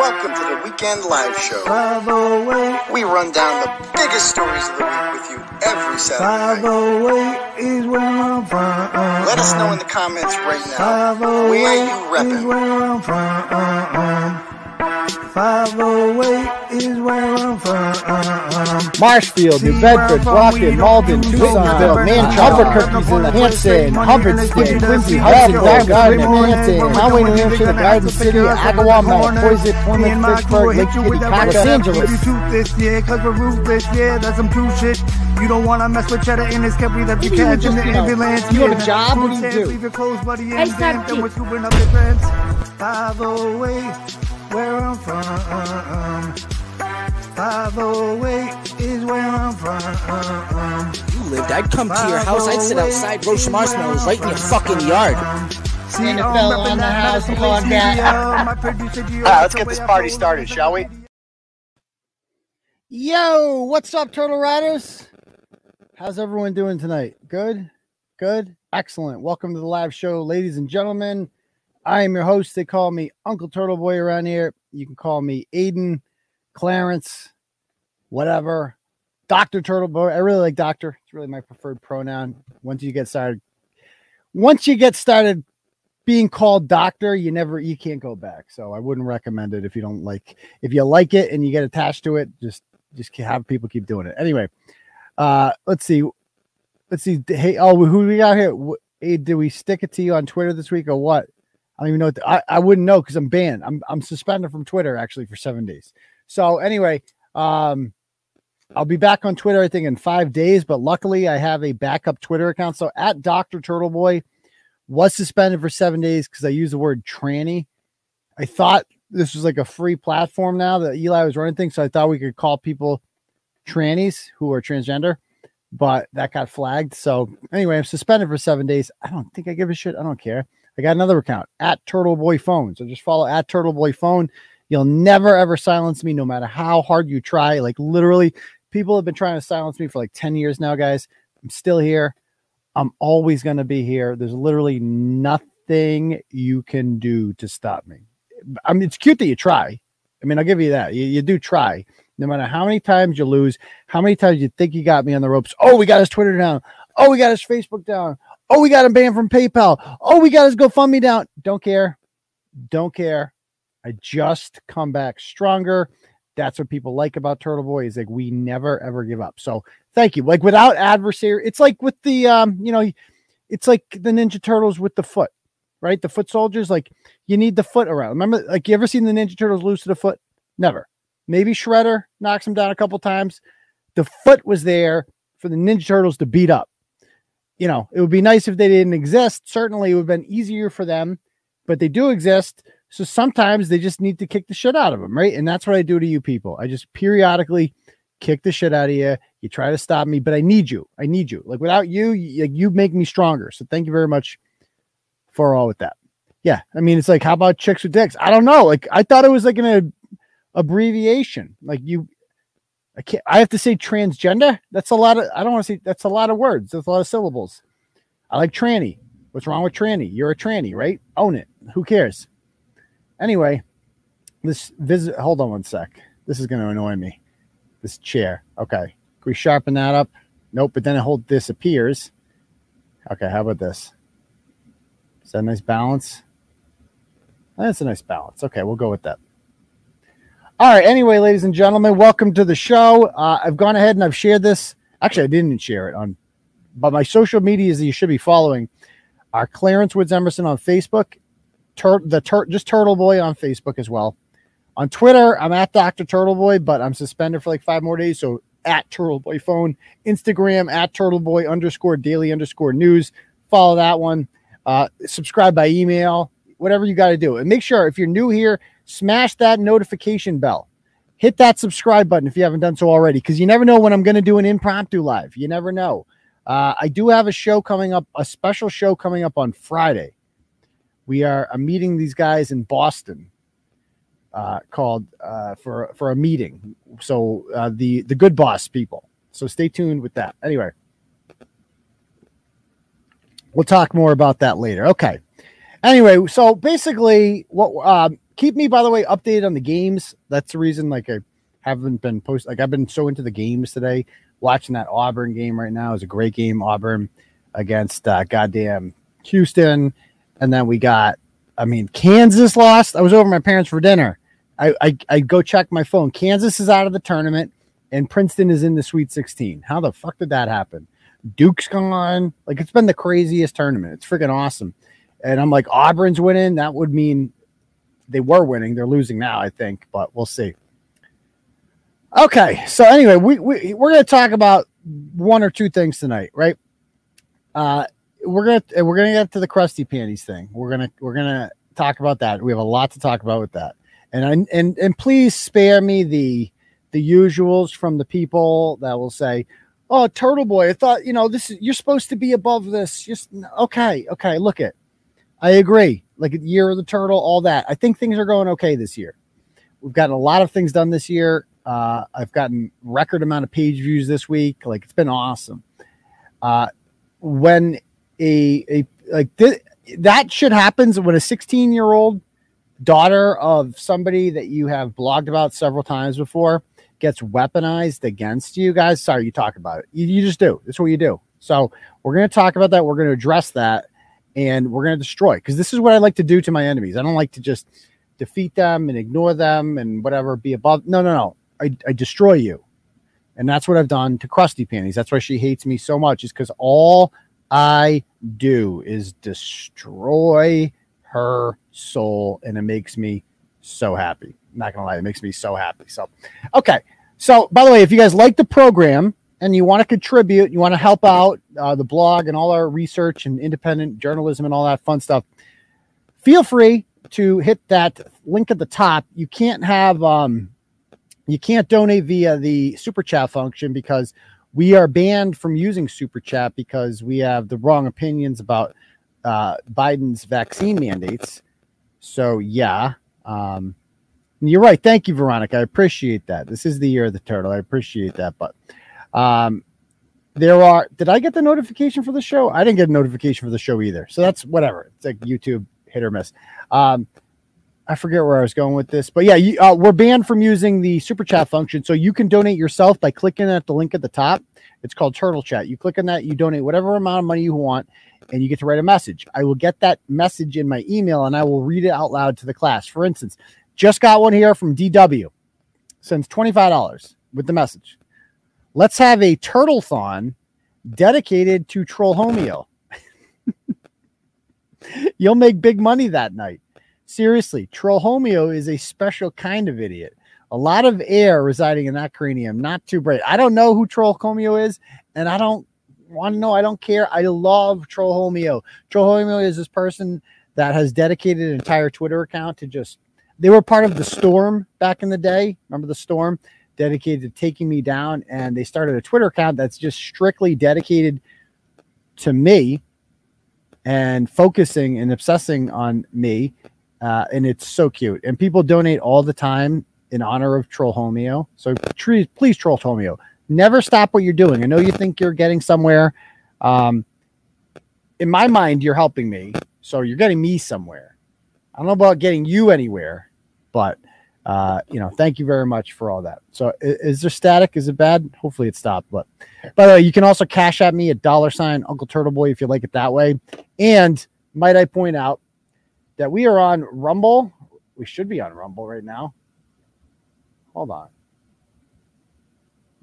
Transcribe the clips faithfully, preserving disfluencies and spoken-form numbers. Welcome to the Weekend Live Show. five oh eight. We run down the biggest stories of the week with you every Saturday night. Is where I'm from. Let us know in the comments right now, where you repping? Where I'm from. five oh eight is where I'm from. Marshfield, New Bedford, Brockton, Malden, Tucsonville, Manchester, Albuquerque, Hampton, Hubbardston, Quincy, Hudson, Gardner, Hampton, Conway, New Hampshire, Garden City, Agawam, Poiset, Plymouth, Pittsburgh, Lake Kitty, Los Angeles. You shoot this, yeah, cause we're ruthless, yeah, that's some true shit. You don't want to mess with cheddar in this country that you catch in the ambulance. You have a job? What do you do? Leave your clothes, buddy, and then we're scooping up the fence. five oh eight, where I'm from. five oh eight is where I'm from. You lived, I'd come to your house, I'd sit outside, roast marshmallows right in your fucking yard. N F L on the house, on that. Let's get this party started, shall we? Yo, what's up, Turtle Riders? How's everyone doing tonight? Good? Good? Excellent. Welcome to the live show, ladies and gentlemen. I am your host. They call me Uncle Turtle Boy around here. You can call me Aidan, Clarence, whatever. Doctor Turtle Boy. I really like Doctor. It's really my preferred pronoun. Once you get started, once you get started being called Doctor, you never you can't go back. So I wouldn't recommend it if you don't like if you like it and you get attached to it, just just have people keep doing it. Anyway. Uh, let's see. Let's see. Hey, oh, who we got here? Hey, did we stick it to you on Twitter this week or what? I don't even know. What the, I, I wouldn't know because I'm banned. I'm, I'm suspended from Twitter actually for seven days. So anyway, um, I'll be back on Twitter, I think in five days, but luckily I have a backup Twitter account. So at Doctor Turtle Boy was suspended for seven days because I used the word tranny. I thought this was like a free platform now that Eli was running things. So I thought we could call people trannies who are transgender, but that got flagged. So anyway, I'm suspended for seven days. I don't think I give a shit. I don't care. I got another account at Turtleboy Phone. So just follow at Turtleboy Phone. You'll never ever silence me, no matter how hard you try. Like literally, people have been trying to silence me for like ten years now, guys. I'm still here. I'm always going to be here. There's literally nothing you can do to stop me. I mean, it's cute that you try. I mean, I'll give you that. You, you do try. No matter how many times you lose, how many times you think you got me on the ropes. Oh, we got his Twitter down. Oh, we got his Facebook down. Oh, we got him banned from PayPal. Oh, we got his GoFundMe down. Don't care. Don't care. I just come back stronger. That's what people like about Turtle Boy is like we never, ever give up. So thank you. Like without adversary, it's like with the, um, you know, it's like the Ninja Turtles with the foot, right? The foot soldiers, like you need the foot around. Remember, like you ever seen the Ninja Turtles lose to the foot? Never. Maybe Shredder knocks him down a couple times. The foot was there for the Ninja Turtles to beat up. You know, it would be nice if they didn't exist. Certainly, it would have been easier for them, but they do exist. So sometimes they just need to kick the shit out of them, right? And that's what I do to you people. I just periodically kick the shit out of you. You try to stop me, but I need you. I need you. Like without you, you, you make me stronger. So thank you very much for all with that. Yeah, I mean, it's like, how about chicks with dicks? I don't know. Like I thought it was like in a abbreviation like you I can't I have to say transgender. That's a lot of I don't want to say that's a lot of words. That's a lot of syllables. I like tranny. What's wrong with tranny? You're a tranny, right? Own it. Who cares? Anyway, this visit hold on one sec. This is going to annoy me. This chair. Okay. Can we sharpen that up? Nope, but then it whole disappears. Okay, how about this? Is that a nice balance? That's a nice balance. Okay, we'll go with that. All right. Anyway, ladies and gentlemen, welcome to the show. Uh, I've gone ahead and I've shared this. Actually, I didn't share it on, but my social medias that you should be following are Clarence Woods Emerson on Facebook, Tur- the Tur- just Turtle Boy on Facebook as well. On Twitter, I'm at Doctor Turtle Boy, but I'm suspended for like five more days. So at Turtle Boy Phone, Instagram at Turtle Boy underscore daily underscore news. Follow that one. Uh, subscribe by email. Whatever you got to do. And make sure if you're new here, smash that notification bell. Hit that subscribe button if you haven't done so already, because you never know when I'm going to do an impromptu live. You never know. Uh, I do have a show coming up, a special show coming up on Friday. We are I'm meeting these guys in Boston uh, called uh, for, for a meeting. So uh, the, the Good Boss people. So stay tuned with that. Anyway, we'll talk more about that later. Okay. Anyway, so basically what um, keep me, by the way, updated on the games. That's the reason, like, I haven't been post. Like, I've been so into the games today. Watching that Auburn game right now is a great game. Auburn against uh, goddamn Houston. And then we got, I mean, Kansas lost. I was over at my parents for dinner. I, I, I go check my phone. Kansas is out of the tournament, and Princeton is in the Sweet sixteen. How the fuck did that happen? Duke's gone. Like, it's been the craziest tournament. It's freaking awesome. And I'm like, Auburn's winning. That would mean they were winning. They're losing now, I think, but we'll see. Okay, so anyway, we, we, we're going to talk about one or two things tonight, right? Uh, we're going to we're gonna get to the Krusty Panties thing. We're going to we're gonna talk about that. We have a lot to talk about with that. And I, and and please spare me the the usuals from the people that will say, oh, Turtle Boy, I thought, you know, this is, you're supposed to be above this. Just okay, okay, look it. I agree. Like, year of the turtle, all that. I think things are going okay this year. We've gotten a lot of things done this year. Uh, I've gotten record amount of page views this week. Like, it's been awesome. Uh, when a, a like th- that shit happens when a sixteen year old daughter of somebody that you have blogged about several times before gets weaponized against you guys. Sorry, you talk about it. You, you just do. That's what you do. So we're going to talk about that. We're going to address that, and we're going to destroy, because this is what I like to do to my enemies. I don't like to just defeat them and ignore them and whatever, be above. No, no, no. I, I destroy you. And that's what I've done to Krusty Panties. That's why she hates me so much, is because all I do is destroy her soul. And it makes me so happy. I'm not going to lie. It makes me so happy. So, okay. So, by the way, if you guys like the program and you want to contribute, you want to help out uh, the blog and all our research and independent journalism and all that fun stuff, feel free to hit that link at the top. You can't have... um. You can't donate via the Super Chat function, because we are banned from using Super Chat because we have the wrong opinions about uh, Biden's vaccine mandates. So, yeah, um, you're right. Thank you, Veronica. I appreciate that. This is the year of the turtle. I appreciate that. But um, there are – did I get the notification for the show? I didn't get a notification for the show either. So that's whatever. It's like YouTube hit or miss. Um I forget where I was going with this, but yeah, you, uh, we're banned from using the Super Chat function. So you can donate yourself by clicking at the link at the top. It's called Turtle Chat. You click on that, you donate whatever amount of money you want, and you get to write a message. I will get that message in my email, and I will read it out loud to the class. For instance, just got one here from D W. Sends twenty-five dollars with the message. Let's have a Turtlethon dedicated to Trollhomeo. You'll make big money that night. Seriously, Trollhomeo is a special kind of idiot. A lot of air residing in that cranium, not too bright. I don't know who Trollhomeo is, and I don't want to know. I don't care. I love Trollhomeo. Trollhomeo is this person that has dedicated an entire Twitter account to just... They were part of the Storm back in the day. Remember the Storm? Dedicated to taking me down, and they started a Twitter account that's just strictly dedicated to me and focusing and obsessing on me. Uh, and it's so cute. And people donate all the time in honor of Trollhomeo. So please, please, Trollhomeo, never stop what you're doing. I know you think you're getting somewhere. Um, in my mind, you're helping me. So you're getting me somewhere. I don't know about getting you anywhere, but, uh, you know, thank you very much for all that. So is, is there static? Is it bad? Hopefully it stopped. But by the way, you can also cash at me at dollar sign Uncle Turtle Boy if you like it that way. And might I point out, that we are on Rumble. We should be on Rumble right now. Hold on.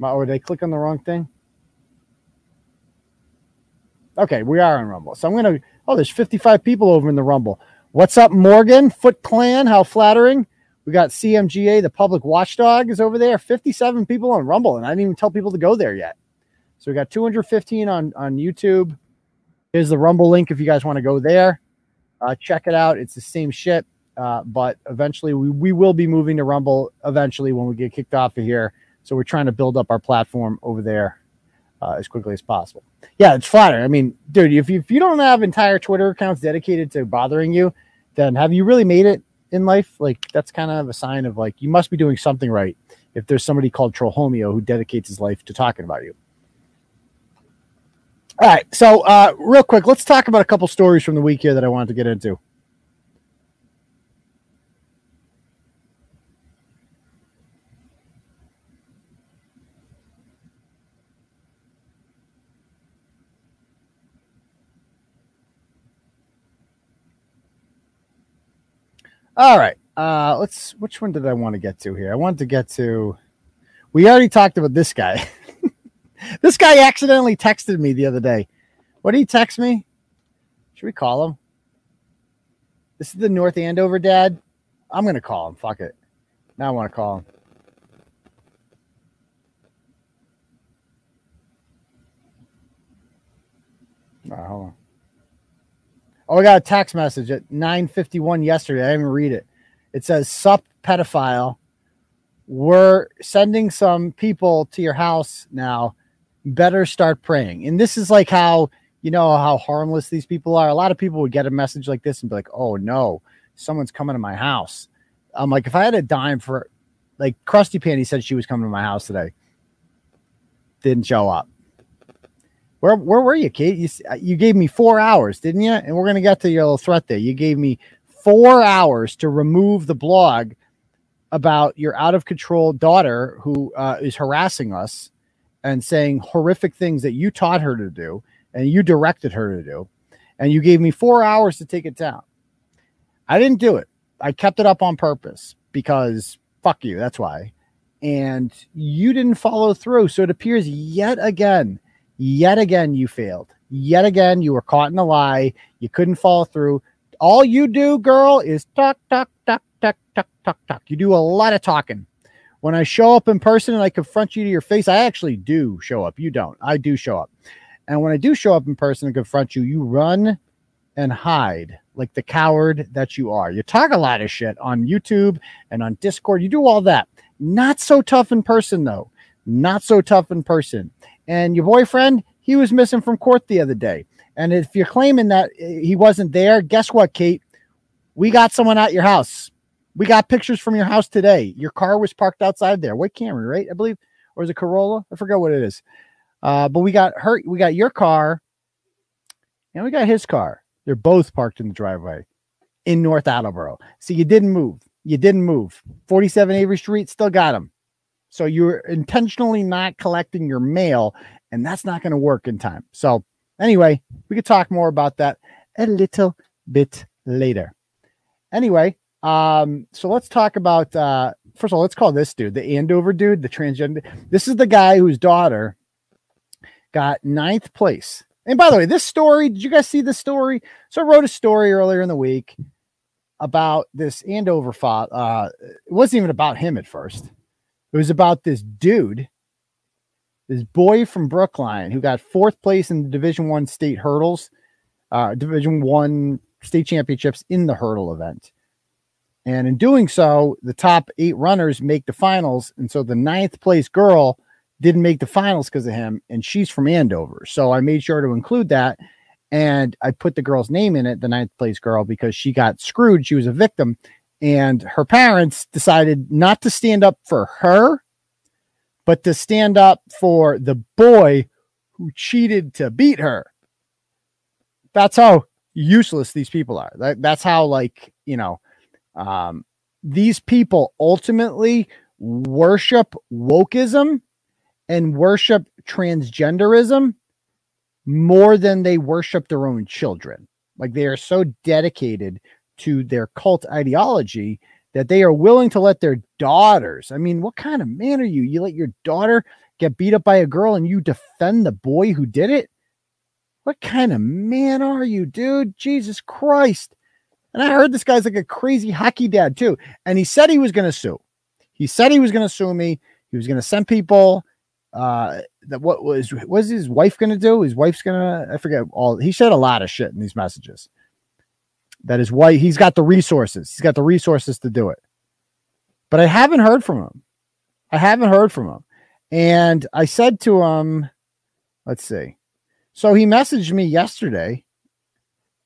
Oh, did I click on the wrong thing? Okay, we are on Rumble. So I'm going to... Oh, there's fifty-five people over in the Rumble. What's up, Morgan? Foot Clan, how flattering. We got C M G A, the public watchdog, is over there. fifty-seven people on Rumble, and I didn't even tell people to go there yet. So we got two hundred fifteen on, on YouTube. Here's the Rumble link if you guys want to go there. Uh, check it out. It's the same shit, uh, but eventually we, we will be moving to Rumble eventually when we get kicked off of here. So we're trying to build up our platform over there uh, as quickly as possible. Yeah, it's flattering. I mean, dude, if you, if you don't have entire Twitter accounts dedicated to bothering you, then have you really made it in life? Like, that's kind of a sign of, like, you must be doing something right if there's somebody called Trollhomeo who dedicates his life to talking about you. All right, so uh, real quick, let's talk about a couple stories from the week here that I wanted to get into. All right. Uh, let's. Which one did I want to get to here? I wanted to get to. We already talked about this guy. This guy accidentally texted me the other day. What did he text me? Should we call him? This is the North Andover dad. I'm going to call him. Fuck it. Now I want to call him. All right, hold on. Oh, I got a text message at nine fifty-one yesterday. I didn't even read it. It says, "Sup, pedophile. We're sending some people to your house now. Better start praying." And this is like how, you know, how harmless these people are. A lot of people would get a message like this and be like, "Oh, no, someone's coming to my house." I'm like, if I had a dime for, like, Krusty Panty said she was coming to my house today. Didn't show up. Where where were you, Kate? You, you gave me four hours, didn't you? And we're going to get to your little threat there. You gave me four hours to remove the blog about your out-of-control daughter who uh, is harassing us and saying horrific things that you taught her to do and you directed her to do. And you gave me four hours to take it down. I didn't do it. I kept it up on purpose because fuck you. That's why. And you didn't follow through. So it appears yet again, yet again, you failed. Yet again, you were caught in a lie. You couldn't follow through. All you do, girl, is talk, talk, talk, talk, talk, talk, talk. You do a lot of talking. When I show up in person and I confront you to your face, I actually do show up. You don't. I do show up. And when I do show up in person and confront you, you run and hide like the coward that you are. You talk a lot of shit on YouTube and on Discord. You do all that. Not so tough in person, though. Not so tough in person. And your boyfriend, he was missing from court the other day. And if you're claiming that he wasn't there, guess what, Kate? We got someone at your house. We got pictures from your house today. Your car was parked outside there. What Camry, right? I believe. Or is it Corolla? I forgot what it is. Uh, but we got her. We got your car. And we got his car. They're both parked in the driveway in North Attleboro. So you didn't move. You didn't move. forty-seven Avery Street, still got them. So you're intentionally not collecting your mail, and that's not going to work in time. So anyway, we could talk more about that a little bit later. Anyway, um, so let's talk about, uh, first of all, let's call this dude, the Andover dude, the transgender. This is the guy whose daughter got ninth place. And by the way, this story, did you guys see this story? So I wrote a story earlier in the week about this Andover father. Uh, it wasn't even about him at first. It was about this dude, this boy from Brookline who got fourth place in the Division One state hurdles, uh, Division One state championships in the hurdle event. And in doing so, the top eight runners make the finals. And so the ninth place girl didn't make the finals because of him, and she's from Andover. So I made sure to include that, and I put the girl's name in it, the ninth place girl, because she got screwed. She was a victim, and her parents decided not to stand up for her, but to stand up for the boy who cheated to beat her. That's how useless these people are. That, that's how, like, you know, um, these people ultimately worship wokeism and worship transgenderism more than they worship their own children. Like, they are so dedicated to their cult ideology that they are willing to let their daughters. I mean, what kind of man are you? You let your daughter get beat up by a girl and you defend the boy who did it? What kind of man are you, dude? Jesus Christ. And I heard this guy's like a crazy hockey dad too. And he said he was going to sue. He said he was going to sue me. He was going to send people. Uh, that what was was his wife gonna do? His wife's gonna, I forget all. He said a lot of shit in these messages. That is why he's got the resources. He's got the resources to do it. But I haven't heard from him. I haven't heard from him. And I said to him, let's see. So he messaged me yesterday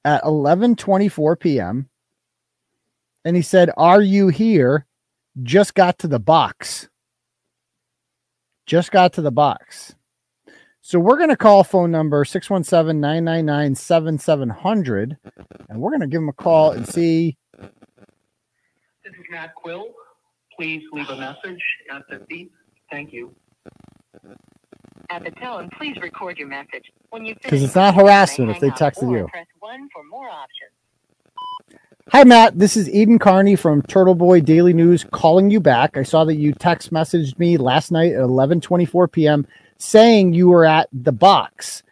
at eleven twenty-four p m and he said, "Are you here? Just got to the box." Just got to the box. So we're going to call phone number six one seven, nine nine nine, seven seven zero zero, and we're going to give him a call and see. This is Matt Quill. Please leave a message at the beep. Thank you. At the tone, please record your message. When you finish, because it's not harassment if they texted you. Press one for more options. Hi, Matt. This is Aidan Kearney from Turtle Boy Daily News calling you back. I saw that you text messaged me last night at eleven twenty-four p m saying you were at the box.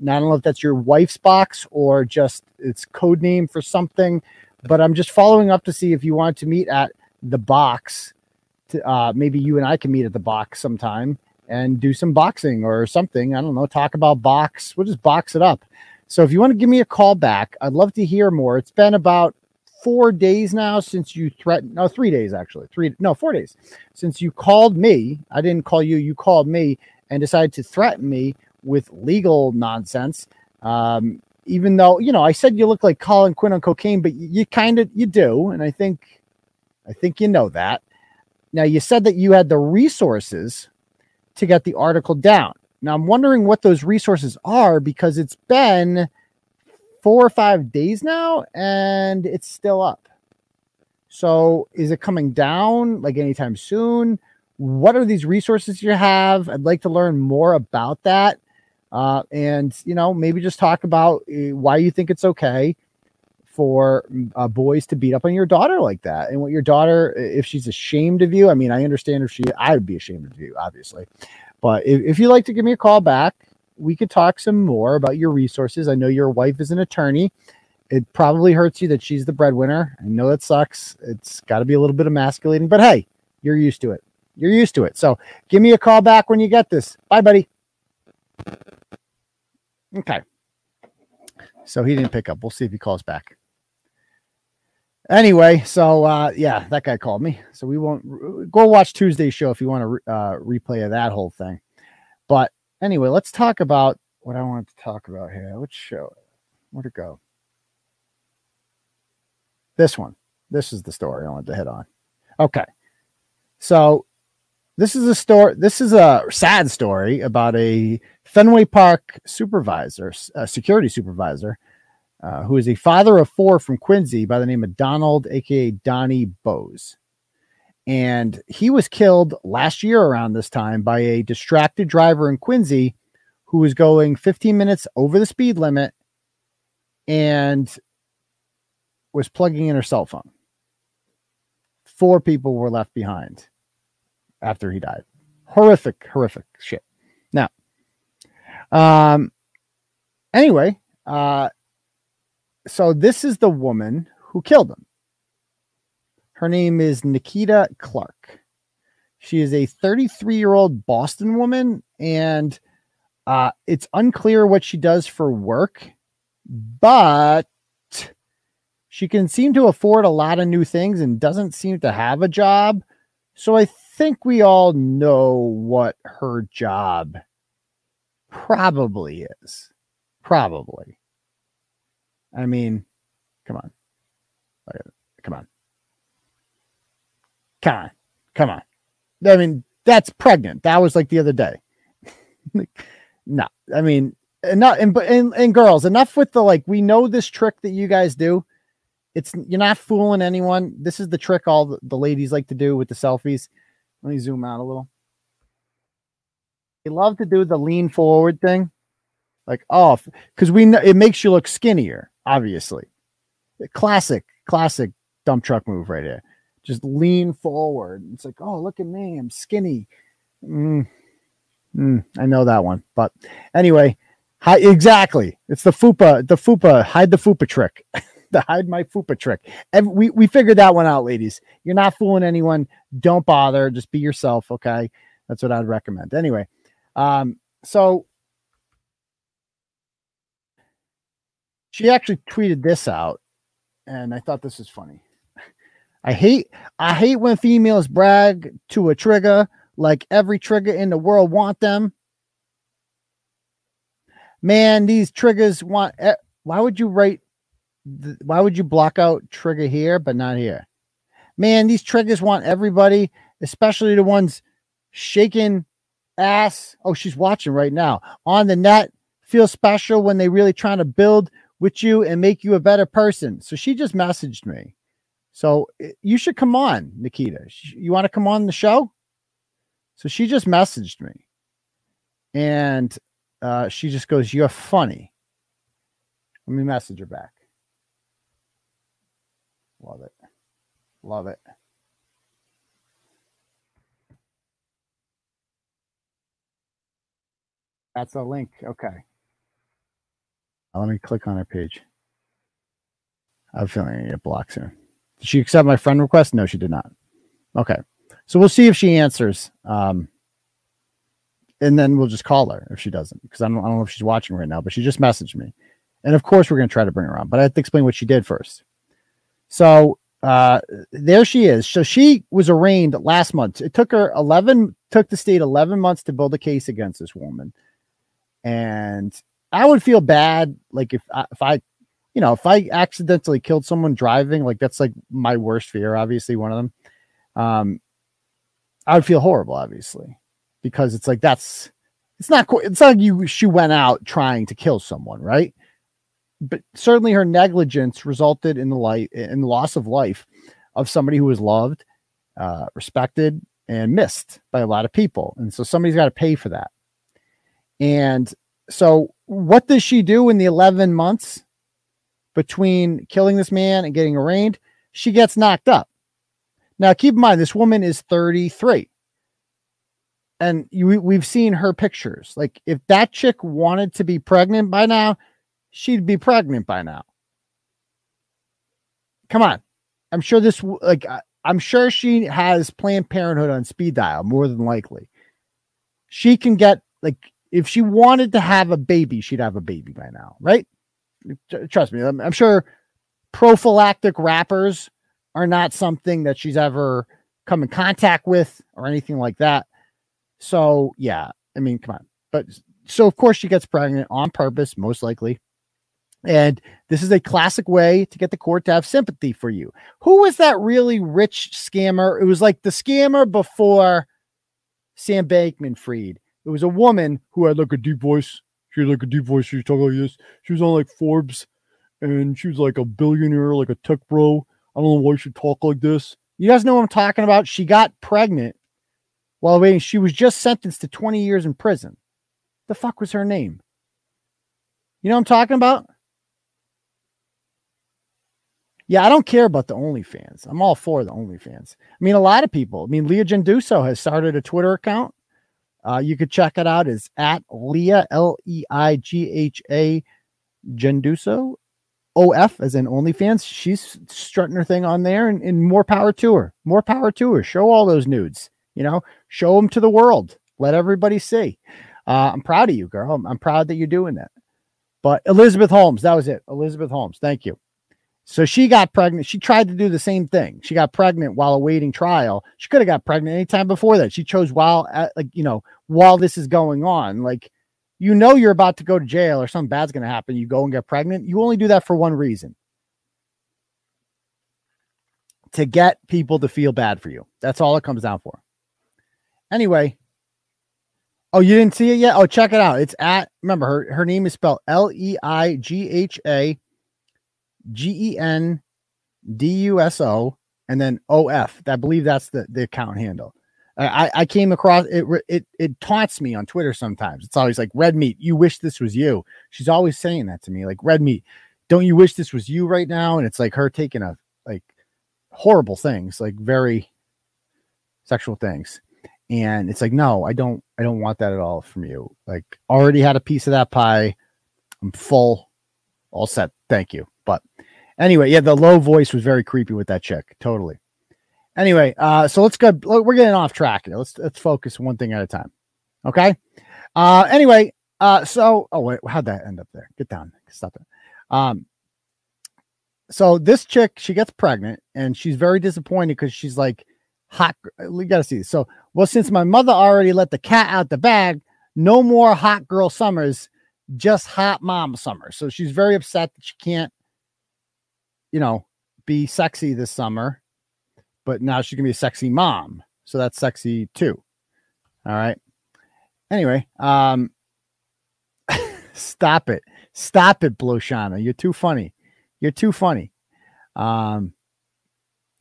Now, I don't know if that's your wife's box or just its code name for something, but I'm just following up to see if you want to meet at the box. To, uh, maybe you and I can meet at the box sometime and do some boxing or something. I don't know. Talk about box. We'll just box it up. So if you want to give me a call back, I'd love to hear more. It's been about four days now since you threatened, no, three days actually, three, no, four days since you called me. I didn't call you, you called me and decided to threaten me with legal nonsense. Um, even though, you know, I said you look like Colin Quinn on cocaine, but you, you kind of, you do. And I think, I think you know that. Now, you said that you had the resources to get the article down. Now, I'm wondering what those resources are, because it's been four or five days now and it's still up. So is it coming down like anytime soon? What are these resources you have? I'd like to learn more about that. Uh, and, you know, maybe just talk about why you think it's okay for uh, boys to beat up on your daughter like that. And what your daughter, if she's ashamed of you, I mean, I understand if she, I would be ashamed of you, obviously. But if, if you'd like to give me a call back, we could talk some more about your resources. I know your wife is an attorney. It probably hurts you that she's the breadwinner. I know that sucks. It's got to be a little bit emasculating, but hey, you're used to it. You're used to it. So give me a call back when you get this. Bye, buddy. Okay. So he didn't pick up. We'll see if he calls back. Anyway, so uh, yeah, that guy called me. So we won't go watch Tuesday's show if you want a re uh, replay of that whole thing. But anyway, let's talk about what I wanted to talk about here. Which show? Where'd it go? This one. This is the story I wanted to hit on. Okay, so this is a story. This is a sad story about a Fenway Park supervisor, a security supervisor. Uh, who is a father of four from Quincy by the name of Donald, a k a. Donnie Bowes. And he was killed last year around this time by a distracted driver in Quincy who was going fifteen minutes over the speed limit and was plugging in her cell phone. Four people were left behind after he died. Horrific, horrific shit. Now, um, anyway, uh, so this is the woman who killed him. Her name is Nikita Clark. She is a thirty-three-year-old Boston woman, and uh, it's unclear what she does for work, but she can seem to afford a lot of new things and doesn't seem to have a job. So I think we all know what her job probably is. Probably. I mean, come on, come on, come on, come on. I mean, that's pregnant. That was like the other day. like, no, I mean, not and but and, and girls, enough with the like. We know this trick that you guys do. It's you're not fooling anyone. This is the trick all the, the ladies like to do with the selfies. Let me zoom out a little. They love to do the lean forward thing. Like, oh, because we know it makes you look skinnier, obviously. Classic, classic dump truck move right here. Just lean forward. It's like, oh, look at me. I'm skinny. Mm, mm, I know that one. But anyway, hi, exactly. It's the fupa, the fupa, hide the fupa trick. the hide my fupa trick. And we, we figured that one out, ladies. You're not fooling anyone. Don't bother. Just be yourself, okay? That's what I'd recommend. Anyway, um, so... she actually tweeted this out, and I thought this was funny. I hate I hate when females brag to a trigger like every trigger in the world want them. Man, these triggers want... Why would you write... Why would you block out trigger here but not here? Man, these triggers want everybody, especially the ones shaking ass. Oh, she's watching right now. On the net, feel special when they really trying to build... with you and make you a better person. So she just messaged me. So you should come on, Nikita. You want to come on the show? So she just messaged me. And uh, she just goes, you're funny. Let me message her back. Love it. Love it. That's a link. Okay. Now let me click on her page. I have a feeling I need to block soon. Did she accept my friend request? No, she did not. Okay. So we'll see if she answers. Um, and then we'll just call her if she doesn't, because I don't, I don't know if she's watching right now, but she just messaged me. And of course, we're going to try to bring her on, but I have to explain what she did first. So uh, there she is. So she was arraigned last month. It took her eleven, took the state eleven months to build a case against this woman. And I would feel bad. Like if I, if I, you know, if I accidentally killed someone driving, like that's like my worst fear, obviously one of them. Um, I would feel horrible, obviously, because it's like, that's, it's not, it's not like you, she went out trying to kill someone. Right. But certainly her negligence resulted in the life, in the loss of life of somebody who was loved, uh, respected, and missed by a lot of people. And so somebody's got to pay for that. And so what does she do in the eleven months between killing this man and getting arraigned? She gets knocked up. Now, keep in mind, this woman is thirty-three. And you, we've seen her pictures. Like, if that chick wanted to be pregnant by now, she'd be pregnant by now. Come on. I'm sure this, like, I'm sure she has Planned Parenthood on speed dial, more than likely. She can get, like, if she wanted to have a baby, she'd have a baby by now, right? Trust me. I'm, I'm sure prophylactic wrappers are not something that she's ever come in contact with or anything like that. So, yeah, I mean, come on. But so, of course, she gets pregnant on purpose, most likely. And this is a classic way to get the court to have sympathy for you. Who was that really rich scammer? It was like the scammer before Sam Bankman-Fried. It was a woman who had like a deep voice. She had like a deep voice. She was talking like this. She was on like Forbes, and she was like a billionaire, like a tech bro. I don't know why she talked like this. You guys know what I'm talking about? She got pregnant while waiting. She was just sentenced to twenty years in prison. The fuck was her name? You know what I'm talking about? Yeah, I don't care about the OnlyFans. I'm all for the OnlyFans. I mean, a lot of people. I mean, Leigha Genduso has started a Twitter account. Uh, you could check it out. It's at Leah, L E I G H A, Genduso, O F, as in OnlyFans. She's strutting her thing on there, and, and more power to her. More power to her. Show all those nudes. You know, show them to the world. Let everybody see. Uh, I'm proud of you, girl. I'm, I'm proud that you're doing that. But Elizabeth Holmes, that was it. Elizabeth Holmes, thank you. So she got pregnant. She tried to do the same thing. She got pregnant while awaiting trial. She could have got pregnant any time before that. She chose while, at, like, you know, while this is going on. Like, you know, you're about to go to jail or something bad's going to happen. You go and get pregnant. You only do that for one reason. To get people to feel bad for you. That's all it comes down for. Anyway. Oh, you didn't see it yet? Oh, check it out. It's at, remember, her, her name is spelled L E I G H A G E N D U S O, and then O F. I believe that's the, the account handle. I, I came across, it, it It taunts me on Twitter sometimes. It's always like, red meat, you wish this was you. She's always saying that to me, like, red meat, don't you wish this was you right now? And it's like her taking a, like, horrible things, like very sexual things. And it's like, no, I don't, I don't want that at all from you. Like, already had a piece of that pie. I'm full. All set. Thank you. But anyway, yeah, the low voice was very creepy with that chick. Totally. Anyway. Uh, so let's go. We're getting off track here. Let's, let's focus one thing at a time. Okay. Uh, anyway. Uh, so, oh wait, how'd that end up there? Get down. Stop it. Um, so this chick, she gets pregnant and she's very disappointed because she's like, hot, we got to see this. So, well, since my mother already let the cat out the bag, no more hot girl summers, just hot mom summer. So she's very upset that she can't, you know, be sexy this summer, but now she can be a sexy mom. So that's sexy too. All right. Anyway, um, stop it. Stop it, Bloshana. You're too funny. You're too funny. Um,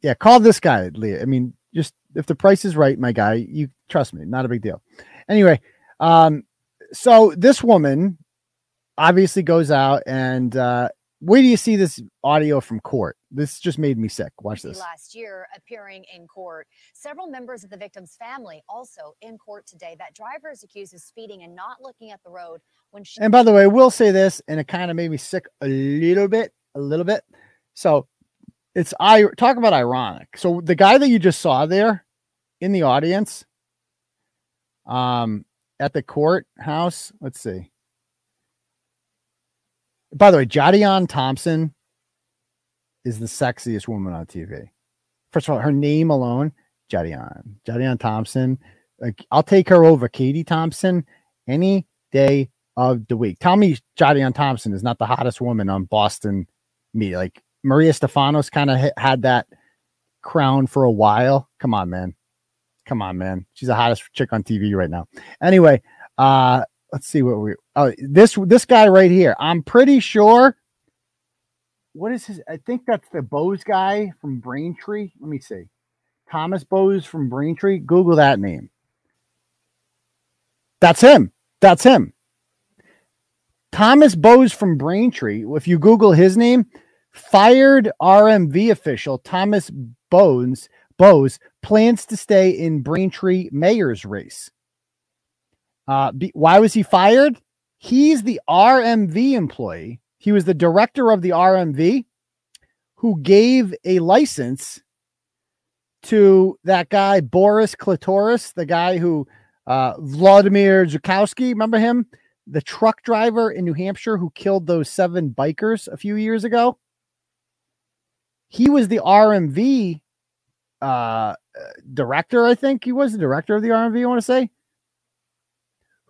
yeah, call this guy, Leah. I mean, just if the price is right, my guy, you trust me, not a big deal. Anyway, um, so this woman obviously goes out and uh, Where do you see this audio from court? This just made me sick. Watch this. Last year, appearing in court. Several members of the victim's family also in court today. That driver is accused of speeding and not looking at the road when she. And by the way, I will say this, and it kind of made me sick a little bit, a little bit. So it's I talk about ironic. So the guy that you just saw there in the audience, um, at the courthouse. Let's see. By the way, Jody Ann Thompson is the sexiest woman on T V. First of all, her name alone, Jody Ann. Jody Ann Thompson. Like, I'll take her over Katie Thompson any day of the week. Tell me Jody Ann Thompson is not the hottest woman on Boston media. Like, Maria Stefanos kind of had that crown for a while. Come on, man. Come on, man. She's the hottest chick on T V right now. Anyway, uh, let's see what we. Oh, this this guy right here. I'm pretty sure. What is his? I think that's the Bose guy from Braintree. Let me see. Thomas Bose from Braintree. Google that name. That's him. That's him. Thomas Bose from Braintree. If you Google his name, fired R M V official Thomas Bose Bose plans to stay in Braintree mayor's race. Uh, be, why was he fired? He's the R M V employee. He was the director of the R M V who gave a license to that guy, Boris Klitoris, the guy who uh, Vladimir Zhukovsky, remember him? The truck driver in New Hampshire who killed those seven bikers a few years ago. He was the R M V uh, director, I think. He was the director of the R M V, I want to say.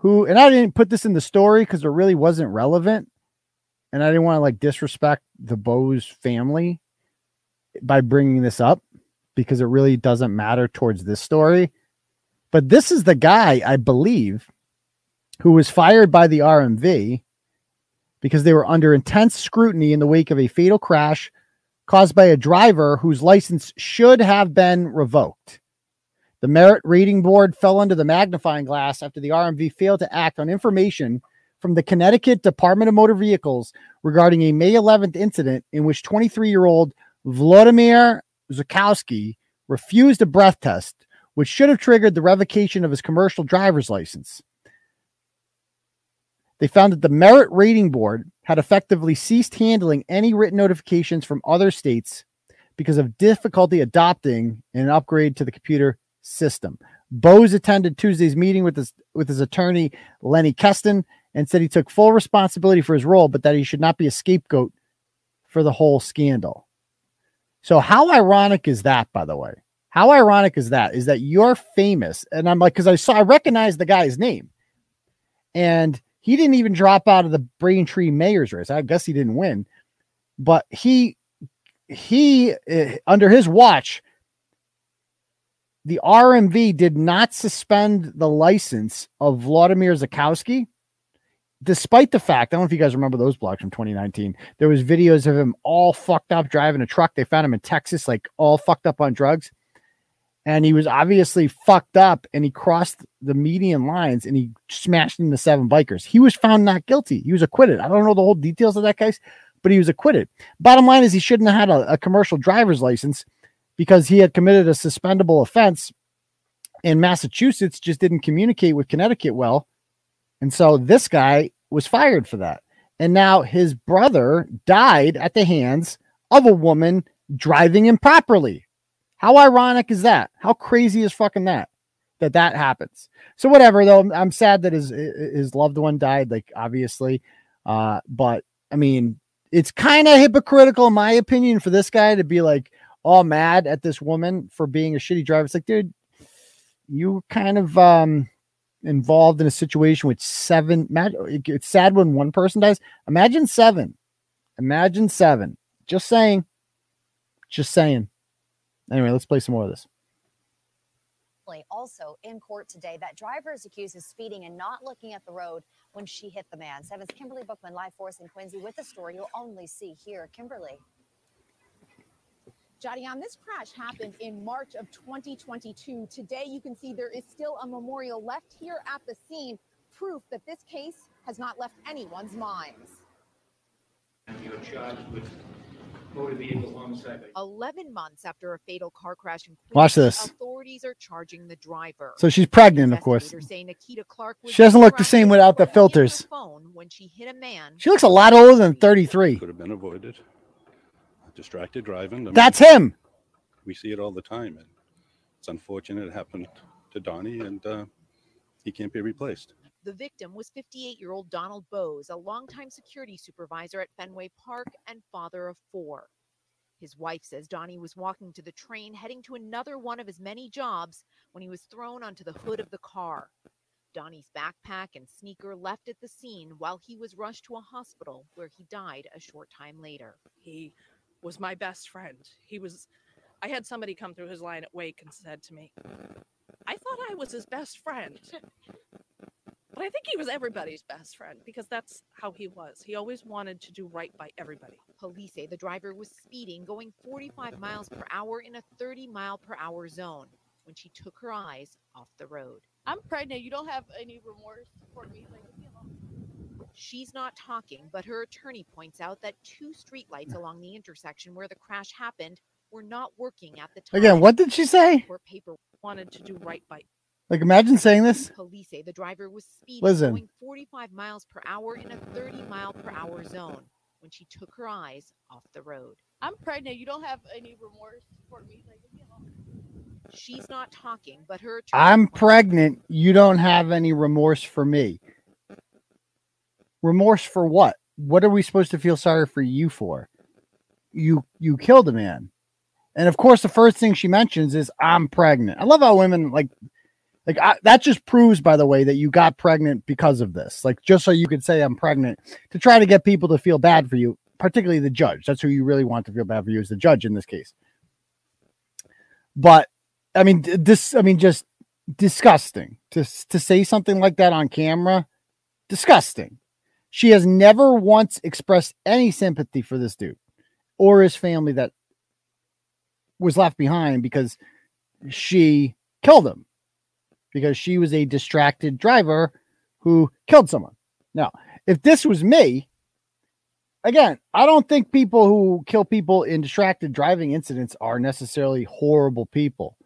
Who, and I didn't put this in the story because it really wasn't relevant. And I didn't want to like disrespect the Bose family by bringing this up because it really doesn't matter towards this story. But this is the guy, I believe, who was fired by the R M V because they were under intense scrutiny in the wake of a fatal crash caused by a driver whose license should have been revoked. The merit rating board fell under the magnifying glass after the R M V failed to act on information from the Connecticut Department of Motor Vehicles regarding a May eleventh incident in which twenty-three-year-old Vladimir Zhukovsky refused a breath test, which should have triggered the revocation of his commercial driver's license. They found that the merit rating board had effectively ceased handling any written notifications from other states because of difficulty adopting an upgrade to the computer system. Bose attended Tuesday's meeting with his with his attorney Lenny Keston and said he took full responsibility for his role, but that he should not be a scapegoat for the whole scandal. So how ironic is that, by the way? How ironic is that? Is that you're famous? And I'm like, because I saw I recognized the guy's name. And he didn't even drop out of the Braintree mayor's race. I guess he didn't win, but he he uh, under his watch. The R M V did not suspend the license of Vladimir Zhukovsky, despite the fact, I don't know if you guys remember those blogs from twenty nineteen, there was videos of him all fucked up driving a truck. They found him in Texas, like all fucked up on drugs. And he was obviously fucked up and he crossed the median lines and he smashed into seven bikers. He was found not guilty. He was acquitted. I don't know the whole details of that case, but he was acquitted. Bottom line is he shouldn't have had a, a commercial driver's license because he had committed a suspendable offense and Massachusetts just didn't communicate with Connecticut well. And so this guy was fired for that. And now his brother died at the hands of a woman driving improperly. How ironic is that? How crazy is fucking that, that that happens? So whatever, though, I'm sad that his, his loved one died, like obviously. Uh, but I mean, it's kind of hypocritical in my opinion for this guy to be like, all mad at this woman for being a shitty driver. It's like, dude, you were kind of um, involved in a situation with seven. It's sad when one person dies. Imagine seven. Imagine seven. Just saying. Just saying. Anyway, let's play some more of this. Also in court today, that driver is accused of speeding and not looking at the road when she hit the man. Seven's Kimberly Bookman, Life Force in Quincy with the story you'll only see here. Kimberly. Jody Ann, this crash happened in March of twenty twenty-two. Today, you can see there is still a memorial left here at the scene, proof that this case has not left anyone's minds. charged with motor vehicle homicide. Eleven months after a fatal car crash in Quincy, watch this. Authorities are charging the driver. So she's pregnant, of course. Nikita Clark she doesn't look the same without the filters. Phone when she hit a man. She looks a lot older than thirty-three. Could have been avoided. Distracted driving. I mean, that's him. We see it all the time, and it's unfortunate it happened to Donnie, and uh, he can't be replaced. The victim was fifty-eight-year-old Donald Bowes, a longtime security supervisor at Fenway Park and father of four. His wife says Donnie was walking to the train heading to another one of his many jobs when he was thrown onto the hood of the car. Donnie's backpack and sneaker left at the scene while he was rushed to a hospital where he died a short time later. He was my best friend. He was. I had somebody come through his line at Wake and said to me, I thought I was his best friend. But I think he was everybody's best friend because that's how he was. He always wanted to do right by everybody. Police say the driver was speeding, going forty-five miles per hour in a thirty mile per hour zone when she took her eyes off the road. I'm pregnant. You don't have any remorse for me. Like, you know. She's not talking, but her attorney points out that two streetlights along the intersection where the crash happened were not working at the time. Again, what did she say? Where paper wanted to do right by. Like, imagine saying this. Police say the driver was speeding, Listen. going forty-five miles per hour in a thirty mile per hour zone when she took her eyes off the road. I'm pregnant. You don't have any remorse for me. Like, you know. She's not talking, but her. I'm pregnant. You don't have any remorse for me. Remorse for what? What are we supposed to feel sorry for you for? You you killed a man, and of course the first thing she mentions is I'm pregnant. I love how women like. Like I, that just proves, by the way, that you got pregnant because of this. Like, just so you could say I'm pregnant to try to get people to feel bad for you, particularly the judge. That's who you really want to feel bad for you is the judge in this case. But I mean, this, I mean, just disgusting to, to say something like that on camera. Disgusting. She has never once expressed any sympathy for this dude or his family that was left behind because she killed him. Because she was a distracted driver who killed someone. Now, if this was me, again, I don't think people who kill people in distracted driving incidents are necessarily horrible people.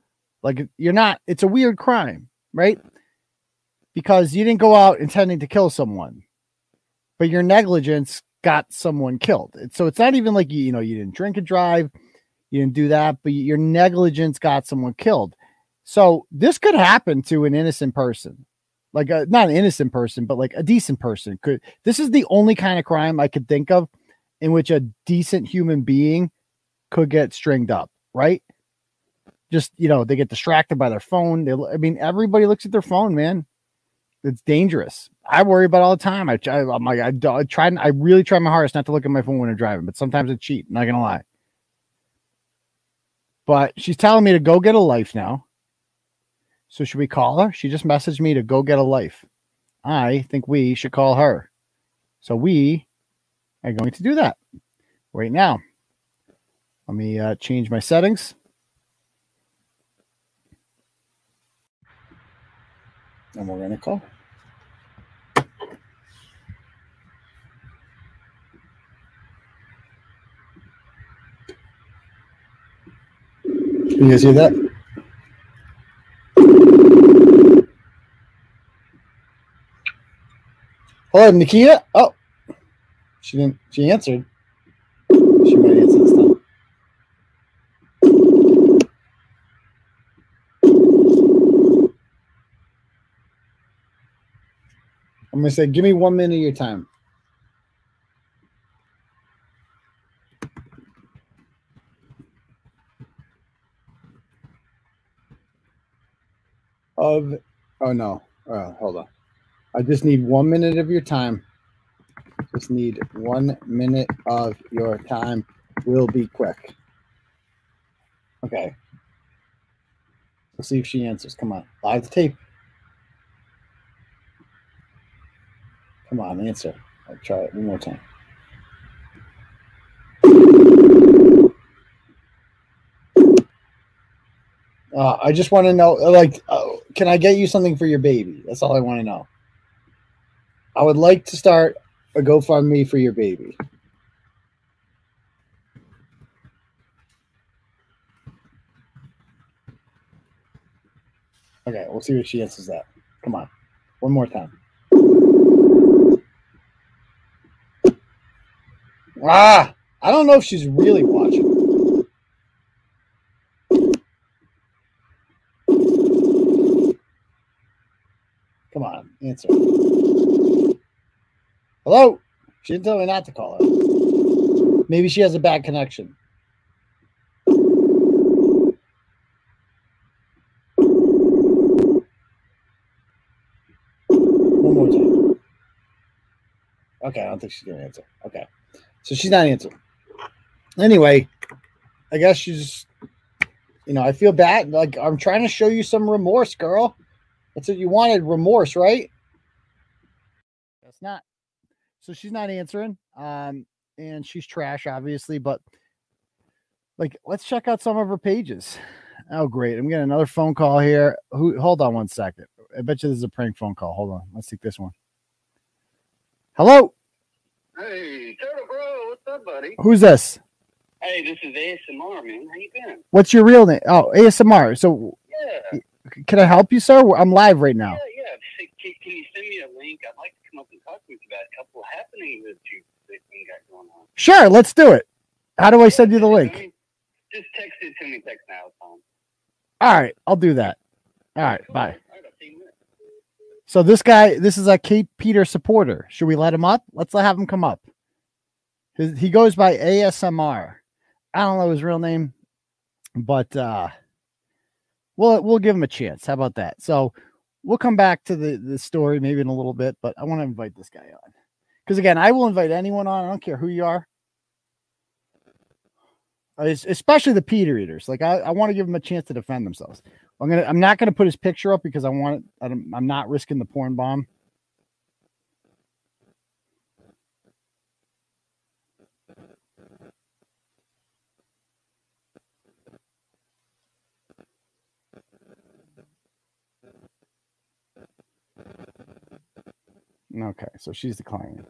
Like, you're not, it's a weird crime, right? Because you didn't go out intending to kill someone, but your negligence got someone killed. So it's not even like, you, you know, you didn't drink and drive, you didn't do that, but your negligence got someone killed. So this could happen to an innocent person, like a, not an innocent person, but like a decent person could. This is the only kind of crime I could think of in which a decent human being could get stringed up, right? Just, you know, they get distracted by their phone. They, I mean, everybody looks at their phone, man. It's dangerous. I worry about it all the time. I, I, I'm like, I, I try, I really try my hardest not to look at my phone when I'm driving, but sometimes I cheat. Not going to lie. But she's telling me to go get a life now. So should we call her? She just messaged me to go get a life. I think we should call her. So we are going to do that right now. Let me uh, change my settings. And we're going to call. Can you guys hear that? Hello, Nikita. Oh, she didn't. She answered. She might answer this time. I'm gonna say, give me one minute of your time. Of oh no, uh, hold on. I just need one minute of your time. Just need one minute of your time. We'll be quick. Okay. Let's see if she answers. Come on. Live the tape. Come on, answer. I'll try it one more time. Uh, I just want to know, like, uh, can I get you something for your baby? That's all I want to know. I would like to start a GoFundMe for your baby. Okay, we'll see if she answers that. Come on. One more time. Ah! I don't know if she's really watching. Come on, answer. Hello? She didn't tell me not to call her. Maybe she has a bad connection. One more time. Okay, I don't think she's going to answer. Okay. So she's not answering. Anyway, I guess she's, you know, I feel bad. Like, I'm trying to show you some remorse, girl. That's what you wanted, remorse, right? That's not. So she's not answering. Um, and she's trash, obviously. But, like, let's check out some of her pages. Oh, great. I'm getting another phone call here. Who? Hold on one second. I bet you this is a prank phone call. Hold on. Let's take this one. Hello? Hey, Turtle Bro, what's up, buddy? Who's this? Hey, this is A S M R, man. How you been? What's your real name? Oh, A S M R. So, yeah. Can I help you, sir? I'm live right now. Yeah, yeah. Can, can you send me a link? I'd like to come up and talk to you about a couple happenings that you got going on. Sure, let's do it. How do I send you the link? I mean, just text it to me. Text now, Tom. All right, I'll do that. All right, cool. Bye. All right, I'll see you later. So this guy, this is a Kate Peter supporter. Should we let him up? Let's have him come up. His, he goes by A S M R. I don't know his real name, but uh, we'll we'll give him a chance. How about that? So we'll come back to the, the story maybe in a little bit, but I want to invite this guy on. Because, again, I will invite anyone on. I don't care who you are, especially the Peter eaters. Like, I, I want to give them a chance to defend themselves. I'm gonna. I'm not gonna put his picture up because I want. I don't, I'm not risking the porn bomb. Okay, so she's declining.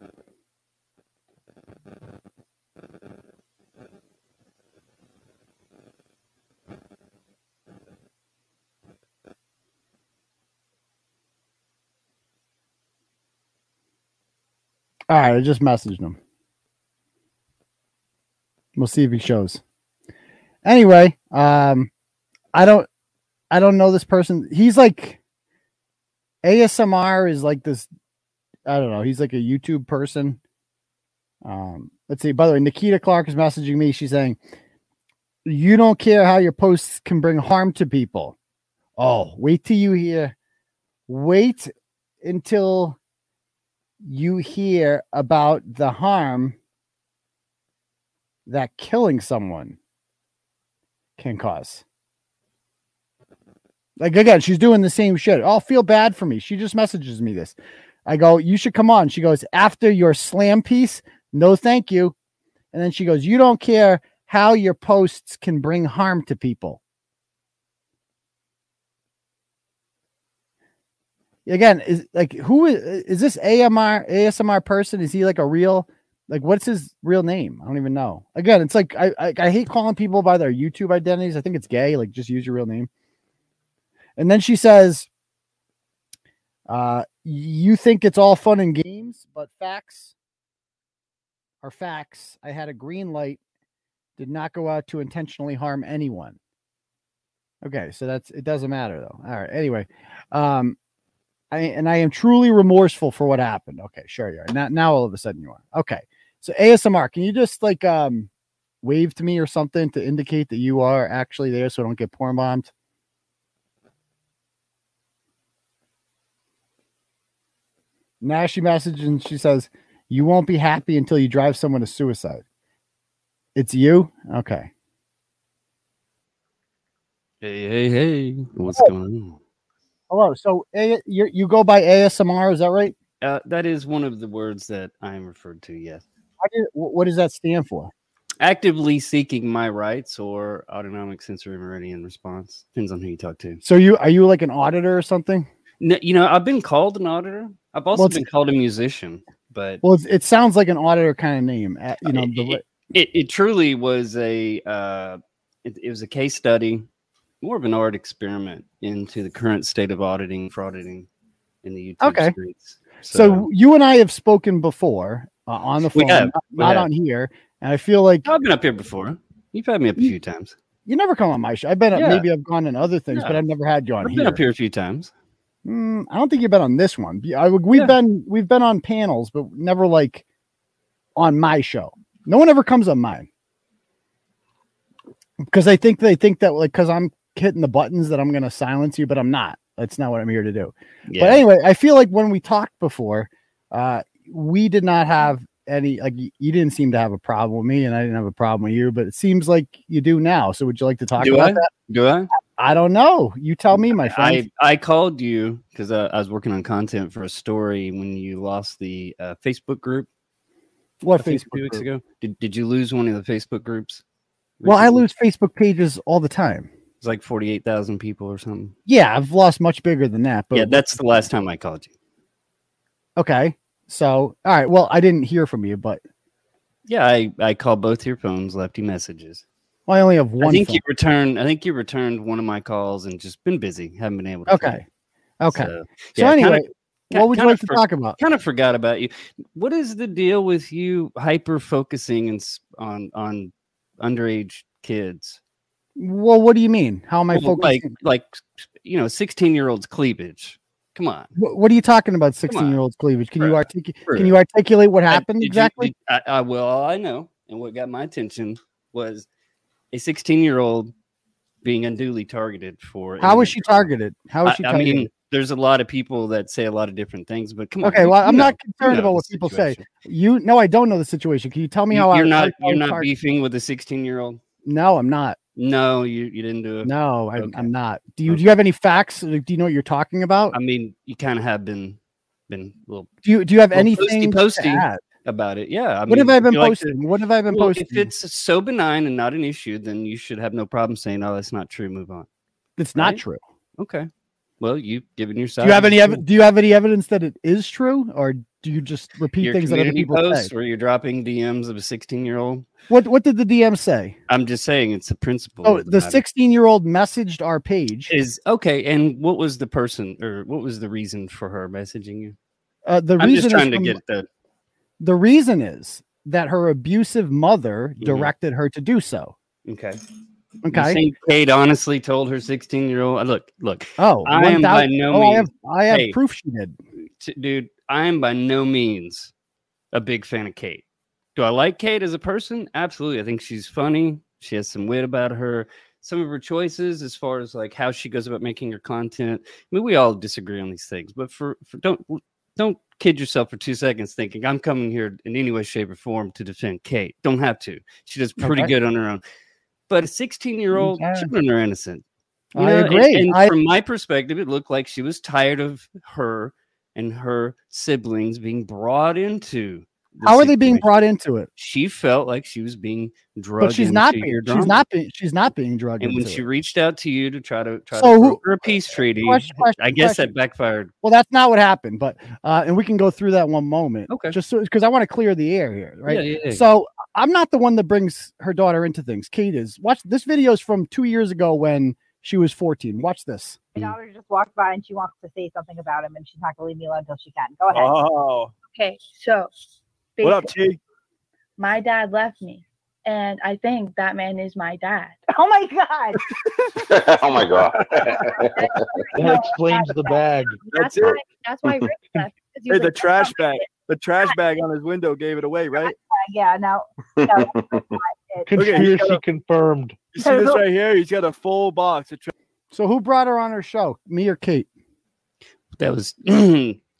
All right, I just messaged him. We'll see if he shows. Anyway, um, I don't, I don't know this person. He's like, A S M R is like this. I don't know. He's like a YouTube person. Um, let's see. By the way, Nikita Clark is messaging me. She's saying, "You don't care how your posts can bring harm to people." Oh, wait till you hear. Wait until you hear about the harm that killing someone can cause. Like, again, she's doing the same shit. Oh, feel bad for me. She just messages me this. I go, you should come on. She goes, after your slam piece, no thank you. And then she goes, you don't care how your posts can bring harm to people. Again, is like who is, is this A S M R person? Is he like a real, like what's his real name? I don't even know. Again, it's like I, I I hate calling people by their YouTube identities. I think it's gay. Like just use your real name. And then she says, uh, you think it's all fun and games, but facts are facts. I had a green light, did not go out to intentionally harm anyone. Okay, so that's it doesn't matter though. All right, anyway. Um I, and I am truly remorseful for what happened. Okay, sure you are. Not now all of a sudden you are. Okay, so A S M R, can you just like um, wave to me or something to indicate that you are actually there so I don't get porn bombed? Now she messages and she says, you won't be happy until you drive someone to suicide. It's you? Okay. Hey, hey, hey. What's hey. going on? Hello. So a, you you go by A S M R, is that right? Uh, that is one of the words that I am referred to. Yes. How do, what does that stand for? Actively seeking my rights or autonomic sensory meridian response. Depends on who you talk to. So you are you like an auditor or something? No, you know, I've been called an auditor. I've also well, been called a musician, but well, it sounds like an auditor kind of name. You know, it, the, it, it, it truly was a uh, it, it was a case study more of an art experiment into the current state of auditing, frauditing in the YouTube okay. streets. So. so you and I have spoken before uh, on the phone, not, not on here. And I feel like I've been up here before. You've had me up a few times. You never come on my show. I've been up. Yeah. Maybe I've gone in other things, yeah. but I've never had you on I've here. I've been up here a few times. Mm, I don't think you've been on this one. I, we've yeah. been we've been on panels, but never like on my show. No one ever comes on mine because I think they think that like because I'm hitting the buttons that I'm going to silence you, but I'm not. That's not what I'm here to do. Yeah. But anyway, I feel like when we talked before, uh, we did not have any like you didn't seem to have a problem with me, and I didn't have a problem with you. But it seems like you do now. So would you like to talk do about I? that? Do I? I don't know. You tell me, my friend. I, I called you because uh, I was working on content for a story when you lost the uh, Facebook group. What Facebook group? Two weeks ago. Did, did you lose one of the Facebook groups? Recently? Well, I lose Facebook pages all the time. It's like forty-eight thousand people or something. Yeah, I've lost much bigger than that. But yeah, that's the last time I called you. Okay. So, all right. Well, I didn't hear from you, but. Yeah, I, I called both your phones, left you messages. Well, I only have one. I think phone. you returned. I think you returned one of my calls and just been busy. Haven't been able to. Okay. Okay. So, yeah, so anyway, kinda, what would you like to for, talk about? Kind of forgot about you. What is the deal with you hyper focusing and on on underage kids? Well, what do you mean? How am I well, focusing? Like, like you know, sixteen-year-olds cleavage. Come on. What, what are you talking about? sixteen-year-olds cleavage. Can Bruh. you articulate? Can you articulate what happened I, did exactly? You, did, I, I well, all I know, and what got my attention was. A sixteen-year-old being unduly targeted for... How is she targeted? How is she targeted? I mean, there's a lot of people that say a lot of different things, but come on. Okay, well, I'm not concerned about what people say. You No, I don't know the situation. Can you tell me how... You're not You're not beefing with a sixteen-year-old? No, I'm not. No, you, you didn't do it? No, I, okay. I'm not. Do you Do you have any facts? Do you know what you're talking about? I mean, you kind of have been been a little... Do you, do you have anything posty, posty. to add? About it, yeah. I what mean, have I been posting? Like to, what have I been well, posting? If it's so benign and not an issue, then you should have no problem saying, "Oh, that's not true." Move on. It's right? not true. Okay. Well, you've given yourself. Do you have any? Ev do you have any evidence that it is true, or do you just repeat Your things that other people posts say? Or you're dropping D Ms of a sixteen-year-old? What What did the D M say? I'm just saying it's the principle. Oh, the sixteen-year-old messaged our page. Is okay. And what was the person, or what was the reason for her messaging you? Uh, the I'm reason just trying to get the. The reason is that her abusive mother directed mm-hmm. her to do so. Okay. Okay. Saint Kate honestly told her sixteen-year-old, look, look. Oh, I am by no oh, means. I have, I have hey, proof she did. Dude, I am by no means a big fan of Kate. Do I like Kate as a person? Absolutely. I think she's funny. She has some wit about her. Some of her choices as far as like how she goes about making her content. I mean, we all disagree on these things, but for, for don't... Don't kid yourself for two seconds thinking I'm coming here in any way, shape, or form to defend Kate. Don't have to. She does pretty okay. good on her own. But a sixteen-year-old yeah. children are innocent. You I know? agree. And, and I... from my perspective, it looked like she was tired of her and her siblings being brought into. How situation. are they being brought into it? She felt like she was being drugged. But she's into not being. She's drama. not being. She's not being drugged. And when she it. reached out to you to try to try so to who, her a peace treaty, question, question, I guess question. that backfired. Well, that's not what happened. But uh, and we can go through that one moment. Okay. Just because so, I want to clear the air here, right? Yeah, yeah, yeah. So I'm not the one that brings her daughter into things. Kate is. Watch this video is from two years ago when she was fourteen. Watch this. My daughter just walked by and she wants to say something about him, and she's not going to leave me alone until she can. Go ahead. Oh. Okay. So. Basically, what up, T? My dad left me, and I think that man is my dad. Oh my god! Oh my god! That no, explains the bag. That's, that's it. Why, that's why Rick left. Hey, the like, trash bag. The trash bag on his window gave it away, right? Yeah. Now. No, Conspiracy okay, confirmed. You see this right here? He's got a full box. Of so who brought her on her show? Me or Kate? That was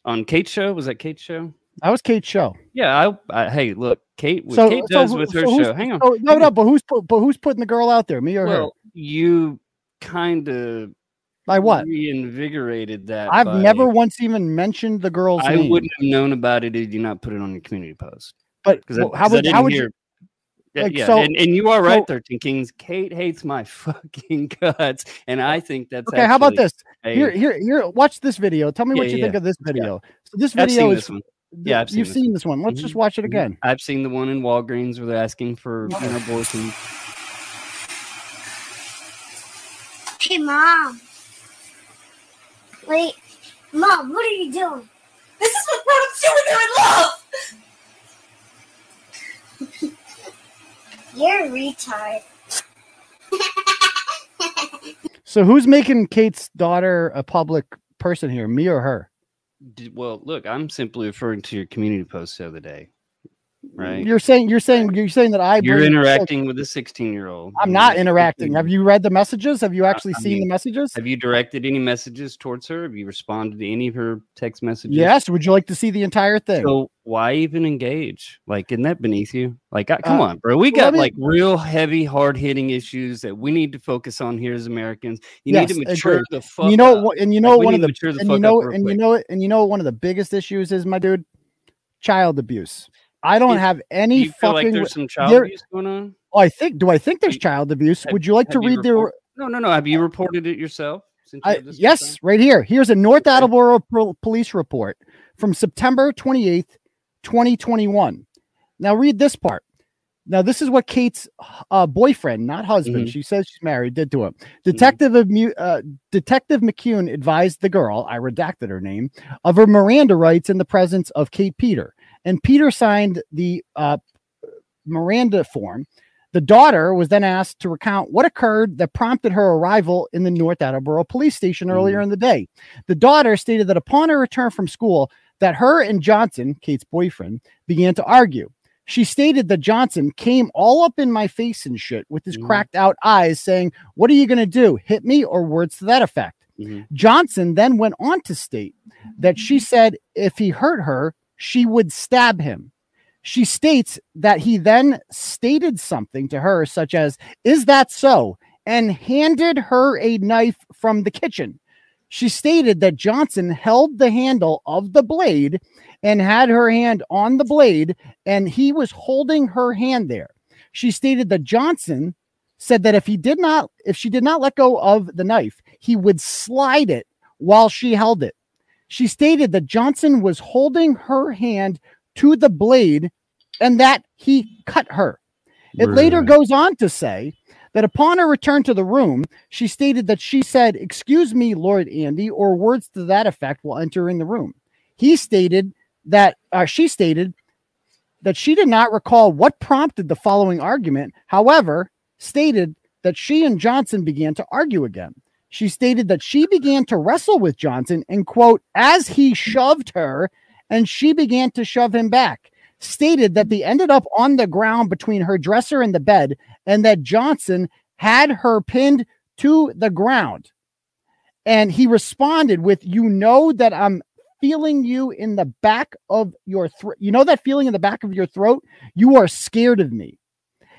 on Kate's show. Was that Kate's show? That was Kate's show. Yeah, I, I hey, look, Kate. What so, Kate so does who, with her so show. Hang on. Oh, no, no, but who's but who's putting the girl out there? Me or well, her? You kind of by what reinvigorated that. I've by, never once even mentioned the girl's I name. I wouldn't have known about it if you not put it on your community post. But well, I, how would how would hear, you? Yeah, like, yeah. So, and, and you are right, so, Thirteen Kings. Kate hates my fucking guts, and I think that's okay. How about this? A, here, here, here. Watch this video. Tell me yeah, what you yeah. think of this video. Yeah. So this video is. This Yeah, I've seen you've this. seen this one. Let's mm-hmm. just watch it again. I've seen the one in Walgreens where they're asking for an abortion. Hey, Mom. Wait. Mom, what are you doing? This is what grown-ups do when they're in love! You're a retard. So who's making Kate's daughter a public person here, me or her? Well, look, I'm simply referring to your community post the other day. Right. You're saying you're saying you're saying that I you're interacting with a sixteen year old. I'm not interacting. Have you read the messages? Have you actually I mean, seen the messages? Have you directed any messages towards her? Have you responded to any of her text messages? Yes. Would you like to see the entire thing? So why even engage? Like, isn't that beneath you? Like, I, come uh, on, bro. We got me, like real heavy, hard hitting issues that we need to focus on here as Americans. You yes, need to mature agree. the fuck. You know, up. and you know like, one of the, the and you know, and quick. you know, and you know, one of the biggest issues is, my dude, child abuse. I don't have any do you fucking. Feel like there's some child there, abuse going on. Oh, I think. Do I think there's you, child abuse? Have, Would you like to read report, their? No, no, no. Have you reported it yourself? Since I, you yes, concern? right here. Here's a North Attleboro okay. police report from September twenty-eighth, twenty twenty-one. Now read this part. Now this is what Kate's uh, boyfriend, not husband. Mm-hmm. She says she's married. Did to him. Detective mm-hmm. of uh, Detective McCune advised the girl, I redacted her name, of her Miranda rights in the presence of Kate Peter. And Peter signed the uh, Miranda form. The daughter was then asked to recount what occurred that prompted her arrival in the North Attleboro police station earlier mm. in the day. The daughter stated that upon her return from school, that her and Johnson, Kate's boyfriend, began to argue. She stated that Johnson came all up in my face and shit with his mm. cracked out eyes saying, "What are you going to do? Hit me?" or words to that effect. Mm-hmm. Johnson then went on to state that she said if he hurt her, she would stab him. She states that he then stated something to her, such as, "Is that so?" and handed her a knife from the kitchen. She stated that Johnson held the handle of the blade and had her hand on the blade, and he was holding her hand there. She stated that Johnson said that if he did not, if she did not let go of the knife, he would slide it while she held it. She stated that Johnson was holding her hand to the blade and that he cut her. It right. later goes on to say that upon her return to the room, she stated that she said, "Excuse me, Lord Andy," or words to that effect while entering the room. He stated that uh, she stated that she did not recall what prompted the following argument. However, stated that she and Johnson began to argue again. She stated that she began to wrestle with Johnson and, quote, "as he shoved her and she began to shove him back," stated that they ended up on the ground between her dresser and the bed and that Johnson had her pinned to the ground. And he responded with, "You know that I'm feeling you in the back of your throat. You know that feeling in the back of your throat? You are scared of me."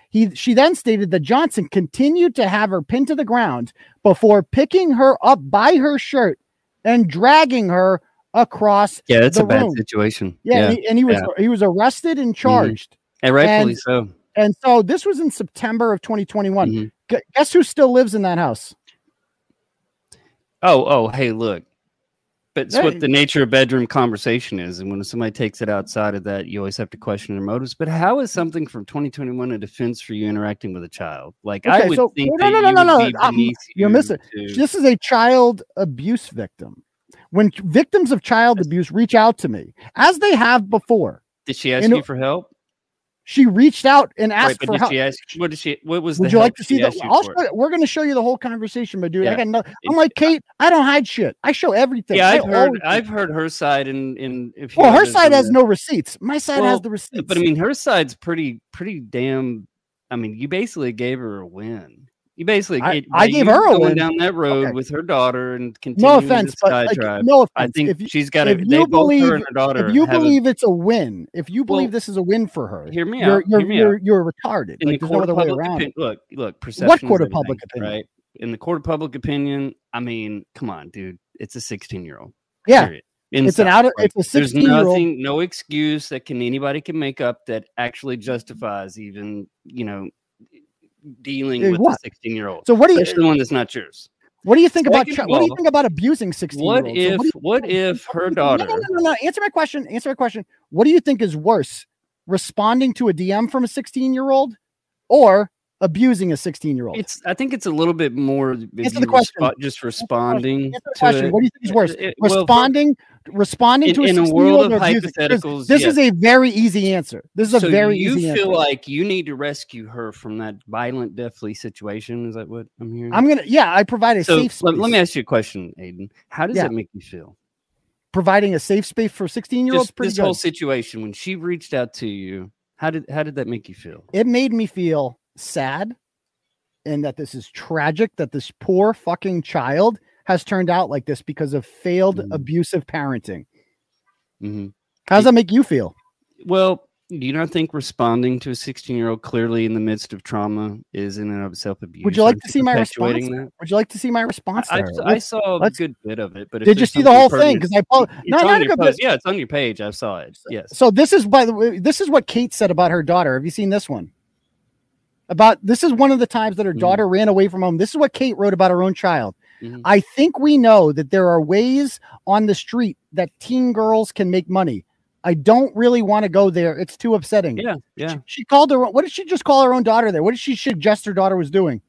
He, she then stated that Johnson continued to have her pinned to the ground before picking her up by her shirt and dragging her across. Yeah, that's the a room. bad situation. Yeah, yeah. And, he, and he was yeah. he was arrested and charged, mm-hmm. and rightfully and, so. And so this was in September of twenty twenty-one. Mm-hmm. Guess who still lives in that house? Oh, oh, hey, look. But it's what the nature of bedroom conversation is. And when somebody takes it outside of that, you always have to question their motives. But how is something from twenty twenty-one a defense for you interacting with a child? Like, okay, I would so, think no, no, no, no, no, no. You're missing. This is a child abuse victim. When victims of child abuse reach out to me, as they have before. Did she ask and, you for help? She reached out and asked right, for help. She ask, what did she? What was? Would the you like to see that? We're going to show you the whole conversation, my dude. Yeah. I got no, I'm like Kate. I don't hide shit. I show everything. Yeah, I've I heard. I've heard her side, and in, in if well, her side has no receipts. My side well, has the receipts. But I mean, her side's pretty, pretty damn. I mean, you basically gave her a win. You basically, I, it, I gave her a win down that road okay. with her daughter and continuing no offense, this but like, no offense. I think if you, she's got to. They believe, both her and her daughter. If you believe a, it's a win, if you believe well, this is a win for her, hear me you're, out. You're, hear me you're, out. You're, you're retarded. In like, the court no other way around. Opinion, look, look. Perception. What court of public opinion? Right. In the court of public opinion, I mean, come on, dude. It's a sixteen-year-old. Yeah. Period. Inside. It's an outer. Like, it's a sixteen. There's nothing, no excuse that can anybody can make up that actually justifies even you know. dealing with what? a sixteen-year-old. So what do you the one that's not yours? What do you think Second about all, what do you think about abusing sixteen-year-olds? What if so what, what if her daughter no, no, no, no. Answer my question. Answer my question. What do you think is worse? Responding to a D M from a sixteen-year-old or abusing a sixteen-year-old. It's, I think it's a little bit more. Answer the question. Resp just responding the question. To it. What do you think is worse? It, it, responding, well, responding in, to a in a world of hypotheticals. This yeah. is a very easy answer. This is so a very you easy. You feel answer. Like you need to rescue her from that violent, deathly situation. Is that what I'm hearing? I'm gonna. Yeah, I provide a so safe space. Let, let me ask you a question, Aidan. How does yeah. that make you feel? Providing a safe space for sixteen-year-olds. Pretty this good. Whole situation when she reached out to you. How did how did that make you feel? It made me feel sad, and that this is tragic, that this poor fucking child has turned out like this because of failed mm-hmm. abusive parenting. Mm-hmm. How does it, that make you feel? Well, do you not think responding to a sixteen-year-old clearly in the midst of trauma is in and of itself abuse? Would you like to see my response? That? Would you like to see my response? I, I, I saw a good bit of it, but did you see the whole thing? Because I no, not a good bit. Yeah, it's on your page. I saw it. Yes. So this is, by the way, this is what Kate said about her daughter. Have you seen this one? About this is one of the times that her daughter mm-hmm. ran away from home. This is what Kate wrote about her own child. Mm-hmm. I think we know that there are ways on the street that teen girls can make money. I don't really want to go there. It's too upsetting. Yeah, yeah. She, she called her. What did she just call her own daughter there? What did she suggest her daughter was doing?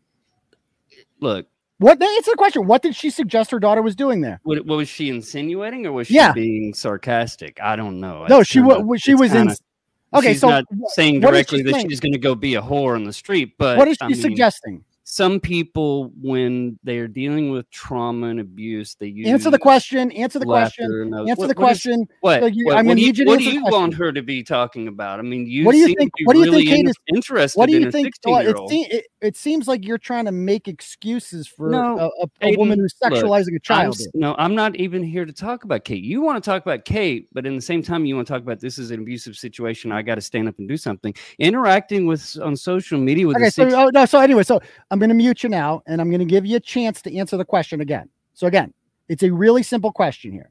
Look, what? Answer the question. What did she suggest her daughter was doing there? What, what was she insinuating, or was she yeah. being sarcastic? I don't know. No, it's she kinda, was. She was kinda, in. Okay, she's so not saying directly she that saying? She's going to go be a whore on the street, but what is she I mean, suggesting? Some people, when they are dealing with trauma and abuse, they use answer the question. Answer the question. Answer what, the question. What? What, what I mean, do you, you, what do you want her to be talking about? I mean, you. What do you seem think? What do you really think? Kate is interested. What do you in think? Uh, it, se it, it seems like you're trying to make excuses for no, a, a, a woman who's sexualizing look, a child. I'm, no, I'm not even here to talk about Kate. You want to talk about Kate, but in the same time, you want to talk about this is an abusive situation. I got to stand up and do something. Interacting with on social media with. Okay. So oh, no. So anyway, so. I'm going to mute you now, and I'm going to give you a chance to answer the question again. So again, it's a really simple question here.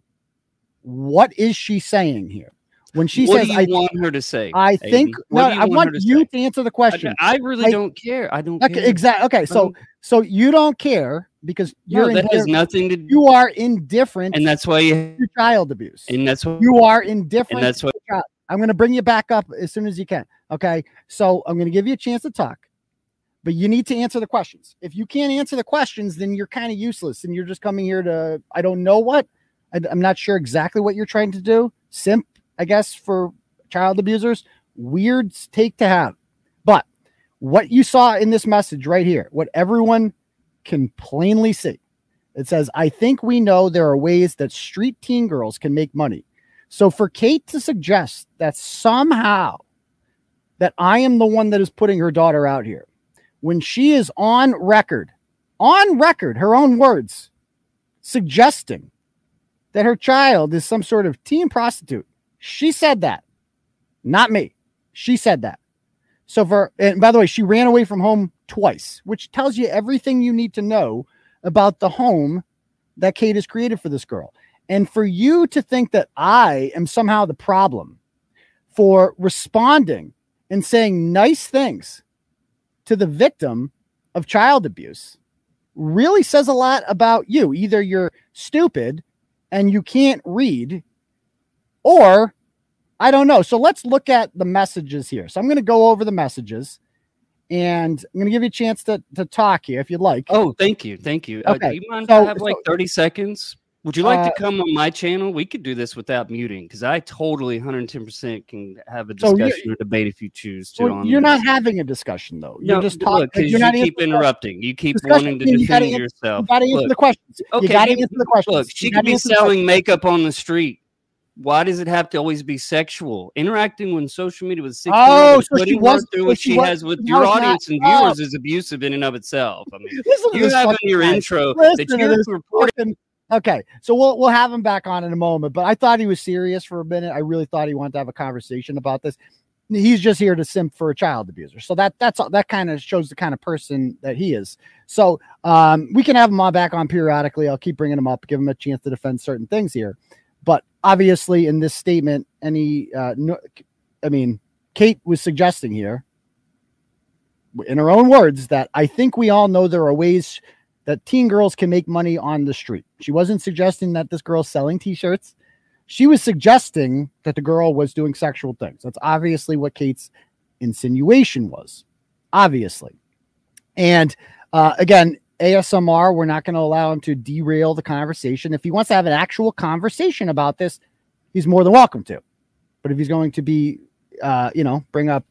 What is she saying here? When she what says, do you I want her to say, I think, no, I want, want to you say? To answer the question. I, I really I, don't care. I don't okay, exactly. Okay. So, um, so you don't care because you're, no, that has nothing to do. You are indifferent. And that's why you to child abuse. And that's why you are indifferent. And that's why I'm going to bring you back up as soon as you can. Okay. So I'm going to give you a chance to talk. But you need to answer the questions. If you can't answer the questions, then you're kind of useless. And you're just coming here to, I don't know what, I, I'm not sure exactly what you're trying to do. Simp, I guess, for child abusers. Weird take to have. But what you saw in this message right here, what everyone can plainly see, it says, I think we know there are ways that street teen girls can make money. So for Kate to suggest that somehow that I am the one that is putting her daughter out here, when she is on record, on record, her own words, suggesting that her child is some sort of teen prostitute. She said that, not me. She said that. So for, and by the way, she ran away from home twice, which tells you everything you need to know about the home that Kate has created for this girl. And for you to think that I am somehow the problem for responding and saying nice things to the victim of child abuse really says a lot about you. Either you're stupid and you can't read, or I don't know. So let's look at the messages here. So I'm going to go over the messages, and I'm going to give you a chance to, to talk here if you'd like. Oh, thank you. Thank you. Okay. Uh, do you mind so, if I have like so, thirty seconds? Would you like uh, to come on my channel? We could do this without muting because I totally one hundred ten percent can have a discussion so or debate if you choose to. Well, on you're not having a discussion, though. You're no, just talking. Look, you're you not keep interrupting. You keep wanting to defend you gotta yourself. You got to answer the questions. Okay, you got to answer the questions. Look, she could be selling makeup on the street. Why does it have to always be sexual? Interacting on social media with sixteen oh, so putting she was, through so what she, she was, has with your audience not, and viewers oh. is abusive in and of itself. I mean, you have in your intro that you're reporting. Okay, so we'll we'll have him back on in a moment, but I thought he was serious for a minute. I really thought he wanted to have a conversation about this. He's just here to simp for a child abuser. So that that's that kind of shows the kind of person that he is. So um, we can have him on back on periodically. I'll keep bringing him up, give him a chance to defend certain things here. But obviously in this statement, any uh, no, I mean, Kate was suggesting here, in her own words, that I think we all know there are ways that teen girls can make money on the street. She wasn't suggesting that this girl's selling t-shirts. She was suggesting that the girl was doing sexual things. That's obviously what Kate's insinuation was. Obviously. And uh, again, A S M R, we're not going to allow him to derail the conversation. If he wants to have an actual conversation about this, he's more than welcome to. But if he's going to be, uh, you know, bring up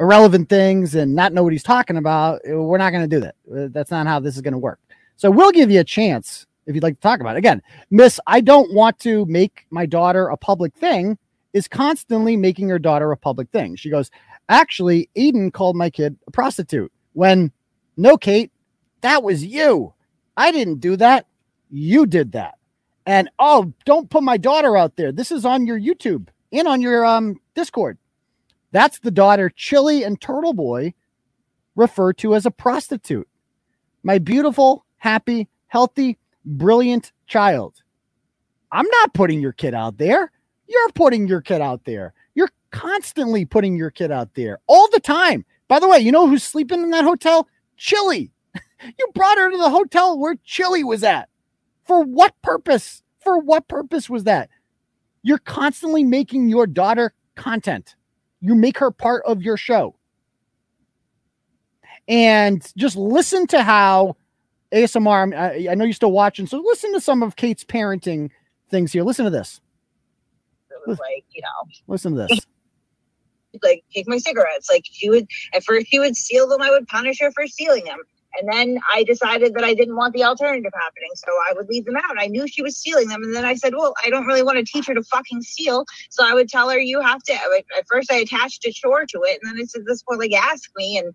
irrelevant things and not know what he's talking about, we're not going to do that. That's not how this is going to work. So we'll give you a chance if you'd like to talk about it. Again, Miss, I don't want to make my daughter a public thing, is constantly making her daughter a public thing. She goes, actually, Aidan called my kid a prostitute. When, no, Kate, that was you. I didn't do that. You did that. And, oh, don't put my daughter out there. This is on your YouTube and on your um, Discord. That's the daughter Chili and Turtle Boy refer to as a prostitute. My beautiful, happy, healthy, brilliant child. I'm not putting your kid out there. You're putting your kid out there. You're constantly putting your kid out there all the time. By the way, you know who's sleeping in that hotel? Chili. You brought her to the hotel where Chili was at. For what purpose? For what purpose was that? You're constantly making your daughter content. You make her part of your show. And just listen to how A S M R, I, I know you're still watching, so listen to some of Kate's parenting things here. Listen to this. Like, you know, listen to this. Like, take my cigarettes. Like, she would, at first she would steal them. I would punish her for stealing them. And then I decided that I didn't want the alternative happening, so I would leave them out. I knew she was stealing them. And then I said, well, I don't really want to teach her to fucking steal. So I would tell her, you have to, I would, at first I attached a chore to it. And then I said, this boy, like, ask me. And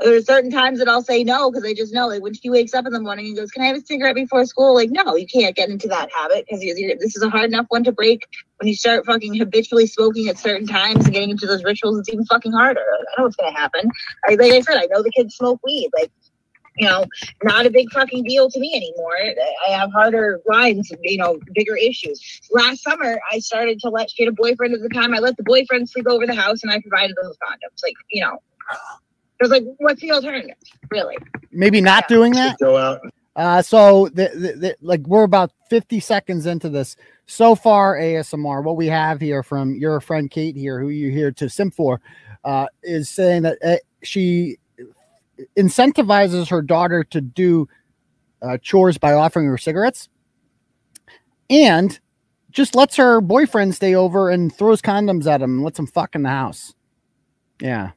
there's certain times that I'll say no, because I just know, like, when she wakes up in the morning and goes, can I have a cigarette before school? Like, no, you can't get into that habit, because this is a hard enough one to break. When you start fucking habitually smoking at certain times and getting into those rituals, it's even fucking harder. I know what's going to happen. I, like I said, I know the kids smoke weed. Like, you know, not a big fucking deal to me anymore. I have harder lines, you know, bigger issues. Last summer, I started to let, she had a boyfriend at the time. I let the boyfriend sleep over the house, and I provided those condoms. Like, you know. I was like, what's the alternative, really? Maybe not yeah. doing that. Go out. Uh, so, the, the, the, like, we're about fifty seconds into this. So far, A S M R, what we have here from your friend Kate here, who you hear to simp for, uh, is saying that uh, she incentivizes her daughter to do uh, chores by offering her cigarettes and just lets her boyfriend stay over and throws condoms at him and lets him fuck in the house. Yeah.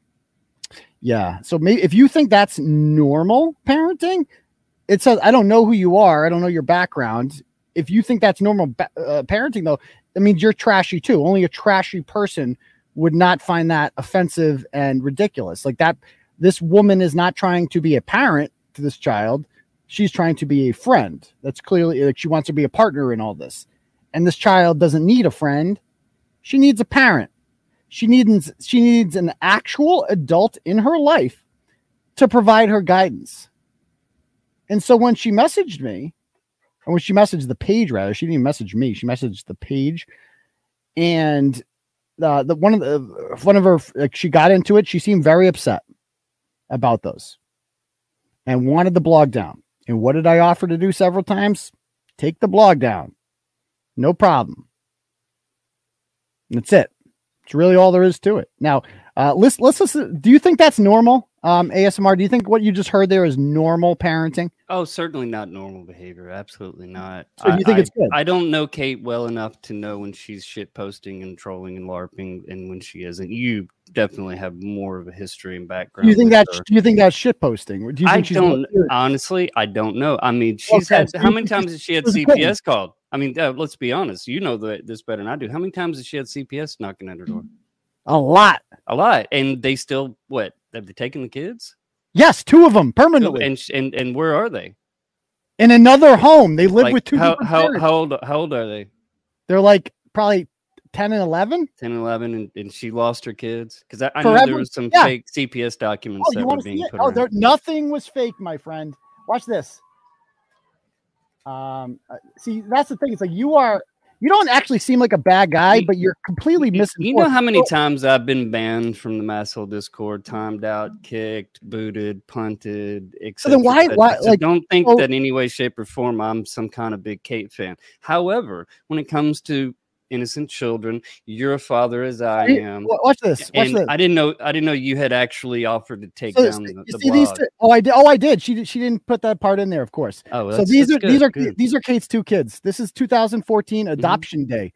Yeah. So maybe if you think that's normal parenting, it says, I don't know who you are. I don't know your background. If you think that's normal uh, parenting, though, that means you're trashy, too. Only a trashy person would not find that offensive and ridiculous like that. This woman is not trying to be a parent to this child. She's trying to be a friend. That's clearly like she wants to be a partner in all this. And this child doesn't need a friend. She needs a parent. She needs she needs an actual adult in her life to provide her guidance. And so when she messaged me, or when she messaged the page, rather, she didn't even message me. She messaged the page, and uh, the one of the one of her like, she got into it. She seemed very upset about those, and wanted the blog down. And what did I offer to do several times? Take the blog down, no problem. And that's it. It's really all there is to it. Now, uh, let's let's listen. Do you think that's normal, um, A S M R? Do you think what you just heard there is normal parenting? Oh, certainly not normal behavior. Absolutely not. So I, you think I, it's good? I don't know Kate well enough to know when she's shit posting and trolling and LARPing and when she isn't. You definitely have more of a history and background. Do you think that's do you think that's shit posting? Do you think I she's don't honestly. I don't know. I mean, she's okay. had how many times has she had C P S called? I mean, uh, let's be honest. You know the, this better than I do. How many times has she had C P S knocking at her door? A lot. A lot. And they still, what, have they taken the kids? Yes, two of them permanently. And and, and where are they? In another home. They live like, with two how, how, how, old, how old are they? They're like probably ten and eleven? ten and eleven, and, and she lost her kids? Because I, I know there was some yeah. fake C P S documents oh, that were being put oh, there, nothing was fake, my friend. Watch this. Um, see, that's the thing. It's like you are, you don't actually seem like a bad guy, but you're completely missing. You know how many times I've been banned from the Mass School Discord, timed out, kicked, booted, punted, et cetera. So then why, why so like, don't think oh, that in any way, shape, or form I'm some kind of big Kate fan. However, when it comes to innocent children. You're a father as I am. Watch this. Watch and this. I didn't know. I didn't know you had actually offered to take so down the, the blog. These two, oh, I did. Oh, I did. She she didn't put that part in there, of course. Oh, well, so that's, these that's are good, these are good. These are Kate's two kids. This is two thousand fourteen adoption mm-hmm. day.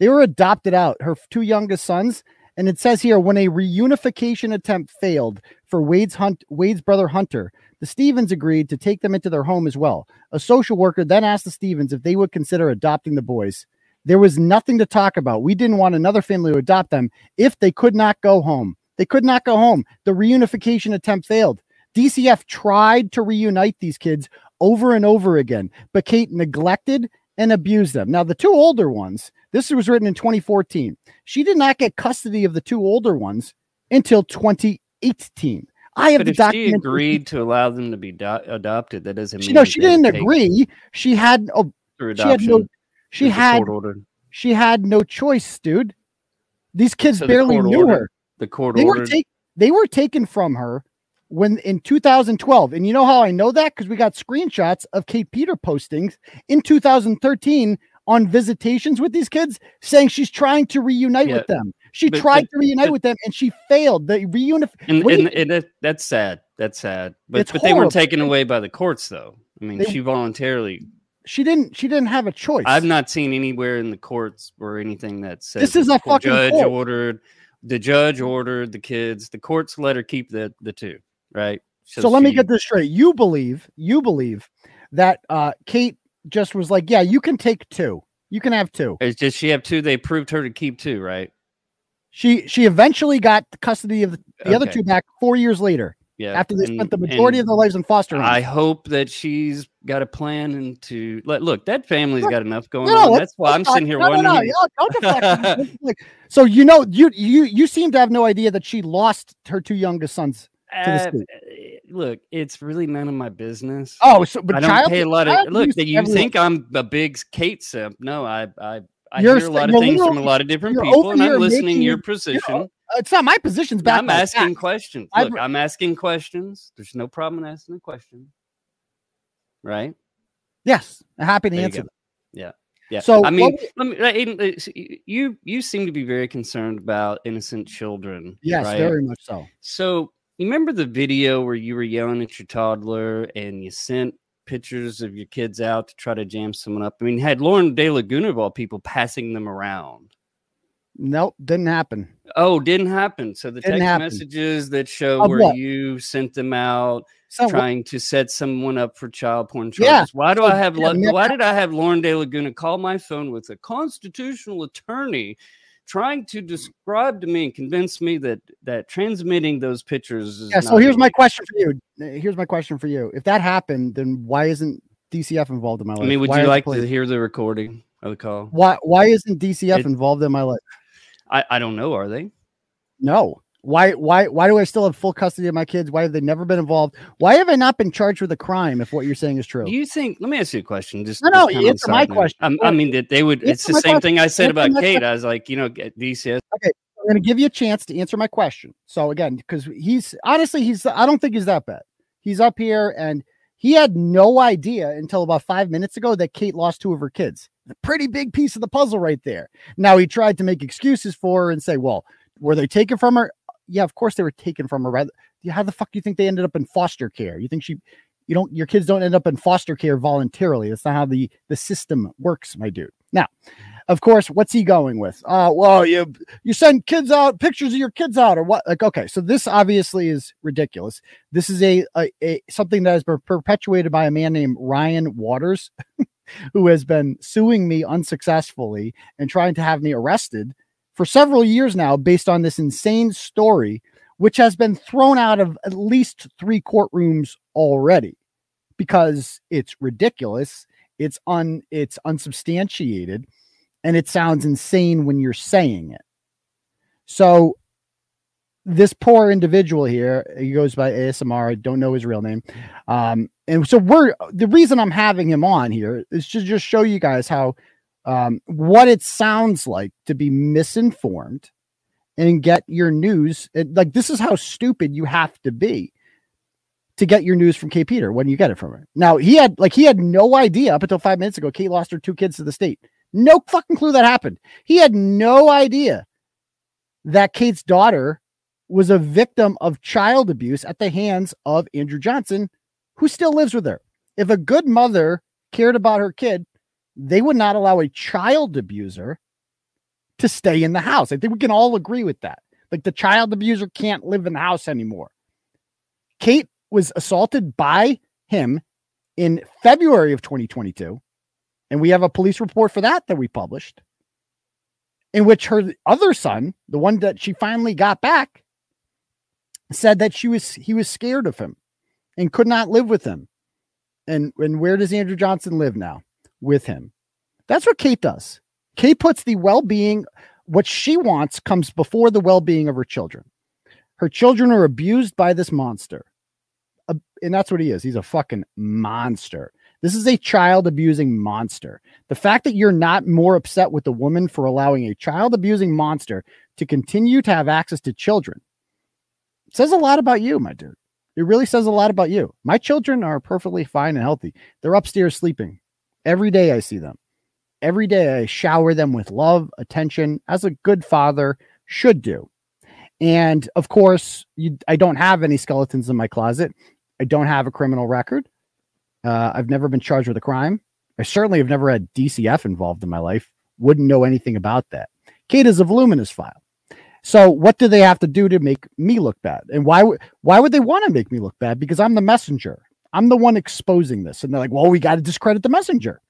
They were adopted out. Her two youngest sons. And it says here, when a reunification attempt failed for Wade's Hunt, Wade's brother Hunter, the Stevens agreed to take them into their home as well. A social worker then asked the Stevens if they would consider adopting the boys. There was nothing to talk about. We didn't want another family to adopt them if they could not go home. They could not go home. The reunification attempt failed. D C F tried to reunite these kids over and over again, but Kate neglected and abused them. Now, the two older ones, this was written in twenty fourteen. She did not get custody of the two older ones until twenty eighteen. I have but the if she agreed to allow them to be adopted. That doesn't mean. No, she didn't agree. She had, oh, she had no, she had, she had no choice, dude. These kids so barely the knew ordered, her. The court they ordered. Were take, they were taken from her when in two thousand twelve. And you know how I know that? Because we got screenshots of Kate Peter postings in two thousand thirteen on visitations with these kids saying she's trying to reunite yeah, with them. She but, tried but, to reunite but, with them and she failed. The reunif- and, and, and that, that's sad. That's sad. But, but they were taken away by the courts though. I mean, they, she voluntarily. She didn't, she didn't have a choice. I've not seen anywhere in the courts or anything that says this is a fucking judge court. ordered. The judge ordered the kids, the courts let her keep the, the two. Right. So, so let she, me get this straight. You believe, you believe that uh, Kate just was like, yeah, you can take two. You can have two. It's just she have two. They proved her to keep two, right? She she eventually got custody of the, the okay. other two back four years later. Yeah. After they and, spent the majority of their lives in foster homes. I hope that she's got a plan and to let look that family's sure. got enough going no, on. That's why I'm not, sitting here no, wondering. No, no, no, like, so you know, you you you seem to have no idea that she lost her two youngest sons. Uh, look, it's really none of my business. Oh, so but I don't child, pay a lot of look. That you think I'm a big Kate simp? No, I, I, I hear a lot of things from a lot of different people, and I'm listening to your position. You know, it's not my position's back. I'm asking back. questions. Look, I've, I'm asking questions. There's no problem in asking a question, right? Yes, I'm happy to there answer. Yeah, yeah. So I mean, well, let me. You you seem to be very concerned about innocent children. Yes, right? Very much so. So. You remember the video where you were yelling at your toddler and you sent pictures of your kids out to try to jam someone up? I mean, had Lauren De Laguna of all people passing them around. Nope, didn't happen. Oh, didn't happen. So the didn't text happen. messages that show of where what? you sent them out so trying what? to set someone up for child porn charges. Yeah. Why do so, I have yeah, La- why did I have Lauren De Laguna call my phone with a constitutional attorney? Trying to describe to me and convince me that that transmitting those pictures is yeah. So here's my question for you. Here's my question for you. If that happened, then why isn't D C F involved in my life? I mean, would why you like to hear the recording of the call? Why Why isn't D C F it, involved in my life? I, I don't know. Are they? No. Why Why Why do I still have full custody of my kids? Why have they never been involved? Why have I not been charged with a crime? If what you're saying is true, do you think? Let me ask you a question. Just no, no. Just answer my question. I'm, I mean that they would. Answer it's the same question. thing I said answer about Kate. Question. I was like, you know, D C S. Okay, I'm going to give you a chance to answer my question. So again, because he's honestly, he's. I don't think he's that bad. He's up here and he had no idea until about five minutes ago that Kate lost two of her kids. A pretty big piece of the puzzle right there. Now he tried to make excuses for her and say, well, were they taken from her? Yeah, of course they were taken from her. Right? How the fuck do you think they ended up in foster care? You think she, you don't, your kids don't end up in foster care voluntarily. That's not how the, the system works, my dude. Now, of course, what's he going with? Uh, well, you you send kids out, pictures of your kids out, or what? Like, okay, so this obviously is ridiculous. This is a, a, a something that has been perpetuated by a man named Ryan Waters, who has been suing me unsuccessfully and trying to have me arrested for several years now, based on this insane story, which has been thrown out of at least three courtrooms already, because it's ridiculous, it's un, it's unsubstantiated, and it sounds insane when you're saying it. So, this poor individual here, he goes by A S M R. I don't know his real name, um, and so we're the reason I'm having him on here is to just show you guys how. Um, what it sounds like to be misinformed and get your news. It, like, this is how stupid you have to be to get your news from Kate Peter when you get it from her. Now he had, like, he had no idea up until five minutes ago, Kate lost her two kids to the state. No fucking clue that happened. He had no idea that Kate's daughter was a victim of child abuse at the hands of Andrew Johnson, who still lives with her. If a good mother cared about her kid, they would not allow a child abuser to stay in the house. I think we can all agree with that. Like, the child abuser can't live in the house anymore. Kate was assaulted by him in February of twenty twenty-two. And we have a police report for that that we published, in which her other son, the one that she finally got back, said that she was he was scared of him and could not live with him. And, and where does Andrew Johnson live now? With him. That's what Kate does. Kate puts the well-being, what she wants comes before the well-being of her children. Her children are abused by this monster. Uh, and that's what he is. He's a fucking monster. This is a child-abusing monster. The fact that you're not more upset with the woman for allowing a child-abusing monster to continue to have access to children says a lot about you, my dude. It really says a lot about you. My children are perfectly fine and healthy. They're upstairs sleeping. Every day I see them. Every day I shower them with love, attention, as a good father should do. And, of course, you, I don't have any skeletons in my closet. I don't have a criminal record. Uh, I've never been charged with a crime. I certainly have never had D C F involved in my life. Wouldn't know anything about that. Kate is a voluminous file. So what do they have to do to make me look bad? And why, why would they want to make me look bad? Because I'm the messenger. I'm the one exposing this. And they're like, well, we got to discredit the messenger.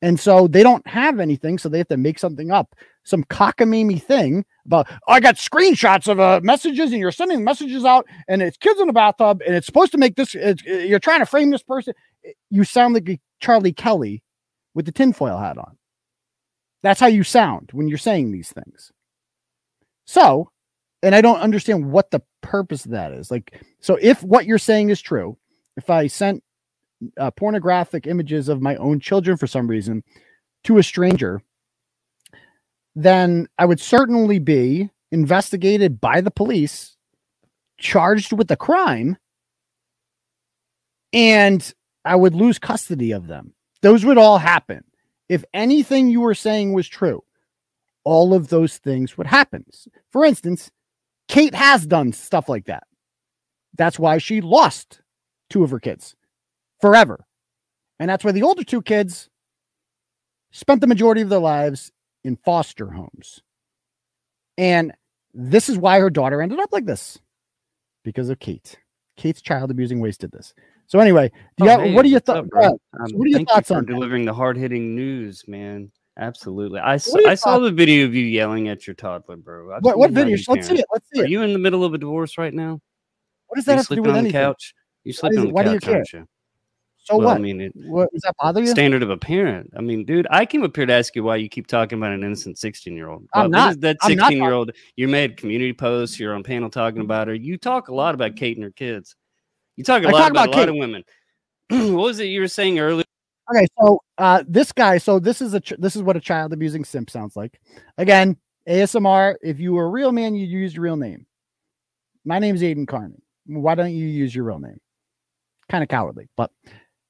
And so they don't have anything. So they have to make something up. Some cockamamie thing about, oh, I got screenshots of uh, messages and you're sending messages out and it's kids in the bathtub and it's supposed to make this, it's, you're trying to frame this person. You sound like Charlie Kelly with the tinfoil hat on. That's how you sound when you're saying these things. So, and I don't understand what the purpose of that is. Like, so if what you're saying is true, if I sent uh, pornographic images of my own children for some reason to a stranger, then I would certainly be investigated by the police, charged with a crime, and I would lose custody of them. Those would all happen. If anything you were saying was true, all of those things would happen. For instance, Kate has done stuff like that. That's why she lost two of her kids forever. And that's why the older two kids spent the majority of their lives in foster homes. And this is why her daughter ended up like this, because of Kate. Kate's child abusing ways did this. So anyway, do you oh, have, man, what are your thoughts? What are your thank thoughts you for on delivering that? The hard hitting news, man? Absolutely. I saw, I saw the video of you yelling at your toddler, bro. I what what video? Let's see it. Let's see it. Are you in the middle of a divorce right now? What does that you have to do with anything? Couch? You sleeping on the why couch? Do you aren't you? So well, what? I mean, it, what does that bother you? Standard of a parent. I mean, dude, I came up here to ask you why you keep talking about an innocent sixteen-year-old. I'm well, not that sixteen-year-old. You made community posts. You're on panel talking about her. You talk a lot about Kate and her kids. You talk a I lot talk about, about a lot of women. What was it you were saying earlier? Okay, so uh, this guy. So this is a ch this is what a child abusing simp sounds like. Again, A S M R. If you were a real man, you'd use your real name. My name is Aidan Kearney. Why don't you use your real name? Kind of cowardly, but.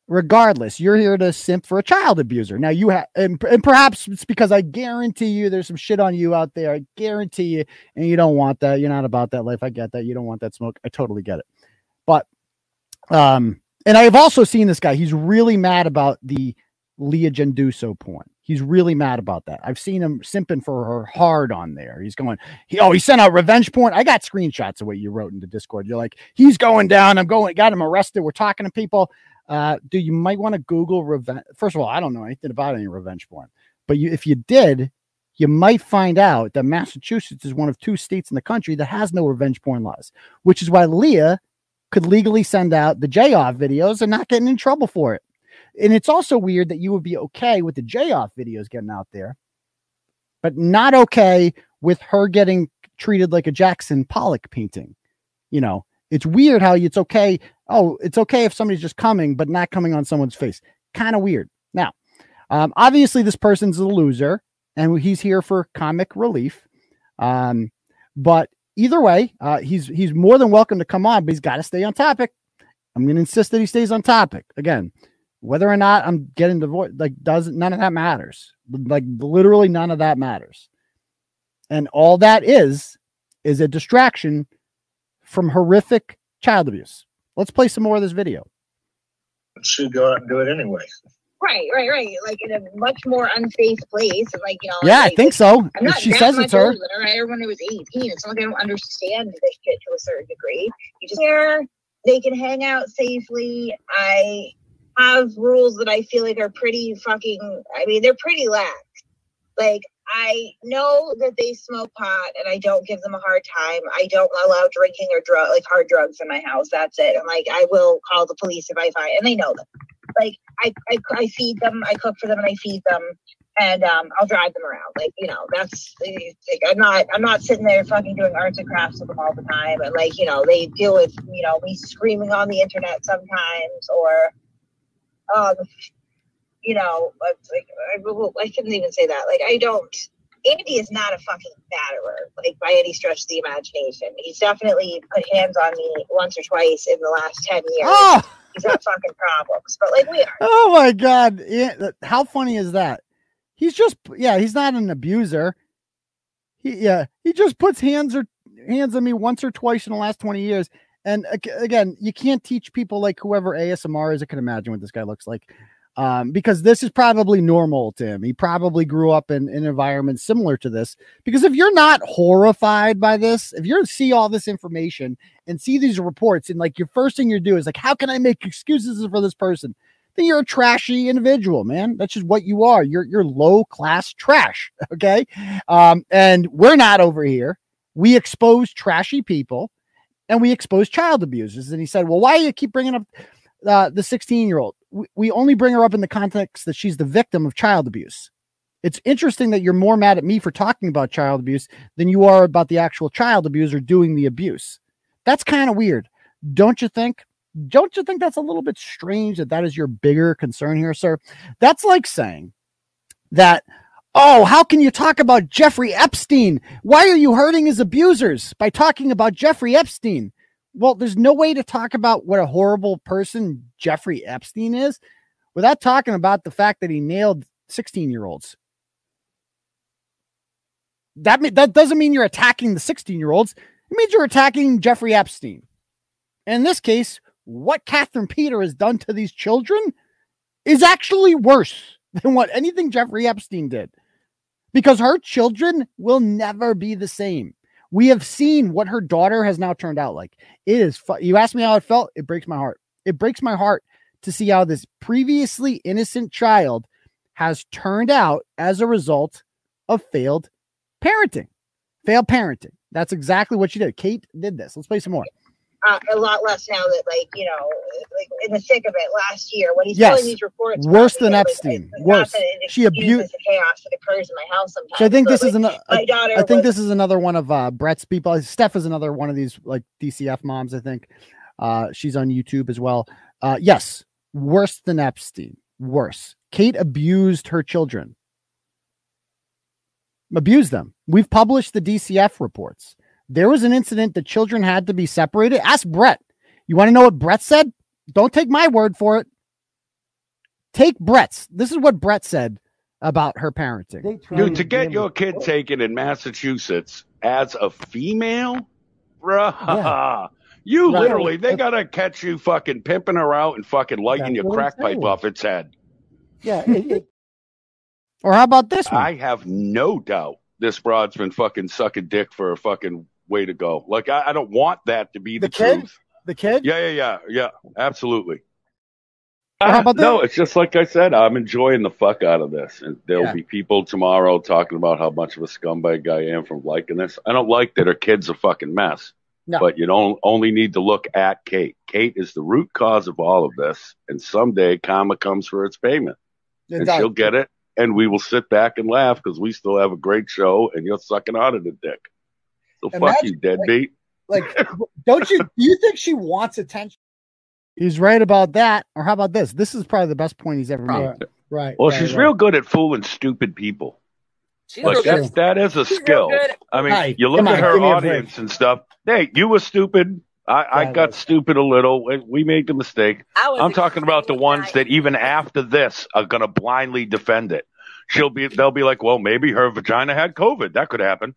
Regardless, you're here to simp for a child abuser. Now you have, and, and perhaps it's because I guarantee you there's some shit on you out there. I guarantee you, and you don't want that. You're not about that life. I get that. You don't want that smoke. I totally get it. But, um, and I have also seen this guy. He's really mad about the Leigha Genduso porn. He's really mad about that. I've seen him simping for her hard on there. He's going, he, oh, he sent out revenge porn. I got screenshots of what you wrote in the Discord. You're like, he's going down. I'm going, got him arrested. We're talking to people. Uh, dude, you might want to Google revenge. First of all, I don't know anything about any revenge porn, but you, if you did, you might find out that Massachusetts is one of two states in the country that has no revenge porn laws, which is why Leah could legally send out the J-off videos and not getting in trouble for it. And it's also weird that you would be okay with the J-off videos getting out there, but not okay with her getting treated like a Jackson Pollock painting. You know, it's weird how it's okay. Oh, it's okay if somebody's just coming, but not coming on someone's face. Kind of weird. Now, um, obviously, this person's a loser, and he's here for comic relief. Um, but either way, uh, he's he's more than welcome to come on, but he's got to stay on topic. I'm going to insist that he stays on topic. Again, whether or not I'm getting divorced, like, doesn't, none of that matters. Like, literally none of that matters. And all that is, is a distraction from horrific child abuse. Let's play some more of this video. She'd go out and do it anyway. Right, right, right. Like, in a much more unsafe place. Like, you know. Yeah, like, I think so. I'm not she that says much it's her. Older than her. I heard when I was eighteen. It's not like I don't understand this shit to a certain degree. You just care. They can hang out safely. I have rules that I feel like are pretty fucking, I mean, they're pretty lax. Like, I know that they smoke pot and I don't give them a hard time. I don't allow drinking or drug, like hard drugs in my house. That's it. I'm like, I will call the police if I find, and they know that. Like, I, I, I feed them, I cook for them and I feed them, and um, I'll drive them around. Like, you know, that's like, I'm not, I'm not sitting there fucking doing arts and crafts with them all the time. And like, you know, they deal with, you know, me screaming on the internet sometimes, or, um, you know, like, I, I shouldn't even say that. Like, I don't, Andy is not a fucking batterer, like, by any stretch of the imagination. He's definitely put hands on me once or twice in the last ten years. Oh! He's got fucking problems, but like, we are. Oh my God. Yeah, how funny is that? He's just, yeah, he's not an abuser. He, yeah, he just puts hands or hands on me once or twice in the last twenty years. And again, you can't teach people, like, whoever A S M R is, I can imagine what this guy looks like. Um, because this is probably normal to him. He probably grew up in, in an environment similar to this, because if you're not horrified by this, if you see all this information and see these reports and like your first thing you do is like, how can I make excuses for this person? Then you're a trashy individual, man. That's just what you are. You're, you're low class trash. Okay. Um, and we're not over here. We expose trashy people and we expose child abusers. And he said, well, why do you keep bringing up uh, the sixteen year old? We only bring her up in the context that she's the victim of child abuse. It's interesting that you're more mad at me for talking about child abuse than you are about the actual child abuser doing the abuse. That's kind of weird. Don't you think? Don't you think that's a little bit strange that that is your bigger concern here, sir? That's like saying that, oh, how can you talk about Jeffrey Epstein? Why are you hurting his abusers by talking about Jeffrey Epstein? Well, there's no way to talk about what a horrible person Jeffrey Epstein is without talking about the fact that he nailed sixteen-year-olds. That mean, that doesn't mean you're attacking the sixteen-year-olds. It means you're attacking Jeffrey Epstein. And in this case, what Katherine Peter has done to these children is actually worse than what anything Jeffrey Epstein did, because her children will never be the same. We have seen what her daughter has now turned out like. It is, you asked me how it felt. It breaks my heart. It breaks my heart to see how this previously innocent child has turned out as a result of failed parenting. Failed parenting. That's exactly what she did. Kate did this. Let's play some more. Uh, a lot less now that, like, you know, like in the thick of it last year when he's yes. telling these reports. Worse than Epstein. Like, worse. She abused the chaos that occurs in my house sometimes. So I think this like, is another. I think was, this is another one of uh, Brett's people. Steph is another one of these like D C F moms. I think uh, she's on YouTube as well. Uh, yes, worse than Epstein. Worse. Kate abused her children. Abused them. We've published the D C F reports. There was an incident that children had to be separated. Ask Brett. You want to know what Brett said? Don't take my word for it. Take Brett's. This is what Brett said about her parenting. Dude, to get your kid taken in Massachusetts as a female? Bruh. Yeah. You right. literally, they got to catch you fucking pimping her out and fucking lighting your crack pipe off its head. Yeah. It, it... Or how about this one? I have no doubt this broad's been fucking sucking dick for a fucking... Way to go. Like, I, I don't want that to be the, the kid? truth. The kid? Yeah, yeah, yeah. Yeah, absolutely. Uh, How about that? No, it's just like I said, I'm enjoying the fuck out of this. And there'll yeah. be people tomorrow talking about how much of a scumbag I am from liking this. I don't like that her kid's a fucking mess. No. But you don't only need to look at Kate. Kate is the root cause of all of this. And someday karma comes for its payment. It and does. She'll get it. And we will sit back and laugh because we still have a great show and you're sucking out of the dick. So imagine, fuck you, deadbeat. Like, like don't you do you think she wants attention? He's right about that. Or how about this? This is probably the best point he's ever made. Right. right well, right, she's right. real good at fooling stupid people. She's like that's, that is a she's skill. I mean, right. you look Come at on, her audience and stuff. Hey, you were stupid. I, I got is. stupid a little. We made the mistake. I'm talking about the ones that even after this are going to blindly defend it. She'll be. They'll be like, well, maybe her vagina had COVID. That could happen.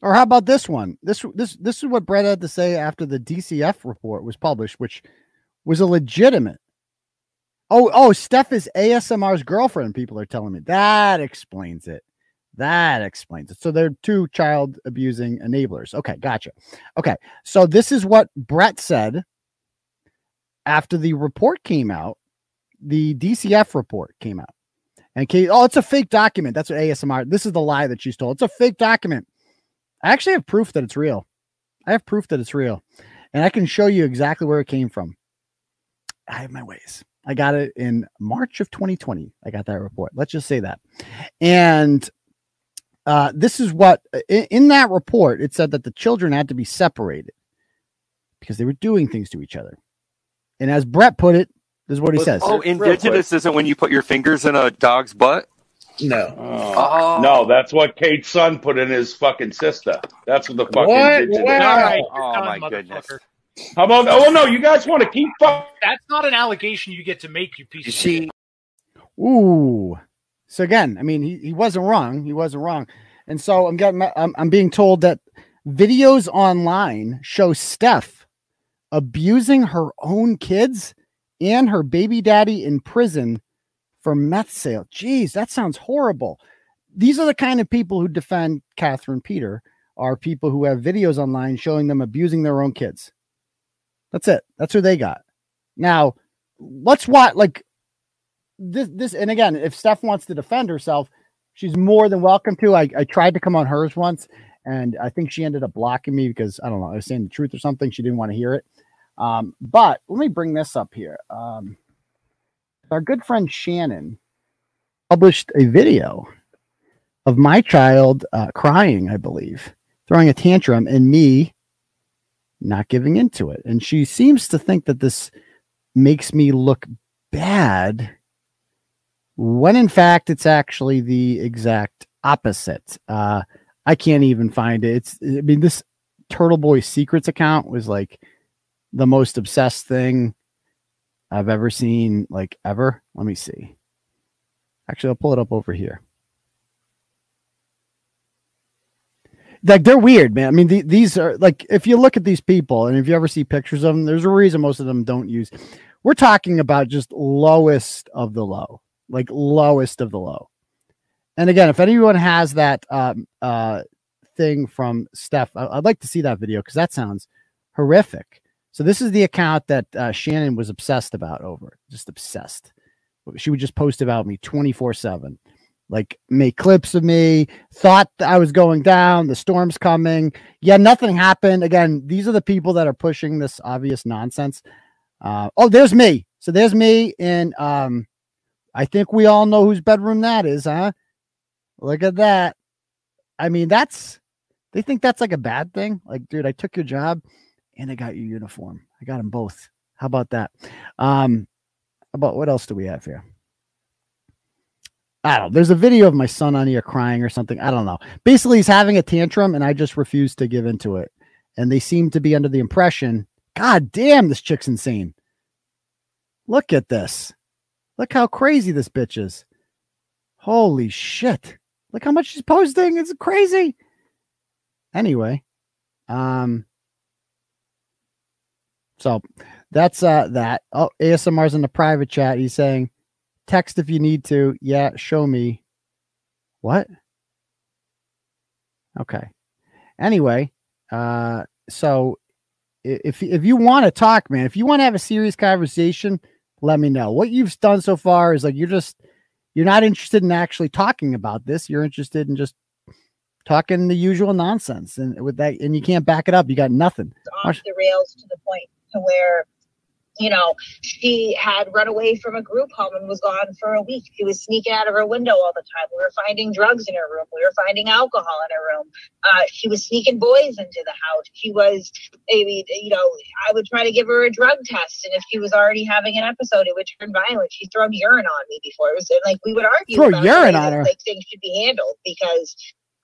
Or how about this one? This this this is what Brett had to say after the D C F report was published, which was a legitimate. Oh, oh, Steph is A S M R's girlfriend. People are telling me that explains it. That explains it. So they're two child abusing enablers. Okay, gotcha. Okay, so this is what Brett said after the report came out. The D C F report came out. And Kate, oh, it's a fake document. That's what A S M R, this is the lie that she's told. It's a fake document. I actually have proof that it's real. I have proof that it's real. And I can show you exactly where it came from. I have my ways. I got it in March of twenty twenty. I got that report. Let's just say that. And Uh, this is what in, in that report, it said that the children had to be separated because they were doing things to each other. And as Brett put it, this is what he oh, says. Oh, indigenous isn't when you put your fingers in a dog's butt. No, oh. Oh. No, that's what Kate's son put in his fucking sister. That's what the fucking what? Indigenous. Wow. Is. Oh, oh my goodness. How about? Oh no, you guys want to keep? Fuck? That's not an allegation you get to make, you piece you of shit. Ooh. So again, I mean, he, he wasn't wrong. He wasn't wrong. And so I'm getting, I'm, I'm being told that videos online show Steph abusing her own kids and her baby daddy in prison for meth sale. Jeez, that sounds horrible. These are the kind of people who defend Catherine Peter, are people who have videos online showing them abusing their own kids. That's it. That's who they got. Now, let's watch, like, This, this, and again, if Steph wants to defend herself, she's more than welcome to. I, I tried to come on hers once, and I think she ended up blocking me because I don't know, I was saying the truth or something. She didn't want to hear it. Um, but let me bring this up here. Um, our good friend Shannon published a video of my child uh, crying, I believe, throwing a tantrum, and me not giving into it. And she seems to think that this makes me look bad, when in fact, it's actually the exact opposite. Uh, I can't even find it. It's, I mean, this Turtle Boy Secrets account was like the most obsessed thing I've ever seen, like ever. Let me see. Actually, I'll pull it up over here. Like, they're weird, man. I mean, the, these are like, if you look at these people and if you ever see pictures of them, there's a reason most of them don't use. We're talking about just lowest of the low. Like lowest of the low. And again, if anyone has that um, uh, thing from Steph, I I'd like to see that video because that sounds horrific. So this is the account that uh, Shannon was obsessed about over. Just obsessed. She would just post about me twenty-four seven. Like, make clips of me. Thought that I was going down. The storm's coming. Yeah, nothing happened. Again, these are the people that are pushing this obvious nonsense. Uh, oh, there's me. So there's me in... Um, I think we all know whose bedroom that is, huh? Look at that. I mean, that's, they think that's like a bad thing. Like, dude, I took your job and I got your uniform. I got them both. How about that? Um, about what else do we have here? I don't know. There's a video of my son on here crying or something. I don't know. Basically, he's having a tantrum and I just refuse to give into it. And they seem to be under the impression, God damn, this chick's insane. Look at this. Look how crazy this bitch is. Holy shit. Look how much she's posting. It's crazy. Anyway. Um, so that's uh, that. Oh, A S M R's in the private chat. He's saying, text if you need to. Yeah, show me. What? Okay. Anyway. Uh, so if, if you want to talk, man, if you want to have a serious conversation, let me know. What you've done so far is like, you're just, you're not interested in actually talking about this. You're interested in just talking the usual nonsense. And with that, and you can't back it up. You got nothing. Off the rails to the point to where, you know, she had run away from a group home and was gone for a week. She was sneaking out of her window all the time. We were finding drugs in her room. We were finding alcohol in her room. Uh, she was sneaking boys into the house. She was, I mean, you know, I would try to give her a drug test. And if she was already having an episode, it would turn violent. She'd throw urine on me before. It was like, we would argue. Throw urine on her. Like, things should be handled because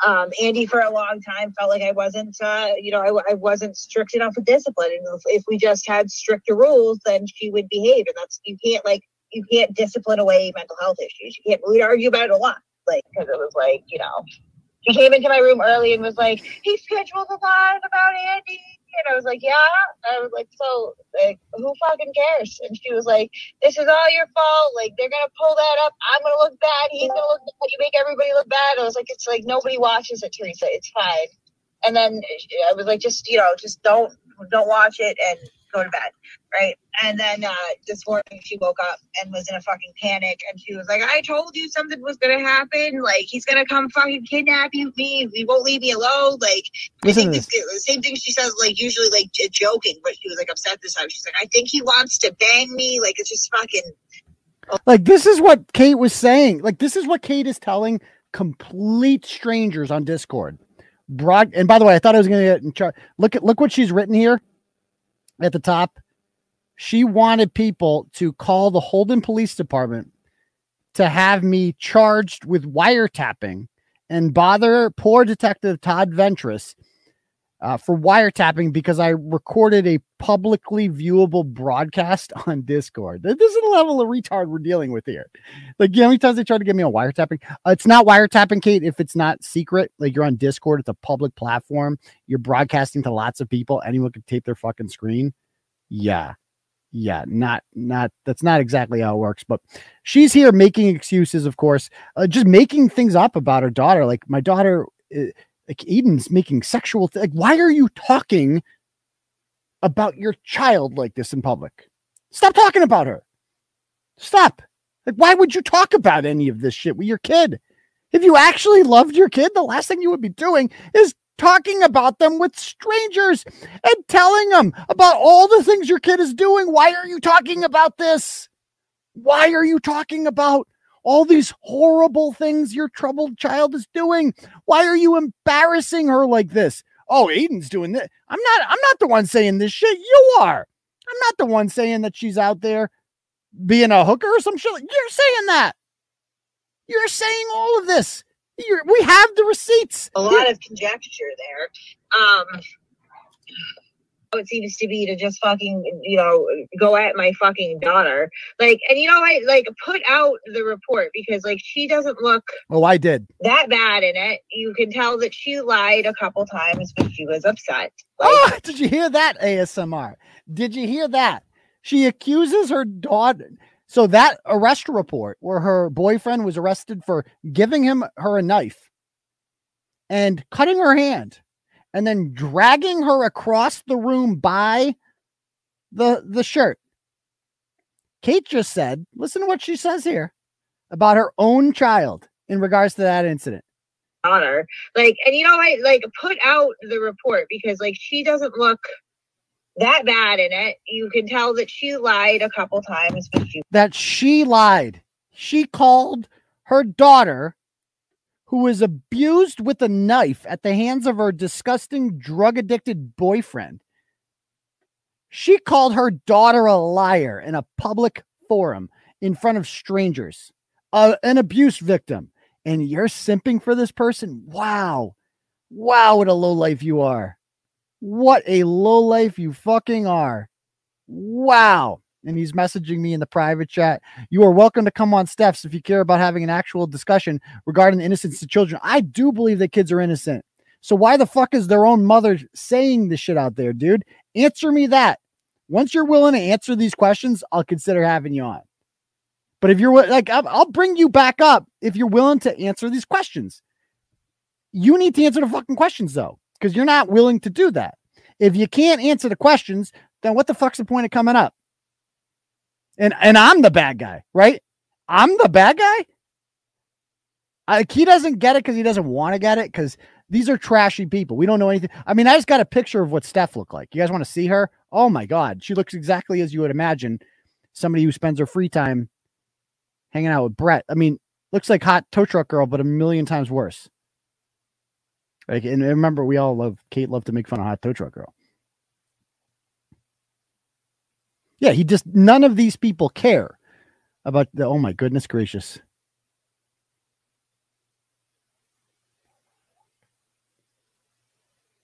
Um, Andy, for a long time, felt like I wasn't, uh, you know, I, I wasn't strict enough with discipline. And if, if we just had stricter rules, then she would behave. And that's, you can't, like, you can't discipline away mental health issues. You can't, we'd argue about it a lot, like, because it was like, you know, she came into my room early and was like, he scheduled a lot about Andy. And I was like, yeah. I was like, so, like, who fucking cares? And she was like, this is all your fault. Like, they're going to pull that up. I'm going to look bad. He's going to look bad. You make everybody look bad. I was like, it's like, nobody watches it, Teresa. It's fine. And then I was like, just, you know, just don't, don't watch it and go to bed. Right. And then uh, this morning she woke up and was in a fucking panic. And she was like, I told you something was going to happen. Like, he's going to come fucking kidnap you. Me. He won't leave me alone. Like, I think the, the same thing she says, like, usually, like, joking. But she was, like, upset this time. She's like, I think he wants to bang me. Like, it's just fucking. Like, this is what Kate was saying. Like, this is what Kate is telling complete strangers on Discord. Broad. And by the way, I thought I was going to get in charge. Look at, look what she's written here at the top. She wanted people to call the Holden Police Department to have me charged with wiretapping and bother poor Detective Todd Ventris uh, for wiretapping because I recorded a publicly viewable broadcast on Discord. This is the level of retard we're dealing with here. Like, you know, how many times they tried to get me on wiretapping? Uh, it's not wiretapping, Kate, if it's not secret. Like, you're on Discord. It's a public platform. You're broadcasting to lots of people. Anyone can tape their fucking screen. Yeah. Yeah, not, not, that's not exactly how it works, but she's here making excuses, of course, uh, just making things up about her daughter. Like, my daughter, uh, like Aidan's making sexual, th- like, why are you talking about your child like this in public? Stop talking about her. Stop. Like, why would you talk about any of this shit with your kid? If you actually loved your kid, the last thing you would be doing is talking about them with strangers and telling them about all the things your kid is doing. Why are you talking about this? Why are you talking about all these horrible things your troubled child is doing? Why are you embarrassing her like this? Oh, Aidan's doing this. I'm not, I'm not the one saying this shit. You are. I'm not the one saying that she's out there being a hooker or some shit. You're saying that. You're saying all of this. You're, we have the receipts. A lot of conjecture there. Um, it seems to be to just fucking, you know, go at my fucking daughter. Like, and you know, I like put out the report because, like, she doesn't look. Oh, I did. That bad in it. You can tell that she lied a couple times, but she was upset. Like, oh, did you hear that, A S M R? Did you hear that? She accuses her daughter. So that arrest report where her boyfriend was arrested for giving him her a knife and cutting her hand and then dragging her across the room by the, the shirt. Kate just said, listen to what she says here about her own child in regards to that incident. Honor. Like, and you know, I like put out the report because, like, she doesn't look that bad in it. You can tell that she lied a couple times. But she- that she lied. She called her daughter, who was abused with a knife at the hands of her disgusting drug-addicted boyfriend. She called her daughter a liar in a public forum in front of strangers, uh, an abuse victim. And you're simping for this person? Wow. Wow, what a lowlife you are. What a lowlife you fucking are. Wow. And he's messaging me in the private chat. You are welcome to come on Steph's if you care about having an actual discussion regarding the innocence of children. I do believe that kids are innocent. So why the fuck is their own mother saying this shit out there, dude? Answer me that. Once you're willing to answer these questions, I'll consider having you on. But if you're like, I'll bring you back up if you're willing to answer these questions. You need to answer the fucking questions, though. Because you're not willing to do that. If you can't answer the questions, then what the fuck's the point of coming up? And and I'm the bad guy, right? I'm the bad guy? I, he doesn't get it because he doesn't want to get it because these are trashy people. We don't know anything. I mean, I just got a picture of what Steph looked like. You guys want to see her? Oh, my God. She looks exactly as you would imagine somebody who spends her free time hanging out with Brett. I mean, looks like hot tow truck girl, but a million times worse. Like, and remember, we all love Kate. Loved to make fun of Hot Tow Truck Girl. Yeah, he just none of these people care about the. Oh my goodness gracious!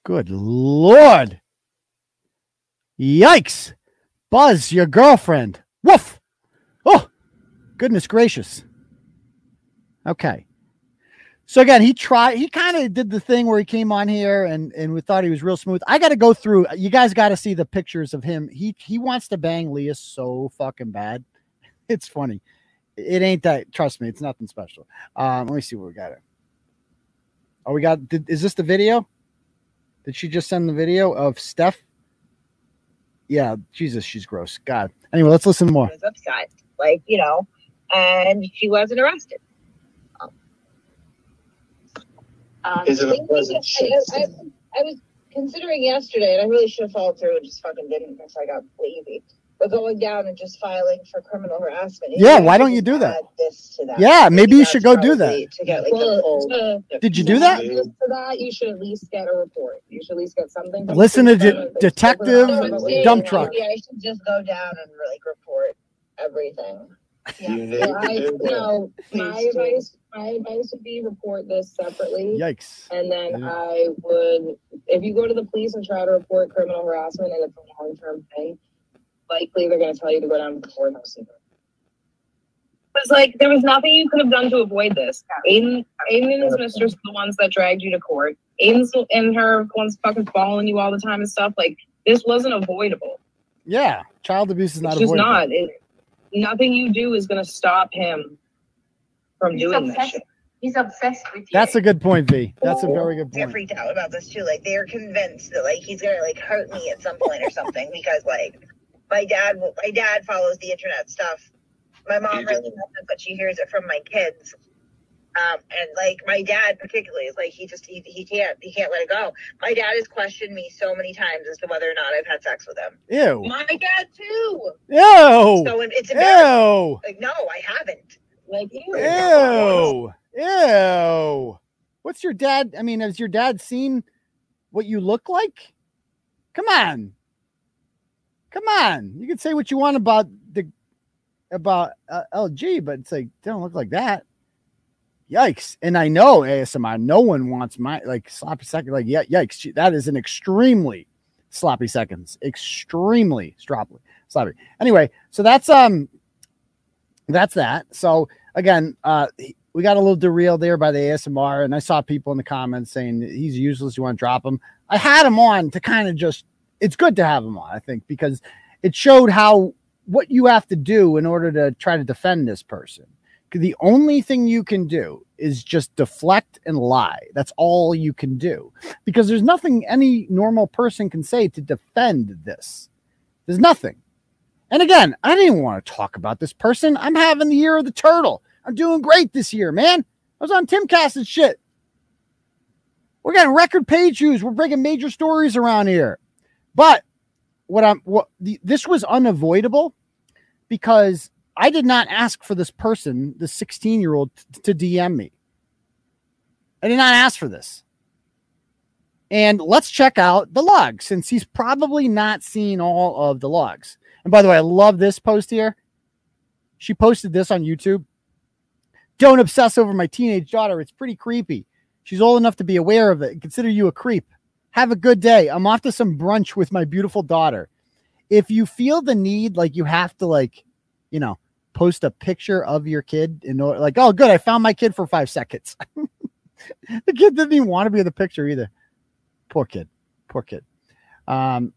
Good Lord. Yikes. Buzz, your girlfriend. Woof. Oh, goodness gracious. Okay. So again, he tried, he kind of did the thing where he came on here and, and we thought he was real smooth. I got to go through, you guys got to see the pictures of him. He, he wants to bang Leah so fucking bad. It's funny. It ain't that, trust me, it's nothing special. Um, let me see what we got. Oh, we got, did, is this the video? Did she just send the video of Steph? Yeah. Jesus, she's gross. God. Anyway, let's listen more. I was upset, like, you know, and she wasn't arrested. Um, Is it a pleasant I, I, I, I was considering yesterday, and I really should have followed through and just fucking didn't because I got lazy. But going down and just filing for criminal harassment. Yeah, why don't you do that? This to that? Yeah, maybe you should go do that. To get, like, well, the whole, uh, did you do that? For that, you should at least get a report. You should at least get something. Listen to de Detective Dump Truck. Yeah, I should just go down and really report everything. Yeah. You so I, you know, my advice, my advice would be report this separately. Yikes! And then yeah. I would, if you go to the police and try to report criminal harassment, and it's a long-term thing, likely they're going to tell you to go down to the courthouse. It was like there was nothing you could have done to avoid this. Aidan, Aidan and his mistress were the ones that dragged you to court. Aidan's and her ones fucking following you all the time and stuff. Like this wasn't avoidable. Yeah, child abuse is not. It's just avoidable. not. It, Nothing you do is going to stop him from he's doing obsessed. That shit. He's obsessed with you. That's a good point, V. That's a very good point. I freaked out about this, too. Like, they're convinced that, like, he's going to, like, hurt me at some point or something because, like, my dad my dad follows the internet stuff. My mom really doesn't, but she hears it from my kids. Um, and, like, my dad particularly is, like, he just, he, he can't, he can't let it go. My dad has questioned me so many times as to whether or not I've had sex with him. Ew. My dad, too. Ew. So it's embarrassing. Ew. Like, no, I haven't. Like, ew. Ew. Ew. What's your dad, I mean, has your dad seen what you look like? Come on. Come on. You can say what you want about the, about uh, L G, but it's like, they don't look like that. Yikes. And I know A S M R, no one wants my like sloppy second. Like, yeah, yikes. That is an extremely sloppy seconds. Extremely sloppy. Sloppy. Anyway, so that's um that's that. So again, uh we got a little derailed there by the A S M R, and I saw people in the comments saying he's useless, you want to drop him. I had him on to kind of just, it's good to have him on, I think, because it showed how what you have to do in order to try to defend this person. The only thing you can do is just deflect and lie. That's all you can do, because there's nothing any normal person can say to defend this. There's nothing. And again, I didn't want to talk about this person. I'm having the year of the turtle. I'm doing great this year, man. I was on Tim Cass's shit. We're getting record page views. We're breaking major stories around here. But what I'm, what the, this was unavoidable because I did not ask for this person, the sixteen-year-old, to D M me. I did not ask for this. And let's check out the logs, since he's probably not seen all of the logs. And by the way, I love this post here. She posted this on YouTube. Don't obsess over my teenage daughter. It's pretty creepy. She's old enough to be aware of it and consider you a creep. Have a good day. I'm off to some brunch with my beautiful daughter. If you feel the need, like you have to, like, you know, post a picture of your kid in order, like, oh, good, I found my kid for five seconds. The kid didn't even want to be in the picture either. Poor kid. Poor kid. Um,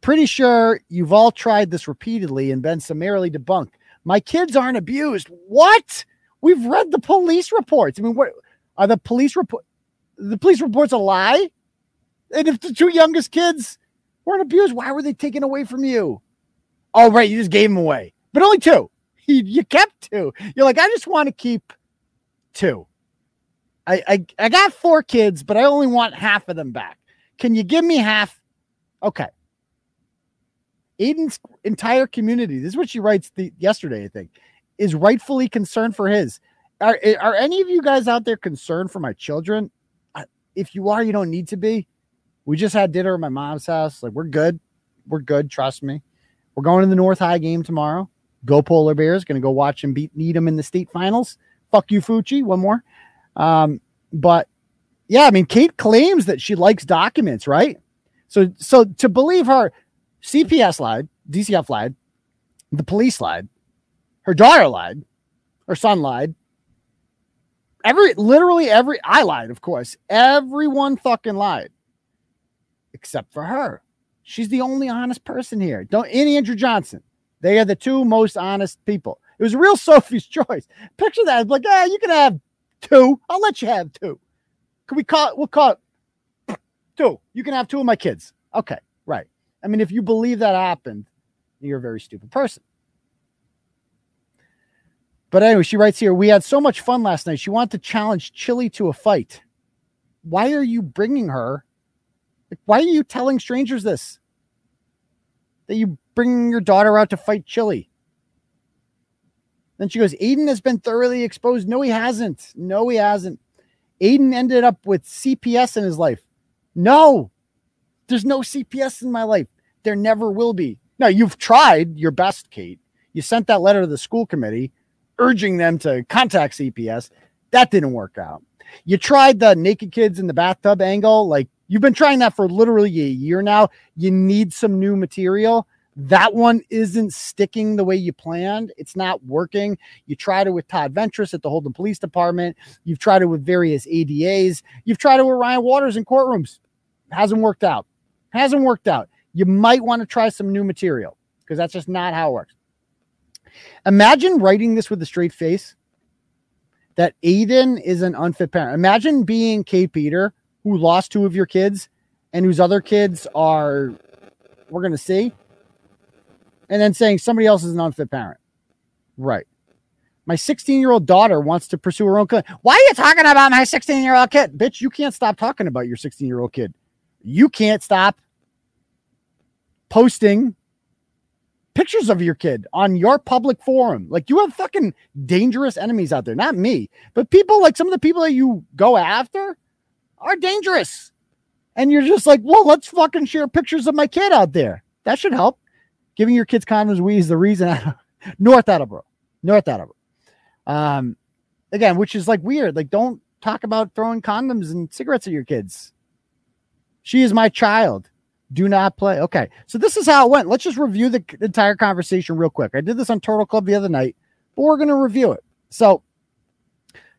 pretty sure you've all tried this repeatedly and been summarily debunked. My kids aren't abused. What? We've read the police reports. I mean, what are the police report? The police reports a lie? And if the two youngest kids weren't abused, why were they taken away from you? Oh, right. You just gave them away. But only two. You kept two. You're like, I just want to keep two. I, I I got four kids, but I only want half of them back. Can you give me half? Okay. Aidan's entire community, this is what she writes the, yesterday, I think, is rightfully concerned for his. Are, are any of you guys out there concerned for my children? If you are, you don't need to be. We just had dinner at my mom's house. Like, we're good. We're good. Trust me. We're going to the North High game tomorrow. Go Polar Bears. Going to go watch and beat Needham in the state finals. Fuck you, Fucci. One more. Um, but Yeah, I mean, Kate claims that she likes documents, right? So, so to believe her, C P S lied, D C F lied, the police lied, her daughter lied, her son lied. Every, literally every, I lied, of course. Everyone fucking lied, except for her. She's the only honest person here. Don't, and Andrew Johnson. They are the two most honest people. It was a real Sophie's choice. Picture that. Like, ah, you can have two. I'll let you have two. Can we call it? We'll call it two. You can have two of my kids. Okay, right. I mean, if you believe that happened, you're a very stupid person. But anyway, she writes here, we had so much fun last night. She wanted to challenge Chili to a fight. Why are you bringing her? Like, why are you telling strangers this? That you bring your daughter out to fight Chili. Then she goes, Aidan has been thoroughly exposed. No, he hasn't. No, he hasn't. Aidan ended up with C P S in his life. No, there's no C P S in my life. There never will be. Now, you've tried your best, Kate. You sent that letter to the school committee urging them to contact C P S. That didn't work out. You tried the naked kids in the bathtub angle. Like, you've been trying that for literally a year now. You need some new material. That one isn't sticking the way you planned. It's not working. You tried it with Todd Ventress at the Holden Police Department. You've tried it with various A D As. You've tried it with Ryan Waters in courtrooms. It hasn't worked out. It hasn't worked out. You might want to try some new material because that's just not how it works. Imagine writing this with a straight face that Aidan is an unfit parent. Imagine being Kate Peter, who lost two of your kids and whose other kids are, we're going to see, and then saying somebody else is an unfit parent. Right. My sixteen-year-old daughter wants to pursue her own kid. Why are you talking about my sixteen-year-old kid? Bitch, you can't stop talking about your sixteen-year-old kid. You can't stop posting pictures of your kid on your public forum. Like, you have fucking dangerous enemies out there. Not me, but people like some of the people that you go after are dangerous. And you're just like, well, let's fucking share pictures of my kid out there. That should help. Giving your kids condoms, weed is the reason. I North Attleboro. North Attleboro. Um, again, which is like weird. Like, don't talk about throwing condoms and cigarettes at your kids. She is my child. Do not play. Okay, so this is how it went. Let's just review the entire conversation real quick. I did this on Turtle Club the other night, but we're going to review it. So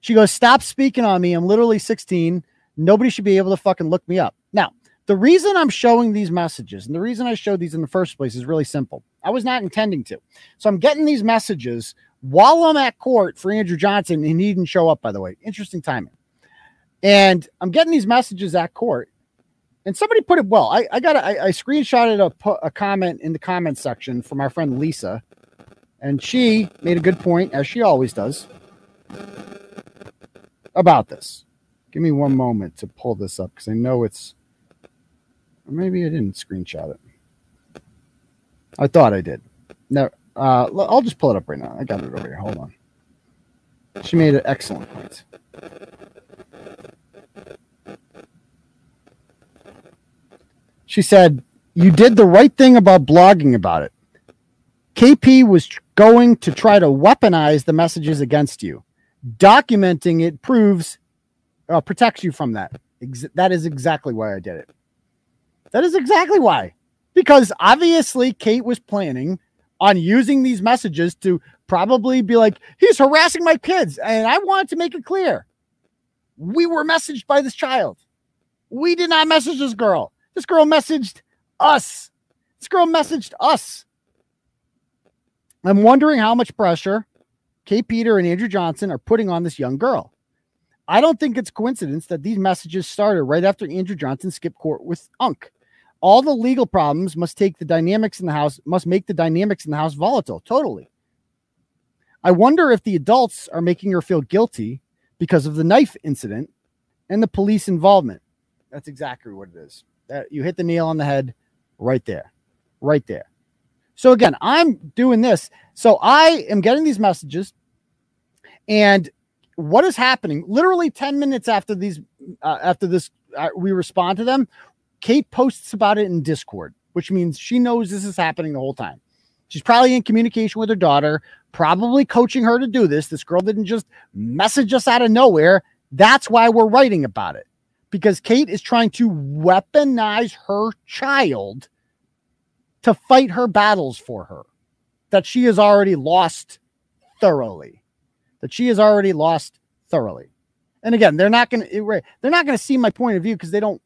she goes, stop speaking on me. I'm literally sixteen. Nobody should be able to fucking look me up. Now, the reason I'm showing these messages and the reason I showed these in the first place is really simple. I was not intending to. So I'm getting these messages while I'm at court for Andrew Johnson, and he didn't show up, by the way. Interesting timing. And I'm getting these messages at court. And somebody put it well. I, I got a, I, I screenshotted a, a comment in the comment section from our friend Lisa, and she made a good point, as she always does, about this. Give me one moment to pull this up because I know it's. Or maybe I didn't screenshot it. I thought I did. No, uh, I'll just pull it up right now. I got it over here. Hold on. She made an excellent point. She said, you did the right thing about blogging about it. K P was going to try to weaponize the messages against you. Documenting it proves, uh, protects you from that. Ex that is exactly why I did it. That is exactly why. Because obviously Kate was planning on using these messages to probably be like, he's harassing my kids. And I wanted to make it clear. We were messaged by this child. We did not message this girl. This girl messaged us. This girl messaged us. I'm wondering how much pressure Kate Peter and Andrew Johnson are putting on this young girl. I don't think it's coincidence that these messages started right after Andrew Johnson skipped court with Unc. All the legal problems must take the dynamics in the house, must make the dynamics in the house volatile. Totally. I wonder if the adults are making her feel guilty because of the knife incident and the police involvement. That's exactly what it is. Uh, you hit the nail on the head right there, right there. So again, I'm doing this. So I am getting these messages, and what is happening literally ten minutes after these, uh, after this, uh, we respond to them. Kate posts about it in Discord, which means she knows this is happening the whole time. She's probably in communication with her daughter, probably coaching her to do this. This girl didn't just message us out of nowhere. That's why we're writing about it. because Kate is trying to weaponize her child to fight her battles for her that she has already lost thoroughly, that she has already lost thoroughly. And again, they're not going to, they're not going to see my point of view because they don't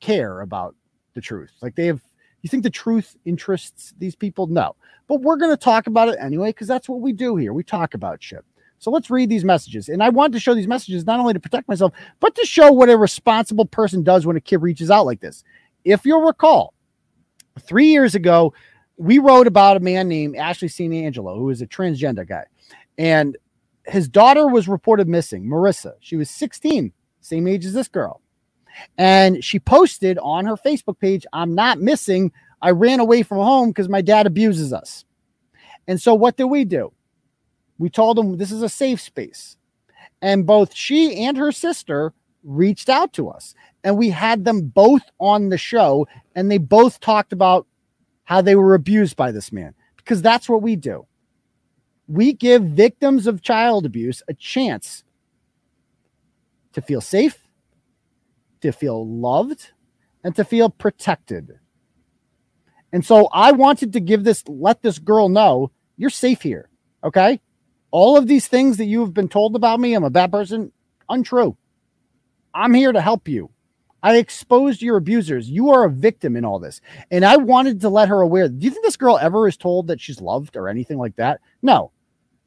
care about the truth. Like they have, you think the truth interests these people? No, but we're going to talk about it anyway, because that's what we do here. We talk about shit. So let's read these messages. And I want to show these messages, not only to protect myself, but to show what a responsible person does when a kid reaches out like this. If you'll recall, three years ago, we wrote about a man named Ashley Saint Angelo, who is a transgender guy. And his daughter was reported missing, Marissa. She was sixteen, same age as this girl. And she posted on her Facebook page, "I'm not missing. I ran away from home because my dad abuses us." And so what did we do? We told them this is a safe space. And both she and her sister reached out to us. And we had them both on the show. And they both talked about how they were abused by this man. Because that's what we do. We give victims of child abuse a chance to feel safe, to feel loved, and to feel protected. And so I wanted to give this, let this girl know, you're safe here. Okay? All of these things that you have been told about me, I'm a bad person, untrue. I'm here to help you. I exposed your abusers. You are a victim in all this. And I wanted to let her aware. Do you think this girl ever is told that she's loved or anything like that? No.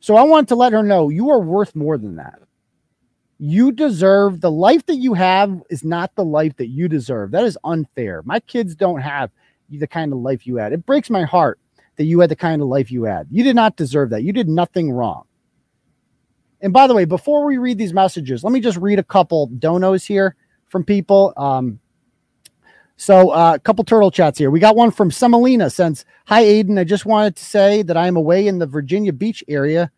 So I wanted to let her know you are worth more than that. You deserve the life that you have is not the life that you deserve. That is unfair. My kids don't have the kind of life you had. It breaks my heart that you had the kind of life you had. You did not deserve that. You did nothing wrong. And by the way, before we read these messages, let me just read a couple donos here from people. Um, so uh, a couple turtle chats here. We got one from Semolina. Sends, "Hi, Aidan. I just wanted to say that I am away in the Virginia Beach area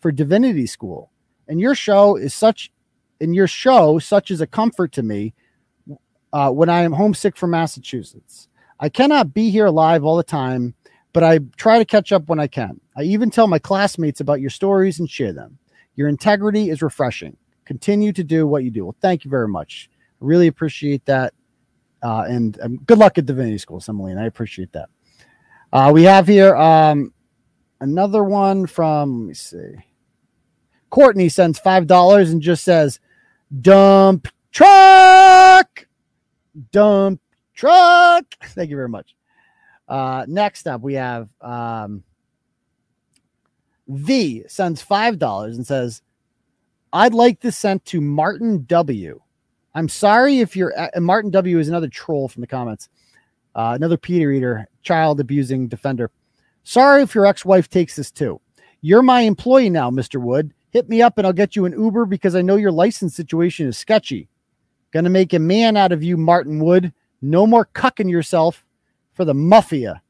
for Divinity School. And your show is such, and your show such is a comfort to me uh, when I am homesick from Massachusetts. I cannot be here live all the time, but I try to catch up when I can. I even tell my classmates about your stories and share them. Your integrity is refreshing. Continue to do what you do." Well, thank you very much. I really appreciate that. Uh, and um, good luck at Divinity School, Semolina. And I appreciate that. Uh, we have here um, another one from, let me see. Courtney sends five dollars and just says, "Dump truck! Dump truck!" Thank you very much. Uh, next up, we have... Um, V sends five dollars and says, "I'd like this sent to Martin W. I'm sorry if you're..." And Martin W is another troll from the comments. Uh, another Peter Eater, child abusing defender. "Sorry if your ex-wife takes this too. You're my employee now, Mister Wood. Hit me up and I'll get you an Uber because I know your license situation is sketchy. Gonna make a man out of you, Martin Wood. No more cucking yourself for the mafia.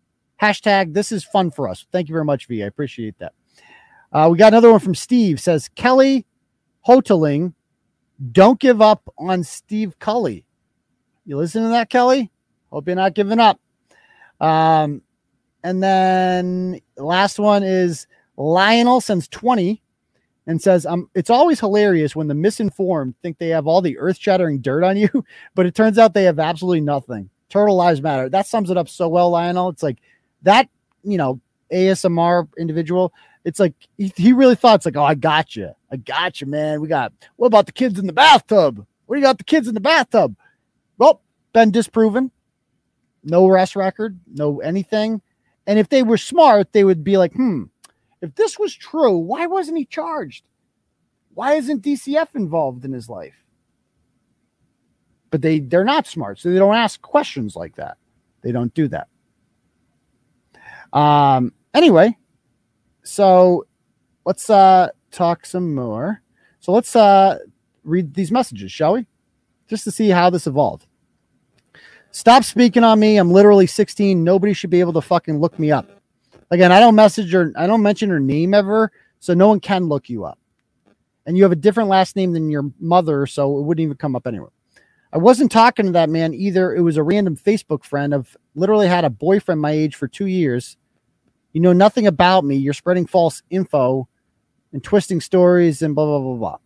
Hashtag this is fun for us." Thank you very much, V. I appreciate that. Uh, we got another one from Steve. Says, "Kelly Hoteling, don't give up on Steve Cully." You listen to that, Kelly? Hope you're not giving up. Um, and then the last one is Lionel sends twenty and says, um, "It's always hilarious when the misinformed think they have all the earth-shattering dirt on you, but it turns out they have absolutely nothing. Turtle lives matter." That sums it up so well, Lionel. It's like that, you know, A S M R individual... It's like, he, he really thought, it's like, "Oh, I got you. I got you, man. We got, what about the kids in the bathtub? What do you got the kids in the bathtub?" Well, been disproven. No arrest record, no anything. And if they were smart, they would be like, hmm, if this was true, why wasn't he charged? Why isn't D C F involved in his life? But they, they're not smart, so they don't ask questions like that. They don't do that. Um. Anyway. So let's uh, talk some more. So let's uh, read these messages, shall we? Just to see how this evolved. "Stop speaking on me. I'm literally sixteen. Nobody should be able to fucking look me up." Again, I don't message her. I don't mention her name ever. So no one can look you up. And you have a different last name than your mother. So it wouldn't even come up anyway. "I wasn't talking to that man either. It was a random Facebook friend. I've literally had a boyfriend my age for two years. You know nothing about me. You're spreading false info and twisting stories and blah, blah, blah, blah.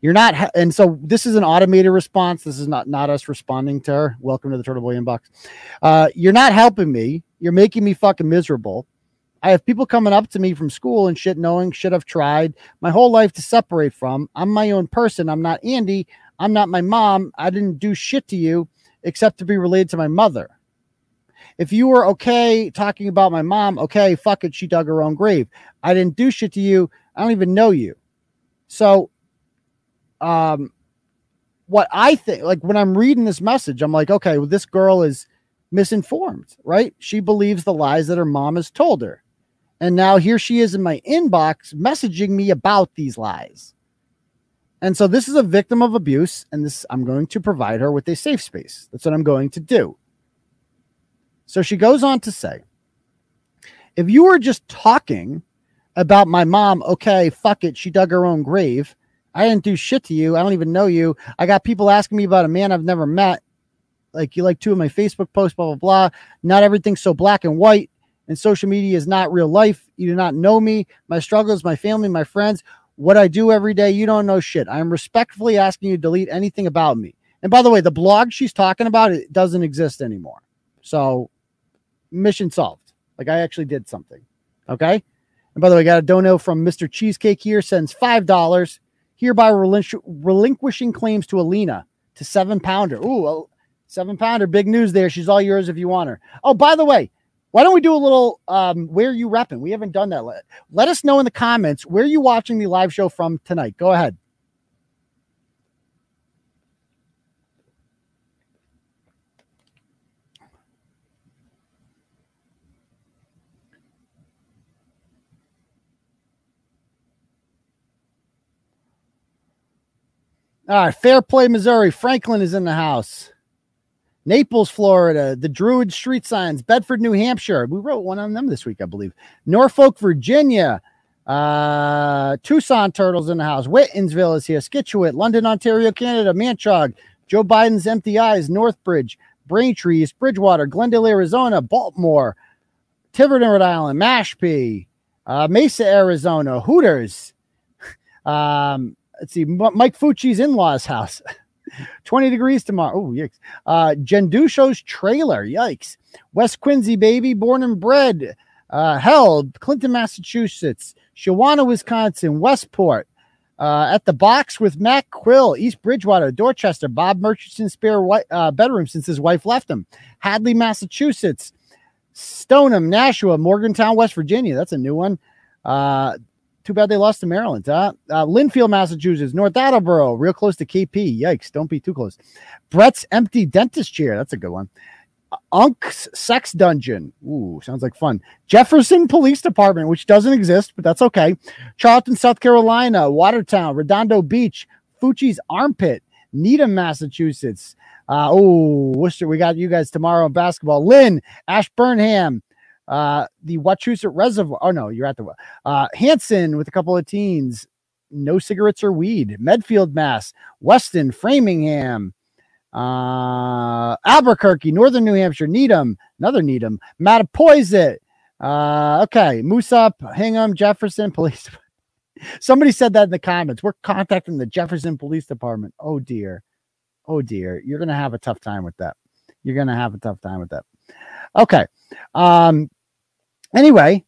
You're not, ha and so this is an automated response. This is not not us responding to her. Welcome to the Turtle Boy inbox. Uh, you're not helping me. You're making me fucking miserable. I have people coming up to me from school and shit, knowing shit I've tried my whole life to separate from. I'm my own person. I'm not Andy. I'm not my mom. I didn't do shit to you except to be related to my mother. If you were okay talking about my mom, okay, fuck it. She dug her own grave. I didn't do shit to you. I don't even know you. So, um, what I think, like when I'm reading this message, I'm like, okay, well, this girl is misinformed, right? She believes the lies that her mom has told her. And now here she is in my inbox messaging me about these lies. And so this is a victim of abuse. And this, I'm going to provide her with a safe space. That's what I'm going to do. So she goes on to say, if you were just talking about my mom, okay, fuck it. She dug her own grave. I didn't do shit to you. I don't even know you. I got people asking me about a man I've never met. Like, you like two of my Facebook posts, blah, blah, blah. Not everything's so black and white. And social media is not real life. You do not know me, my struggles, my family, my friends, what I do every day. You don't know shit. I am respectfully asking you to delete anything about me. And by the way, the blog she's talking about, it doesn't exist anymore. So mission solved. Like, I actually did something. Okay. And by the way, I got a dono from Mister Cheesecake here, sends five dollars, hereby relinqu relinquishing claims to Alina to seven pounder. Ooh, seven pounder. Big news there. She's all yours if you want her. Oh, by the way, why don't we do a little, um, where are you repping? We haven't done that yet. Let us know in the comments, where are you watching the live show from tonight? Go ahead. All right, Fair Play, Missouri. Franklin is in the house. Naples, Florida. The Druid Street Signs. Bedford, New Hampshire. We wrote one on them this week, I believe. Norfolk, Virginia. Uh, Tucson Turtles in the house. Whitensville is here. Scituate. London, Ontario, Canada. Manchog. Joe Biden's Empty Eyes. Northbridge. Braintree, East Bridgewater. Glendale, Arizona. Baltimore. Tiverton, Rhode Island. Mashpee. Uh, Mesa, Arizona. Hooters. um... Let's see, Mike Fucci's in-laws' house. twenty degrees tomorrow. Oh, yikes. Uh, Genduso's trailer. Yikes. West Quincy, baby. Born and bred. Uh, held. Clinton, Massachusetts. Shawano, Wisconsin. Westport. Uh, at the Box with Matt Quill. East Bridgewater. Dorchester. Bob Murchison's spare uh, bedroom since his wife left him. Hadley, Massachusetts. Stoneham, Nashua. Morgantown, West Virginia. That's a new one. Uh... Too bad they lost to Maryland, huh? Uh, Linfield, Massachusetts. North Attleboro, real close to K P. Yikes, don't be too close. Brett's Empty Dentist Chair. That's a good one. Unk's Sex Dungeon. Ooh, sounds like fun. Jefferson Police Department, which doesn't exist, but that's okay. Charlton, South Carolina. Watertown, Redondo Beach. Fucci's Armpit. Needham, Massachusetts. Uh, oh, Worcester, we got you guys tomorrow in basketball. Lynn, Ashburnham. Uh, the Wachusett Reservoir. Oh, no, you're at the uh, Hanson with a couple of teens. No cigarettes or weed. Medfield, Mass. Weston, Framingham. Uh, Albuquerque, Northern New Hampshire. Needham, another Needham. Mattapoisett. Uh, okay, Moose Up, Hingham, Jefferson Police. Somebody said that in the comments. We're contacting the Jefferson Police Department. Oh, dear. Oh, dear. You're going to have a tough time with that. You're going to have a tough time with that. Okay. Um, Anyway,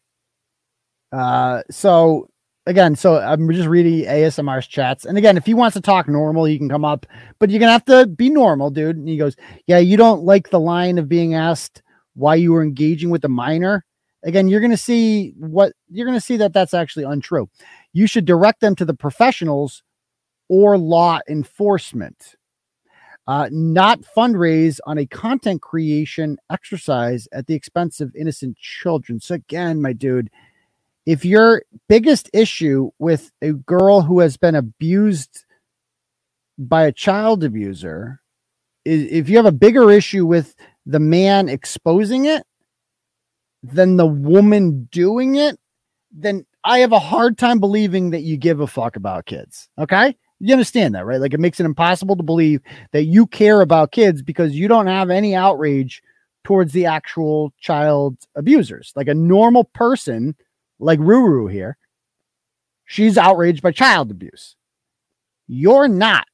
uh, so again, so I'm just reading A S M R's chats. And again, if he wants to talk normal, he can come up, but you're going to have to be normal, dude. And he goes, yeah, you don't like the line of being asked why you were engaging with a minor. Again, you're going to see what you're going to see that that's actually untrue. You should direct them to the professionals or law enforcement. Uh, not fundraise on a content creation exercise at the expense of innocent children. So again, my dude, if your biggest issue with a girl who has been abused by a child abuser is if you have a bigger issue with the man exposing it than the woman doing it, then I have a hard time believing that you give a fuck about kids. Okay. You understand that, right? Like, it makes it impossible to believe that you care about kids because you don't have any outrage towards the actual child abusers. Like a normal person like Ruru here, she's outraged by child abuse. you're not,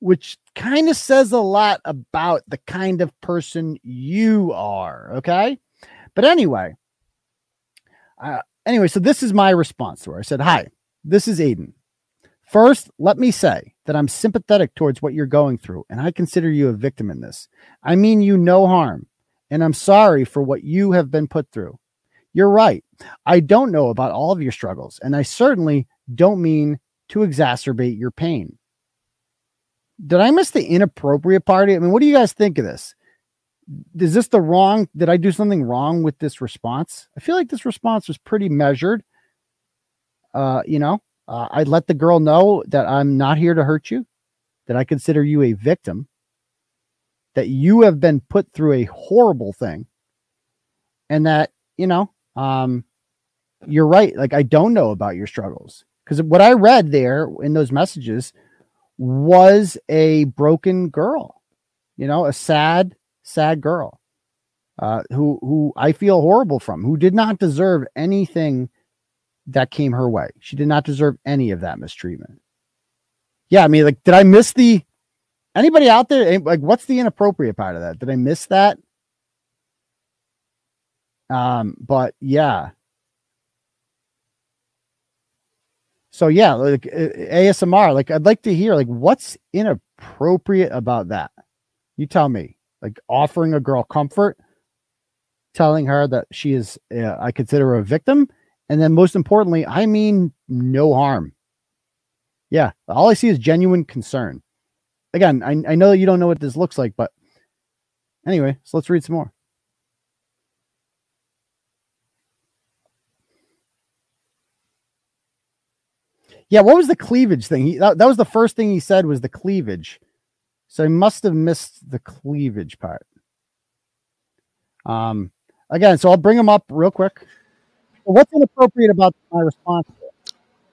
which kind of says a lot about the kind of person you are. Okay. But anyway, uh, anyway, so this is my response to her. I said, hi, this is Aidan. First, let me say that I'm sympathetic towards what you're going through, and I consider you a victim in this. I mean you no harm, and I'm sorry for what you have been put through. You're right. I don't know about all of your struggles, and I certainly don't mean to exacerbate your pain. Did I miss the inappropriate part? I mean, what do you guys think of this? Is this the wrong? Did I do something wrong with this response? I feel like this response was pretty measured. Uh, you know, uh, I let the girl know that I'm not here to hurt you, that I consider you a victim, that you have been put through a horrible thing, and that, you know, um, you're right. Like, I don't know about your struggles, because what I read there in those messages was a broken girl, you know, a sad, sad girl uh, who, who I feel horrible from, who did not deserve anything that came her way. She did not deserve any of that mistreatment. Yeah. I mean, like, did I miss the, anybody out there? Like, what's the inappropriate part of that? Did I miss that? Um, but yeah. So yeah, like A S M R, like I'd like to hear, like, what's inappropriate about that? You tell me. Like, offering a girl comfort, telling her that she is, uh, I consider her a victim. And then most importantly, I mean no harm. Yeah. All I see is genuine concern. Again, I, I know you don't know what this looks like, but anyway, so let's read some more. Yeah, what was the cleavage thing? He, that, that was the first thing he said was the cleavage. So I must have missed the cleavage part. Um, again, so I'll bring him up real quick. What's inappropriate about my response?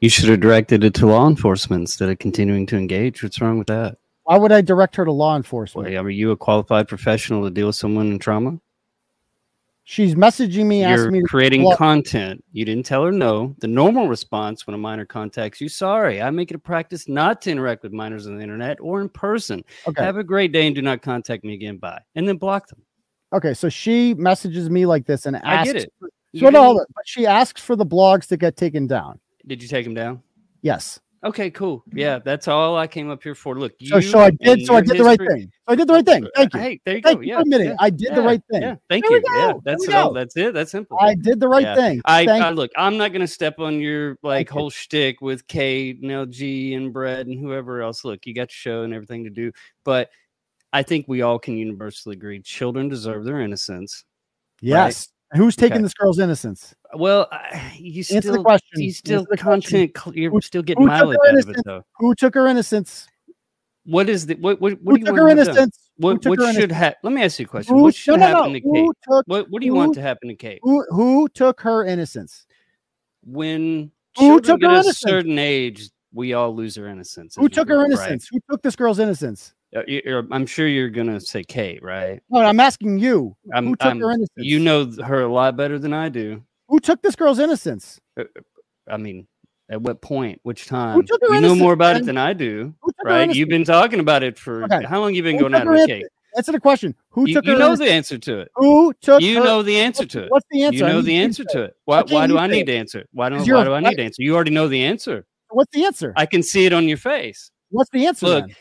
You should have directed it to law enforcement instead of continuing to engage. What's wrong with that? Why would I direct her to law enforcement? Wait, are you a qualified professional to deal with someone in trauma? She's messaging me, asking me. You're creating content. You didn't tell her no. The normal response when a minor contacts you, sorry, I make it a practice not to interact with minors on the internet or in person. Okay. Have a great day and do not contact me again. Bye. And then block them. Okay, so she messages me like this and asks. I get it. For, so no, it. But she asks for the blogs to get taken down. Did you take them down? Yes. Okay, cool. Yeah, that's all I came up here for. Look, you so, so I did. So I did history. the right thing. So I did the right thing. Thank you. Hey, there you Thank go. You yeah, for admitting, yeah, I did yeah, the right thing. Yeah. Thank there you. Yeah, that's it. That's it. That's simple. I did the right yeah. thing. I, I look. I'm not gonna step on your like Thank whole you. shtick with Kate and L G and Brett and whoever else. Look, you got your show and everything to do, but I think we all can universally agree children deserve their innocence. Yes. Right? Who's taking okay. this girl's innocence? Well, uh, you still, Answer the question. You still the content. Question. You're who, still getting mileage out of it, though. Who took her innocence? What is the what? What, what who do you took want her innocence? What, what her should happen? Let me ask you a question. Who, what should no, happen no, no. to Kate? Took, what, what do you who, want to happen to Kate? Who, who took her innocence? When who children took get her a certain age, we all lose our innocence. Who took her right? innocence? Who took this girl's innocence? I'm sure you're gonna say Kate, right? No, I'm asking you. I'm, who took I'm, her innocence? You know her a lot better than I do. Who took this girl's innocence? I mean, at what point? Which time? Who took her you innocence, know more about man? It than I do, right? You've been talking about it for okay. how long? You've been who going out with Kate? Answer the question. Who you, took? You her know innocence? The answer to it. Who took? You her? Know the answer to it. What's the answer? You know the answer to it. Why? Why do I need to answer? Why don't? Why do I need to answer? You already know the answer. What's the answer? I can see it on your face. What's the answer? Look. Then?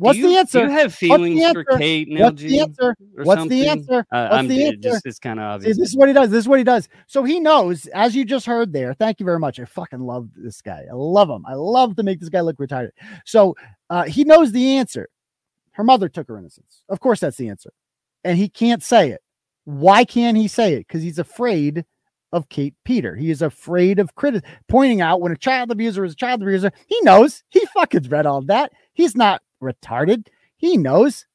What's you, the answer? You have feelings for Kate and What's L G. The answer? What's something? The answer? Uh, What's I'm, the answer? Just, it's kind of obvious. See, this is what he does. This is what he does. So he knows, as you just heard there. Thank you very much. I fucking love this guy. I love him. I love to make this guy look retarded. So uh, he knows the answer. Her mother took her innocence. Of course, that's the answer. And he can't say it. Why can't he say it? Because he's afraid of Kate Peter. He is afraid of criti- pointing out when a child abuser is a child abuser. He knows. He fucking read all that. He's not retarded. He knows,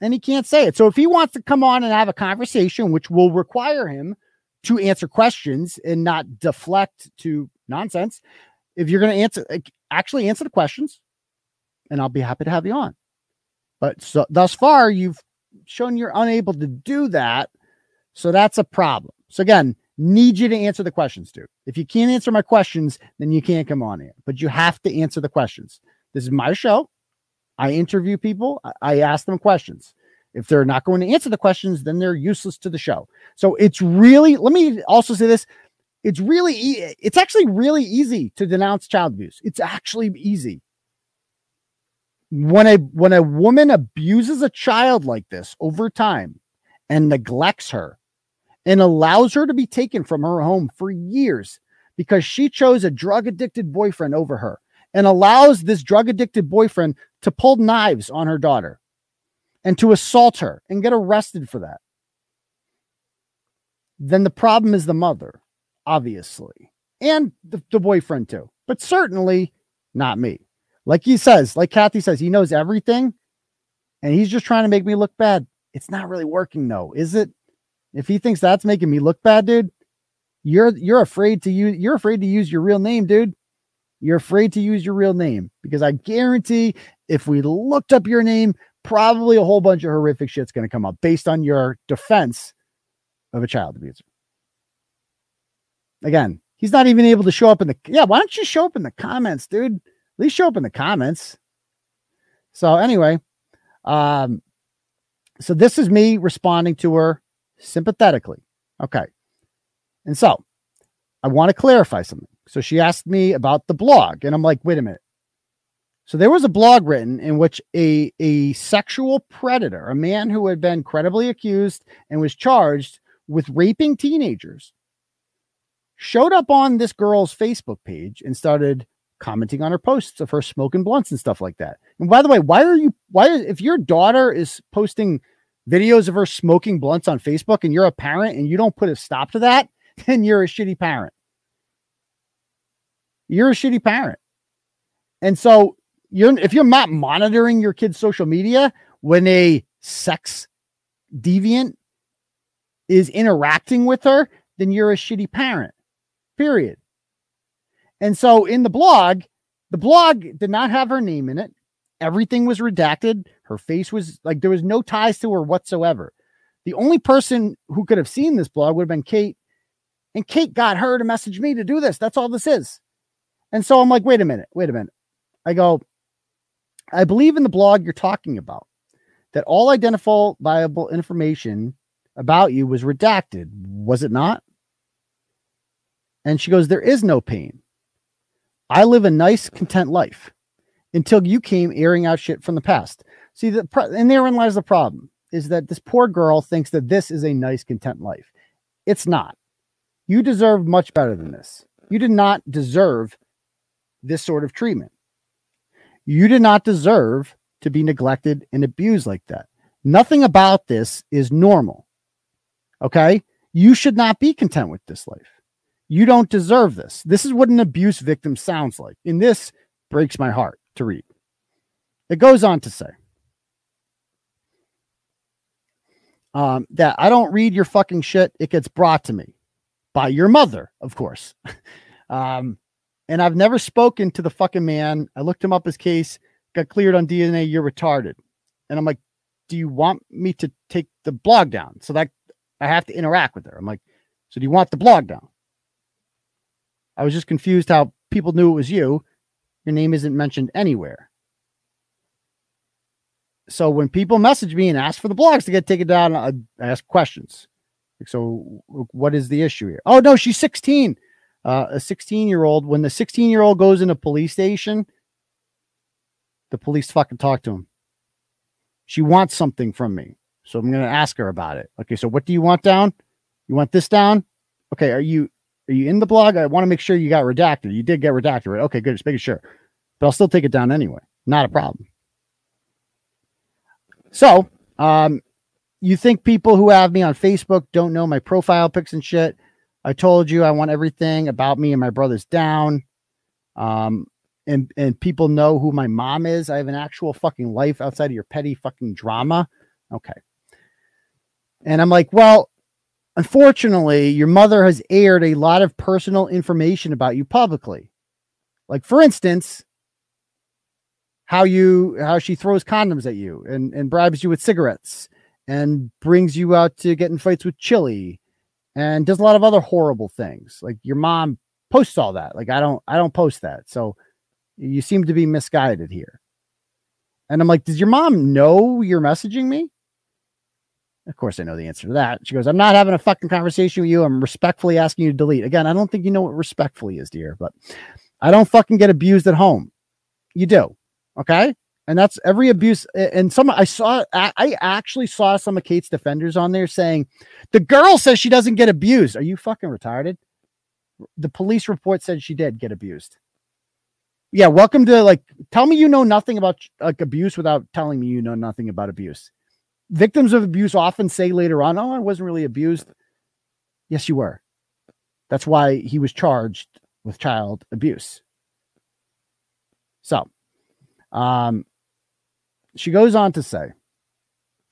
and he can't say it. So if he wants to come on and have a conversation, which will require him to answer questions and not deflect to nonsense, if you're going to answer, actually answer the questions, and I'll be happy to have you on. But so thus far, you've shown you're unable to do that. So that's a problem. So again, need you to answer the questions, dude. If you can't answer my questions, then you can't come on here, but you have to answer the questions. This is my show. I interview people. I ask them questions. If they're not going to answer the questions, then they're useless to the show. So it's really, let me also say this. It's really, e it's actually really easy to denounce child abuse. It's actually easy. When a, when a woman abuses a child like this over time and neglects her and allows her to be taken from her home for years because she chose a drug addicted boyfriend over her and allows this drug addicted boyfriend to pull knives on her daughter and to assault her and get arrested for that, then the problem is the mother, obviously, and the, the boyfriend too, but certainly not me. Like he says, like Kathy says, he knows everything and he's just trying to make me look bad. It's not really working though, is it? If he thinks that's making me look bad, dude, you're, you're afraid to use, you're afraid to use your real name, dude. You're afraid to use your real name because I guarantee if we looked up your name, probably a whole bunch of horrific shit's going to come up based on your defense of a child abuser. Again, he's not even able to show up in the, yeah, why don't you show up in the comments, dude? At least show up in the comments. So anyway, um, so this is me responding to her sympathetically. Okay. And so I want to clarify something. So she asked me about the blog and I'm like, wait a minute. So there was a blog written in which a, a sexual predator, a man who had been credibly accused and was charged with raping teenagers, showed up on this girl's Facebook page and started commenting on her posts of her smoking blunts and stuff like that. And by the way, why are you, why, if your daughter is posting videos of her smoking blunts on Facebook and you're a parent and you don't put a stop to that, then you're a shitty parent. You're a shitty parent. And so you're, if you're not monitoring your kid's social media, when a sex deviant is interacting with her, then you're a shitty parent, period. And so in the blog, the blog did not have her name in it. Everything was redacted. Her face was like, there was no ties to her whatsoever. The only person who could have seen this blog would have been Kate. And Kate got her to message me to do this. That's all this is. And so I'm like, wait a minute, wait a minute. I go, I believe in the blog you're talking about, that all identifiable information about you was redacted, was it not? And she goes, there is no pain. I live a nice, content life until you came airing out shit from the past. See, the pro and therein lies the problem, is that this poor girl thinks that this is a nice, content life. It's not. You deserve much better than this. You did not deserve this sort of treatment. You did not deserve to be neglected and abused like that. Nothing about this is normal. Okay? You should not be content with this life. You don't deserve this. This is what an abuse victim sounds like. And this breaks my heart to read. It goes on to say um, that I don't read your fucking shit. It gets brought to me by your mother, of course. um, and I've never spoken to the fucking man. I looked him up, his case got cleared on D N A. You're retarded. And I'm like, do you want me to take the blog down? So that I have to interact with her. I'm like, so do you want the blog down? I was just confused how people knew it was you. Your name isn't mentioned anywhere. So when people message me and ask for the blogs to get taken down, I ask questions. Like, so what is the issue here? Oh no, she's sixteen. Uh, a sixteen year old. When the sixteen year old goes in a police station, the police fucking talk to him. She wants something from me. So I'm going to ask her about it. Okay. So what do you want down? You want this down? Okay. Are you, are you in the blog? I want to make sure you got redacted. You did get redacted, right? Okay, good. Just making sure, but I'll still take it down anyway. Not a problem. So, um, you think people who have me on Facebook don't know my profile pics and shit. I told you I want everything about me and my brothers down. Um, And and people know who my mom is. I have an actual fucking life outside of your petty fucking drama. Okay. And I'm like, well, unfortunately, your mother has aired a lot of personal information about you publicly. Like, for instance, how you how she throws condoms at you and, and bribes you with cigarettes and brings you out to get in fights with Chili and does a lot of other horrible things. Like, your mom posts all that. Like, I don't I don't post that. So You seem to be misguided here. And I'm like, does your mom know you're messaging me? Of course, I know the answer to that. She goes, I'm not having a fucking conversation with you. I'm respectfully asking you to delete. Again, I don't think you know what respectfully is, dear, but I don't fucking get abused at home. You do. Okay. And that's every abuse. And some, I saw, I actually saw some of Kate's defenders on there saying, the girl says she doesn't get abused. Are you fucking retarded? The police report said she did get abused. Yeah. Welcome to, like, tell me, you know, nothing about like abuse without telling me, you know, nothing about abuse. Victims of abuse often say later on, oh, I wasn't really abused. Yes, you were. That's why he was charged with child abuse. So, um, she goes on to say,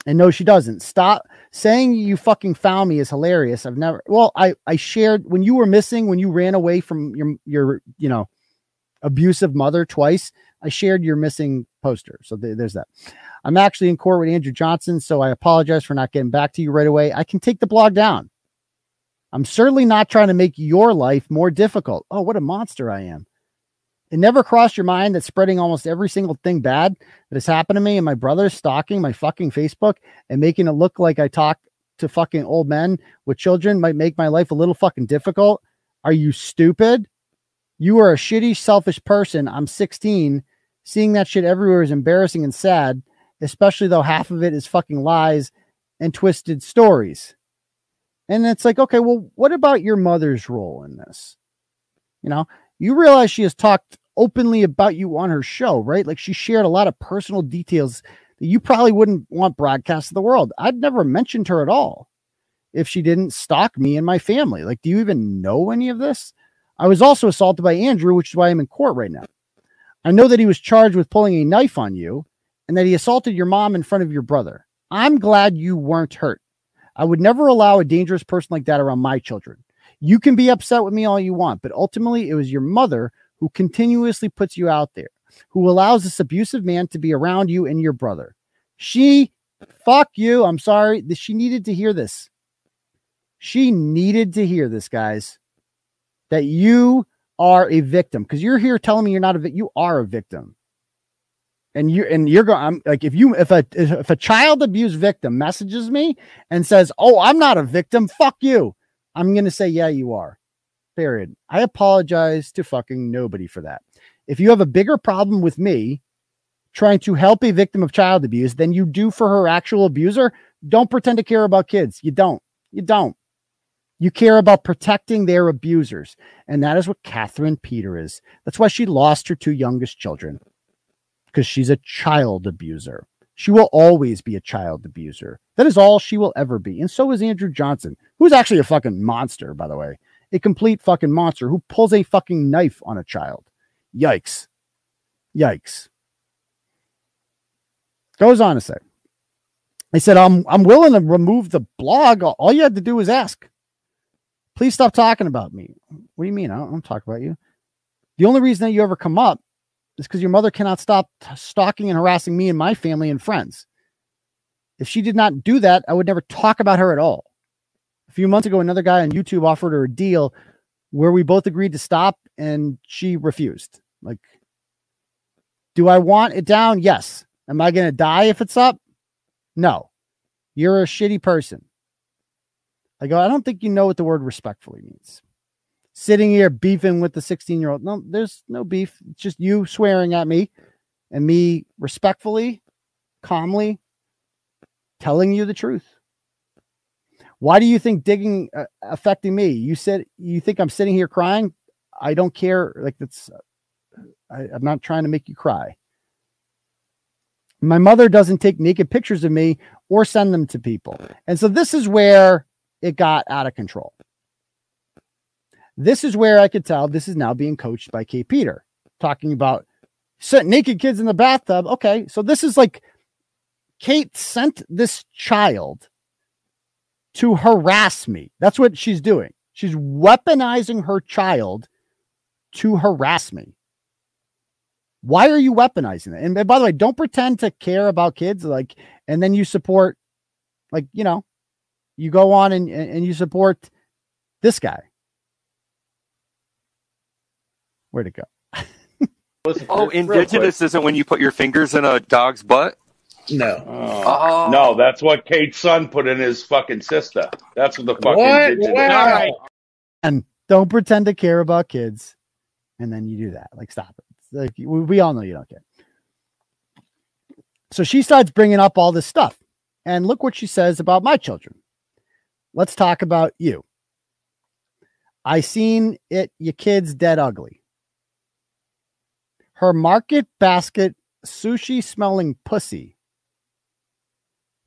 and no, she doesn't. Stop saying you fucking found me is hilarious. I've never, well, I, I shared when you were missing, when you ran away from your, your, you know, abusive mother twice. I shared your missing poster. So th there's that. I'm actually in court with Andrew Johnson. So I apologize for not getting back to you right away. I can take the blog down. I'm certainly not trying to make your life more difficult. Oh, what a monster I am. It never crossed your mind that spreading almost every single thing bad that has happened to me and my brother, stalking my fucking Facebook and making it look like I talk to fucking old men with children might make my life a little fucking difficult. Are you stupid? You are a shitty, selfish person. I'm sixteen. Seeing that shit everywhere is embarrassing and sad, especially though half of it is fucking lies and twisted stories. And it's like, okay, well, what about your mother's role in this? You know, you realize she has talked openly about you on her show, right? Like she shared a lot of personal details that you probably wouldn't want broadcast to the world. I'd never mentioned her at all if she didn't stalk me and my family. Like, do you even know any of this? I was also assaulted by Andrew, which is why I'm in court right now. I know that he was charged with pulling a knife on you and that he assaulted your mom in front of your brother. I'm glad you weren't hurt. I would never allow a dangerous person like that around my children. You can be upset with me all you want, but ultimately it was your mother who continuously puts you out there, who allows this abusive man to be around you and your brother. She, fuck you. I'm sorry that she needed to hear this. She needed to hear this, guys. That you are a victim, because you're here telling me you're not a victim. You are a victim, and you and you're going. I'm like, if you if a if a child abuse victim messages me and says, "Oh, I'm not a victim," fuck you. I'm gonna say, "Yeah, you are." Period. I apologize to fucking nobody for that. If you have a bigger problem with me trying to help a victim of child abuse than you do for her actual abuser, don't pretend to care about kids. You don't. You don't. You care about protecting their abusers. And that is what Katherine Peter is. That's why she lost her two youngest children, because she's a child abuser. She will always be a child abuser. That is all she will ever be. And so is Andrew Johnson, who's actually a fucking monster, by the way, a complete fucking monster who pulls a fucking knife on a child. Yikes. Yikes. Goes on to say, I said, I'm, I'm willing to remove the blog. All you had to do was ask. Please stop talking about me. What do you mean? I don't, don't talk about you. The only reason that you ever come up is because your mother cannot stop stalking and harassing me and my family and friends. If she did not do that, I would never talk about her at all. A few months ago, another guy on YouTube offered her a deal where we both agreed to stop and she refused. Like, do I want it down? Yes. Am I going to die if it's up? No. You're a shitty person. I go, I don't think you know what the word respectfully means. Sitting here beefing with the sixteen-year-old. No, there's no beef. It's just you swearing at me and me respectfully, calmly telling you the truth. Why do you think digging uh, affecting me? You said you think I'm sitting here crying. I don't care. Like that's, uh, I, I'm not trying to make you cry. My mother doesn't take naked pictures of me or send them to people. And so this is where it got out of control. This is where I could tell this is now being coached by Kate Peter, talking about sent naked kids in the bathtub. Okay. So this is like Kate sent this child to harass me. That's what she's doing. She's weaponizing her child to harass me. Why are you weaponizing that? And by the way, don't pretend to care about kids. Like, and then you support, like, you know, you go on and, and you support this guy. Where'd it go? Oh, indigenous isn't when you put your fingers in a dog's butt? No. Oh. Oh. No, that's what Kate's son put in his fucking sister. That's what the fucking what? Indigenous wow. is. And don't pretend to care about kids, and then you do that. Like, stop it. Like, we all know you don't care. So she starts bringing up all this stuff. And look what she says about my children. Let's talk about you. I seen it, your kids dead ugly. Her market basket sushi smelling pussy.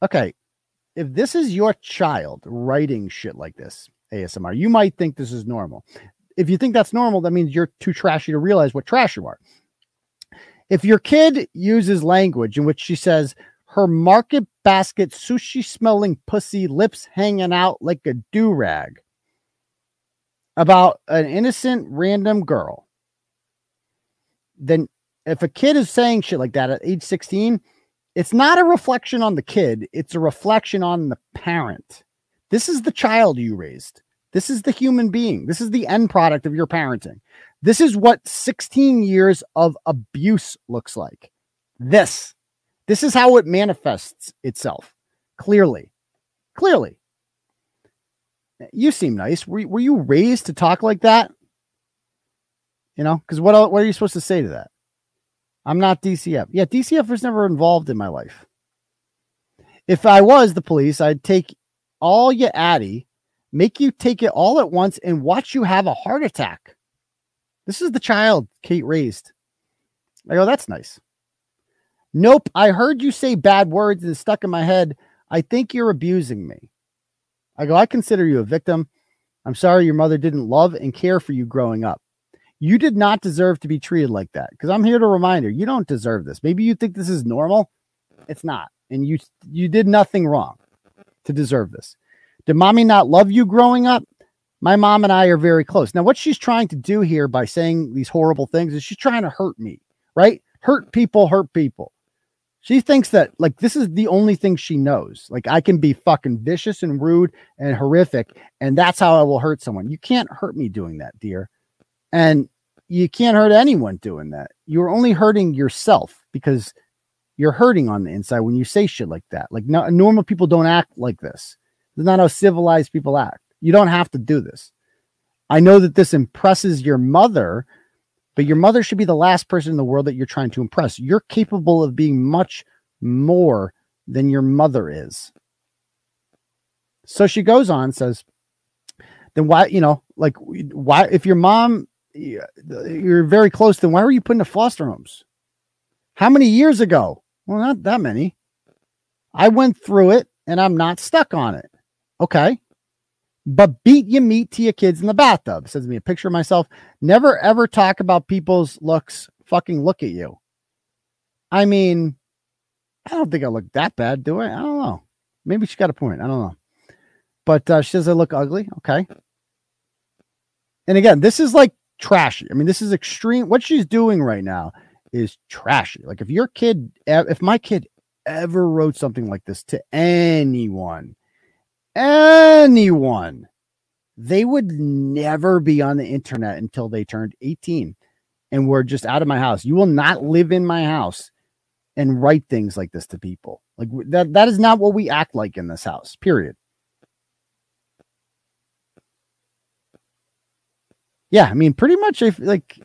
Okay, if this is your child writing shit like this, A S M R, you might think this is normal. If you think that's normal, that means you're too trashy to realize what trash you are. If your kid uses language in which she says, her market basket sushi smelling pussy lips hanging out like a do-rag about an innocent random girl, then if a kid is saying shit like that at age sixteen, it's not a reflection on the kid. It's a reflection on the parent. This is the child you raised. This is the human being. This is the end product of your parenting. This is what sixteen years of abuse looks like. This. This is how it manifests itself. Clearly. Clearly. You seem nice. Were, were you raised to talk like that? You know, because what, what are you supposed to say to that? I'm not D C F. Yeah, D C F was never involved in my life. If I was the police, I'd take all your addy, make you take it all at once, and watch you have a heart attack. This is the child Kate raised. I go, that's nice. Nope, I heard you say bad words and it's stuck in my head. I think you're abusing me. I go, I consider you a victim. I'm sorry your mother didn't love and care for you growing up. You did not deserve to be treated like that, because I'm here to remind her, you don't deserve this. Maybe you think this is normal. It's not. And you you did nothing wrong to deserve this. Did mommy not love you growing up? My mom and I are very close. Now, what she's trying to do here by saying these horrible things is she's trying to hurt me, right? Hurt people, hurt people. She thinks that, like, this is the only thing she knows. Like, I can be fucking vicious and rude and horrific, and that's how I will hurt someone. You can't hurt me doing that, dear. And you can't hurt anyone doing that. You're only hurting yourself, because you're hurting on the inside when you say shit like that. Like, no, normal people don't act like this. It's not how civilized people act. You don't have to do this. I know that this impresses your mother, but your mother should be the last person in the world that you're trying to impress. You're capable of being much more than your mother is. So she goes on and says, then why, you know, like, why, if your mom, you're very close, then why were you put into foster homes? How many years ago? Well, not that many. I went through it and I'm not stuck on it. Okay. But beat your meat to your kids in the bathtub. Sends me a picture of myself. Never, ever talk about people's looks. Fucking look at you. I mean, I don't think I look that bad, do I? I don't know. Maybe she got a point. I don't know. But uh, she says I look ugly. Okay. And again, this is like trashy. I mean, this is extreme. What she's doing right now is trashy. Like, if your kid, if my kid ever wrote something like this to anyone, anyone, they would never be on the internet until they turned eighteen and were just out of my house. You will not live in my house and write things like this to people. Like, that, that is not what we act like in this house, period. Yeah, I mean, pretty much, if, like,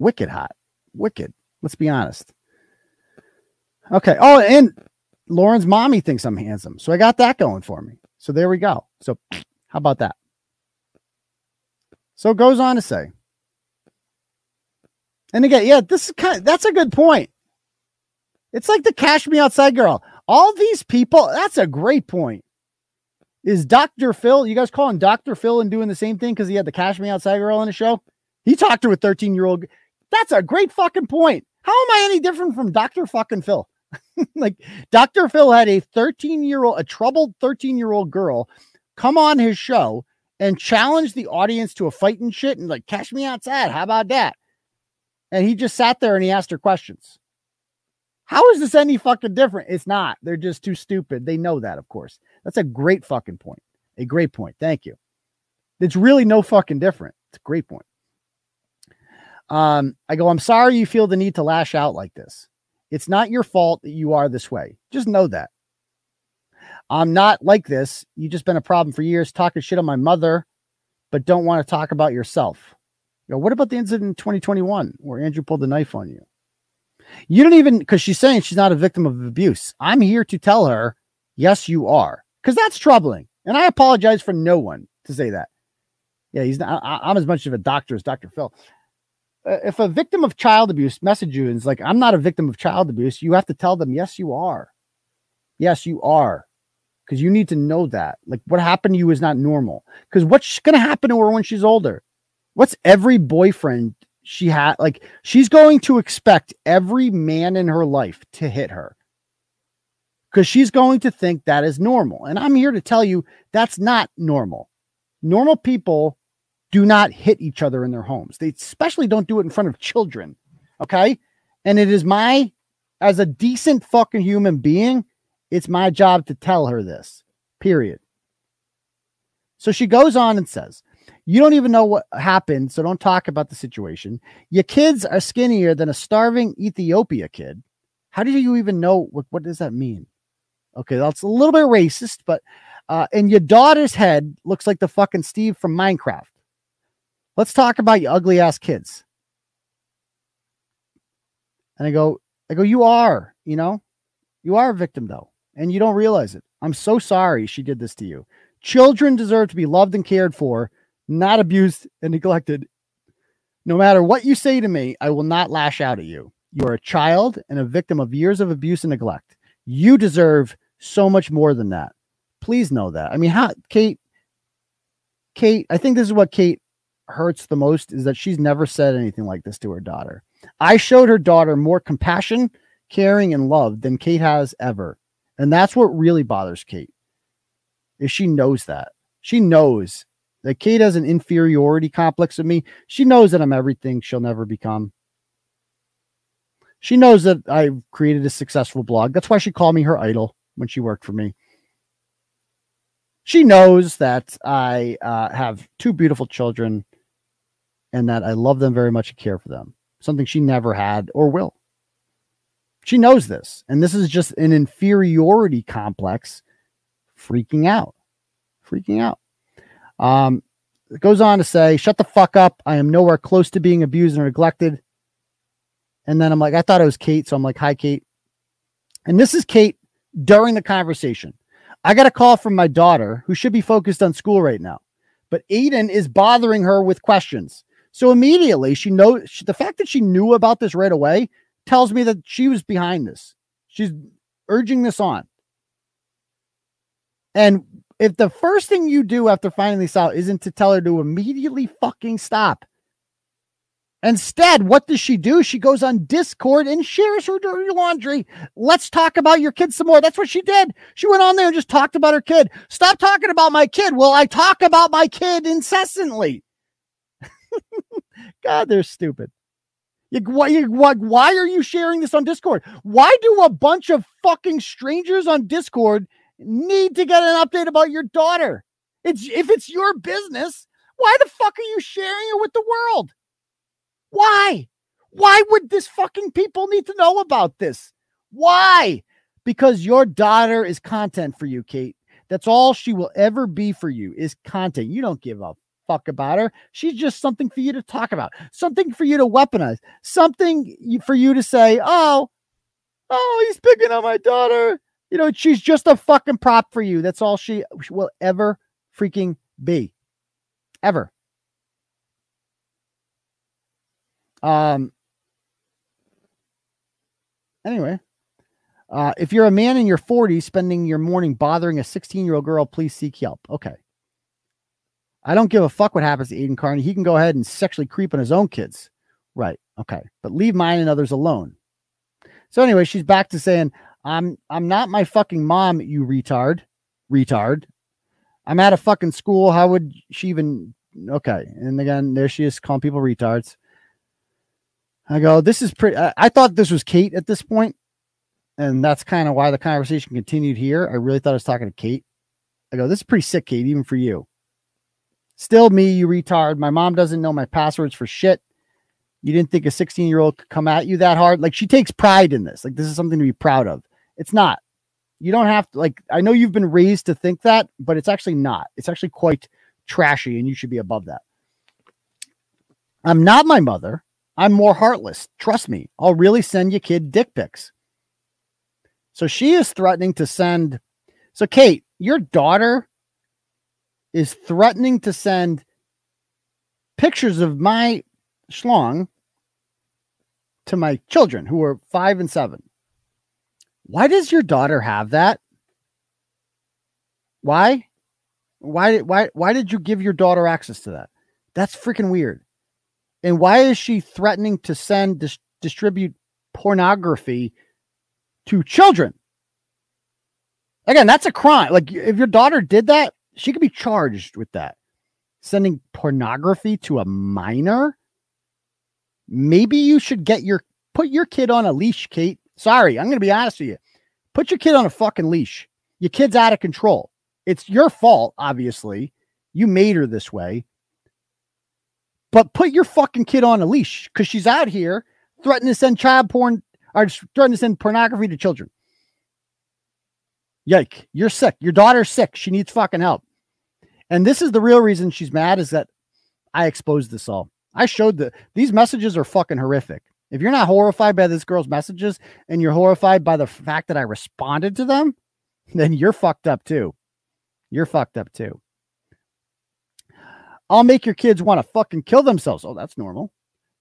wicked hot, wicked. Let's be honest. Okay. Oh, and Lauren's mommy thinks I'm handsome, so I got that going for me. So there we go. So how about that? So it goes on to say, and again, yeah, this is kind of, that's a good point. It's like the Cash Me Outside girl. All these people, that's a great point. Is Doctor Phil, you guys calling Doctor Phil and doing the same thing because he had the Cash Me Outside girl on the show? He talked to a thirteen-year-old. That's a great fucking point. How am I any different from Doctor fucking Phil? Like, Doctor Phil had a thirteen-year-old, a troubled thirteen-year-old girl come on his show and challenge the audience to a fight and shit and, like, cash me outside. How about that? And he just sat there and he asked her questions. How is this any fucking different? It's not. They're just too stupid. They know that, of course. That's a great fucking point. A great point. Thank you. It's really no fucking different. It's a great point. Um, I go, I'm sorry you feel the need to lash out like this. It's not your fault that you are this way. Just know that. I'm not like this. You've just been a problem for years, talking shit on my mother, but don't want to talk about yourself. You know, what about the incident in twenty twenty-one where Andrew pulled the knife on you? You don't even, because she's saying she's not a victim of abuse. I'm here to tell her, yes, you are, because that's troubling. And I apologize for no one to say that. Yeah, he's not, I, I'm as much of a doctor as Doctor Phil. Uh, if a victim of child abuse message you and is like, I'm not a victim of child abuse, you have to tell them, yes, you are. Yes, you are. Because you need to know that. Like, what happened to you is not normal. Because what's going to happen to her when she's older? What's every boyfriend she had? Like, she's going to expect every man in her life to hit her. Because she's going to think that is normal. And I'm here to tell you that's not normal. Normal people do not hit each other in their homes. They especially don't do it in front of children. Okay? And it is my, as a decent fucking human being, it's my job to tell her this, period. So she goes on and says, you don't even know what happened, so don't talk about the situation. Your kids are skinnier than a starving Ethiopia kid. How do you even know? What, what does that mean? Okay, that's a little bit racist, but uh, and your daughter's head looks like the fucking Steve from Minecraft. Let's talk about your ugly ass kids. And I go, I go, you are, you know, you are a victim though. And you don't realize it. I'm so sorry she did this to you. Children deserve to be loved and cared for, not abused and neglected. No matter what you say to me, I will not lash out at you. You are a child and a victim of years of abuse and neglect. You deserve so much more than that. Please know that. I mean, how Kate, Kate, I think this is what Kate hurts the most, is that she's never said anything like this to her daughter. I showed her daughter more compassion, caring, and love than Kate has ever. And that's what really bothers Kate, is she knows that. She knows that Kate has an inferiority complex of me. She knows that I'm everything she'll never become. She knows that I created a successful blog. That's why she called me her idol when she worked for me. She knows that I uh, have two beautiful children and that I love them very much and care for them. Something she never had or will. She knows this. And this is just an inferiority complex freaking out. Freaking out. Um, it goes on to say, shut the fuck up. I am nowhere close to being abused or neglected. And then I'm like, I thought it was Kate. So I'm like, hi, Kate. And this is Kate during the conversation. I got a call from my daughter who should be focused on school right now, but Aidan is bothering her with questions. So immediately she knows, the fact that she knew about this right away tells me that she was behind this. She's urging this on. And if the first thing you do after finding this out isn't to tell her to immediately fucking stop, instead, what does she do? She goes on Discord and shares her dirty laundry. Let's talk about your kid some more. That's what she did. She went on there and just talked about her kid. Stop talking about my kid. Well, I talk about my kid incessantly. God, they're stupid. You, why, you, why, why are you sharing this on Discord? Why do a bunch of fucking strangers on Discord need to get an update about your daughter? It's, if it's your business, why the fuck are you sharing it with the world? Why? Why would this fucking people need to know about this? Why? Because your daughter is content for you, Kate. That's all she will ever be for you, is content. You don't give a fuck about her. She's just something for you to talk about, something for you to weaponize, something for you to say, oh, oh, he's picking on my daughter. You know, she's just a fucking prop for you. That's all she will ever freaking be. Ever. Um, anyway, uh, if you're a man in your forties spending your morning bothering a sixteen year old girl, please seek help. Okay. I don't give a fuck what happens to Aidan Kearney. He can go ahead and sexually creep on his own kids. Right. Okay. But leave mine and others alone. So anyway, she's back to saying, I'm, I'm not my fucking mom. You retard, retard. I'm at a fucking school. How would she even? Okay. And again, there she is calling people retards. I go, this is pretty, I, I thought this was Kate at this point, and that's kind of why the conversation continued here. I really thought I was talking to Kate. I go, this is pretty sick, Kate, even for you. Still me, you retard. My mom doesn't know my passwords for shit. You didn't think a sixteen year old could come at you that hard. Like, she takes pride in this. Like, this is something to be proud of. It's not, you don't have to, like, I know you've been raised to think that, but it's actually not, it's actually quite trashy and you should be above that. I'm not my mother. I'm more heartless. Trust me. I'll really send your kid dick pics. So she is threatening to send. So Kate, your daughter is threatening to send pictures of my schlong to my children who are five and seven. Why does your daughter have that? Why? Why, why, why did you give your daughter access to that? That's freaking weird. And why is she threatening to send, dis- distribute pornography to children? Again, that's a crime. Like, if your daughter did that, she could be charged with that. Sending pornography to a minor? Maybe you should get your, put your kid on a leash, Kate. Sorry, I'm going to be honest with you. Put your kid on a fucking leash. Your kid's out of control. It's your fault, obviously. You made her this way. But put your fucking kid on a leash, because she's out here threatening to send child porn or threatening to send pornography to children. Yike, you're sick. Your daughter's sick. She needs fucking help. And this is the real reason she's mad, is that I exposed this all. I showed that these messages are fucking horrific. If you're not horrified by this girl's messages and you're horrified by the fact that I responded to them, then you're fucked up too. You're fucked up too. I'll make your kids want to fucking kill themselves. Oh, that's normal.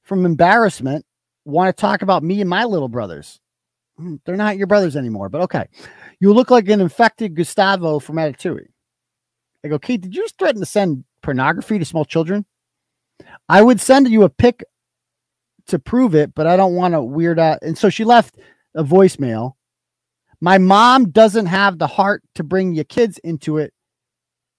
From embarrassment, want to talk about me and my little brothers. They're not your brothers anymore, but okay. You look like an infected Gustavo from Ratatouille. I go, Kate, did you just threaten to send pornography to small children? I would send you a pic to prove it, but I don't want to weird out. And so she left a voicemail. My mom doesn't have the heart to bring your kids into it.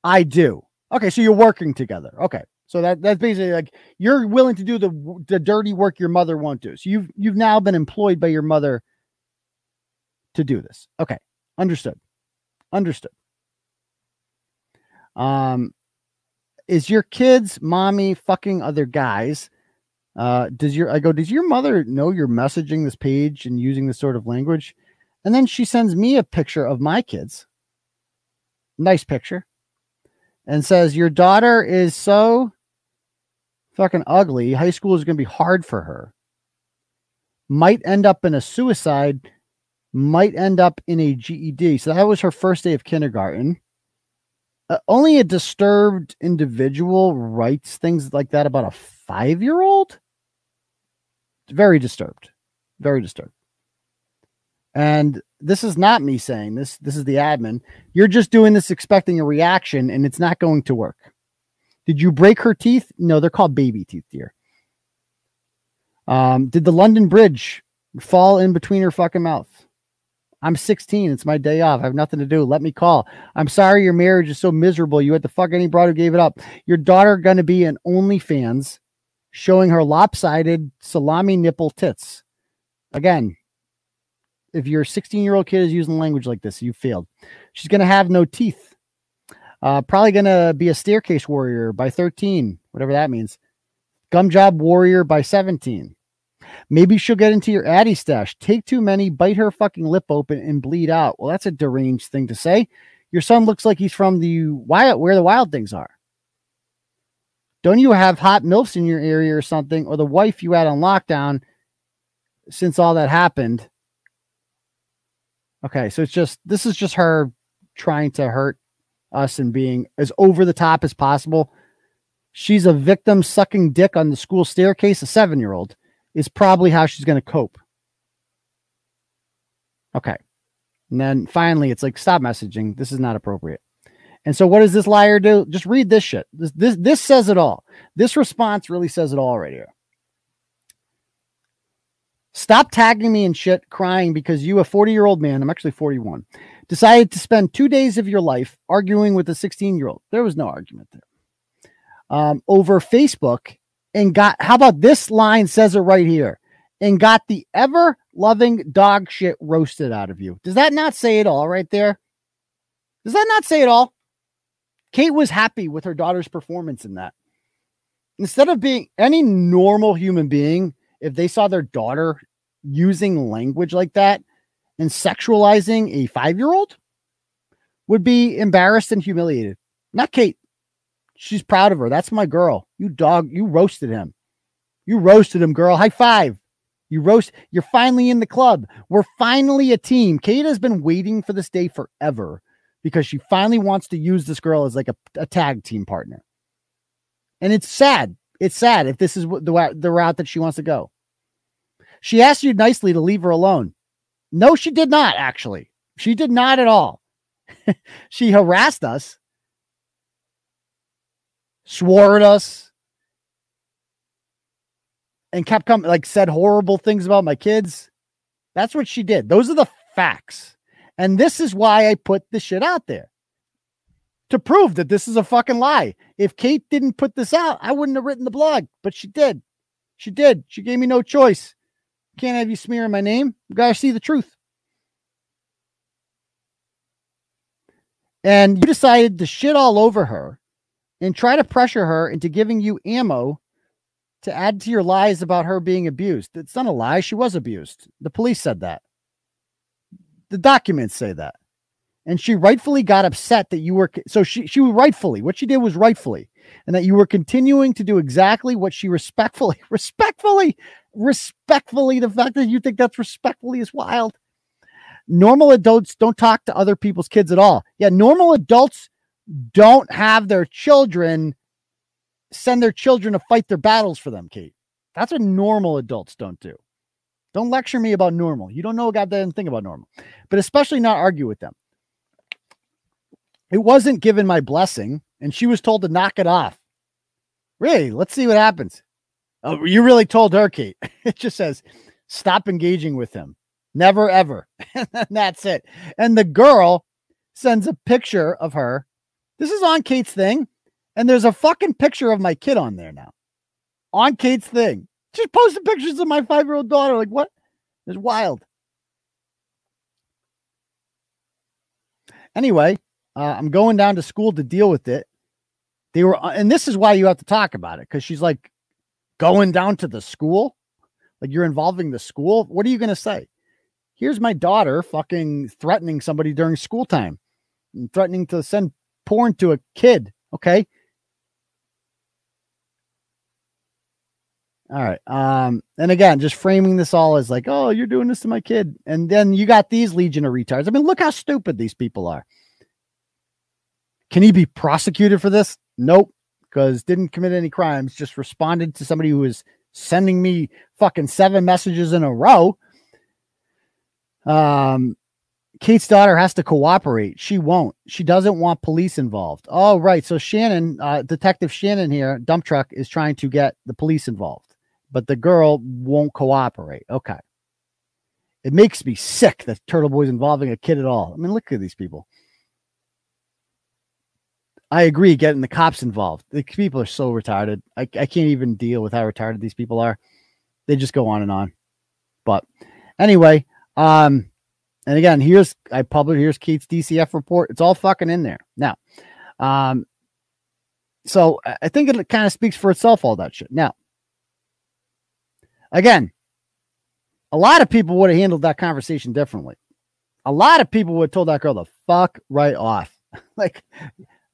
I do. Okay, so you're working together. Okay, so that, that's basically like you're willing to do the the dirty work your mother won't do. So you've you've now been employed by your mother to do this. Okay, understood, understood. Um, is your kid's mommy fucking other guys? Uh, does your I go? Does your mother know you're messaging this page and using this sort of language? And then she sends me a picture of my kids. Nice picture. And says, your daughter is so fucking ugly. High school is going to be hard for her. Might end up in a suicide. Might end up in a G E D. So that was her first day of kindergarten. Uh, only a disturbed individual writes things like that about a five-year-old? Very disturbed. Very disturbed. And this is not me saying this. This is the admin. You're just doing this expecting a reaction, and it's not going to work. Did you break her teeth? No, they're called baby teeth, dear. Um, did the London Bridge fall in between her fucking mouth? I'm sixteen. It's my day off. I have nothing to do. Let me call. I'm sorry your marriage is so miserable. You had to fuck any broad who gave it up. Your daughter going to be an OnlyFans showing her lopsided salami nipple tits. Again, if your sixteen-year-old kid is using language like this, you failed. She's going to have no teeth. Uh, probably going to be a staircase warrior by thirteen, whatever that means. Gum job warrior by seventeen. Maybe she'll get into your Addy stash. Take too many, bite her fucking lip open, and bleed out. Well, that's a deranged thing to say. Your son looks like he's from the wild, where the wild things are. Don't you have hot milfs in your area or something, or the wife you had on lockdown since all that happened? Okay, so it's just, this is just her trying to hurt us and being as over the top as possible. She's a victim sucking dick on the school staircase. A seven-year-old is probably how she's going to cope. Okay. And then finally, it's like, stop messaging. This is not appropriate. And so what does this liar do? Just read this shit. This this, this says it all. This response really says it all right here. Stop tagging me and shit, crying because you, a forty-year-old man, I'm actually forty-one, decided to spend two days of your life arguing with a sixteen-year-old. There was no argument there. Um, over Facebook and got, how about this line says it right here, and got the ever-loving dog shit roasted out of you. Does that not say it all right there? Does that not say it all? Kate was happy with her daughter's performance in that. instead of being any normal human being, if they saw their daughter using language like that and sexualizing a five-year-old, would be embarrassed and humiliated. Not Kate. She's proud of her. That's my girl. You dog, you roasted him. You roasted him, girl. High five. You roast. You're finally in the club. We're finally a team. Kate has been waiting for this day forever because she finally wants to use this girl as like a, a tag team partner. And it's sad. It's sad if this is the, the route that she wants to go. She asked you nicely to leave her alone. No, she did not, actually. She did not at all. She harassed us, swore at us, and kept coming, like said horrible things about my kids. That's what she did. Those are the facts. And this is why I put this shit out there, to prove that this is a fucking lie. If Kate didn't put this out, I wouldn't have written the blog, but she did. She did. She gave me no choice. Can't have you smearing my name. You gotta see the truth. And you decided to shit all over her and try to pressure her into giving you ammo to add to your lies about her being abused. It's not a lie. She was abused. The police said that. The documents say that. And she rightfully got upset that you were, so she, she rightfully, what she did was rightfully, and that you were continuing to do exactly what she respectfully, respectfully, respectfully, the fact that you think that's respectfully is wild. Normal adults don't talk to other people's kids at all. Yeah, normal adults don't have their children send their children to fight their battles for them, Kate. That's what normal adults don't do. Don't lecture me about normal. You don't know a goddamn thing about normal, but especially not argue with them. It wasn't given my blessing, and she was told to knock it off. Really? Let's see what happens. Oh, you really told her, Kate. It just says, stop engaging with him. Never, ever. And that's it. And the girl sends a picture of her. This is on Kate's thing. And there's a fucking picture of my kid on there now. On Kate's thing. She posted pictures of my five-year-old daughter. Like, what? It's wild. Anyway. Uh, I'm going down to school to deal with it. They were, and this is why you have to talk about it. Cause she's like, going down to the school. Like, you're involving the school. What are you going to say? Here's my daughter fucking threatening somebody during school time and threatening to send porn to a kid. Okay. All right. Um, and again, just framing this all as like, oh, you're doing this to my kid. And then you got these legion of retards. I mean, look how stupid these people are. Can he be prosecuted for this? Nope, because didn't commit any crimes. Just responded to somebody who was sending me fucking seven messages in a row. Um, Kate's daughter has to cooperate. She won't. She doesn't want police involved. All right, so Shannon, uh, Detective Shannon here, dump truck, is trying to get the police involved, but the girl won't cooperate. Okay. It makes me sick that Turtle Boy's involving a kid at all. I mean, look at these people. I agree, getting the cops involved. The people are so retarded. I, I can't even deal with how retarded these people are. They just go on and on. But anyway, um, and again, here's, I published, here's Kate's D C F report. It's all fucking in there. Now, um, so I think it kind of speaks for itself, all that shit. Now, again, a lot of people would have handled that conversation differently. A lot of people would have told that girl to fuck right off. Like,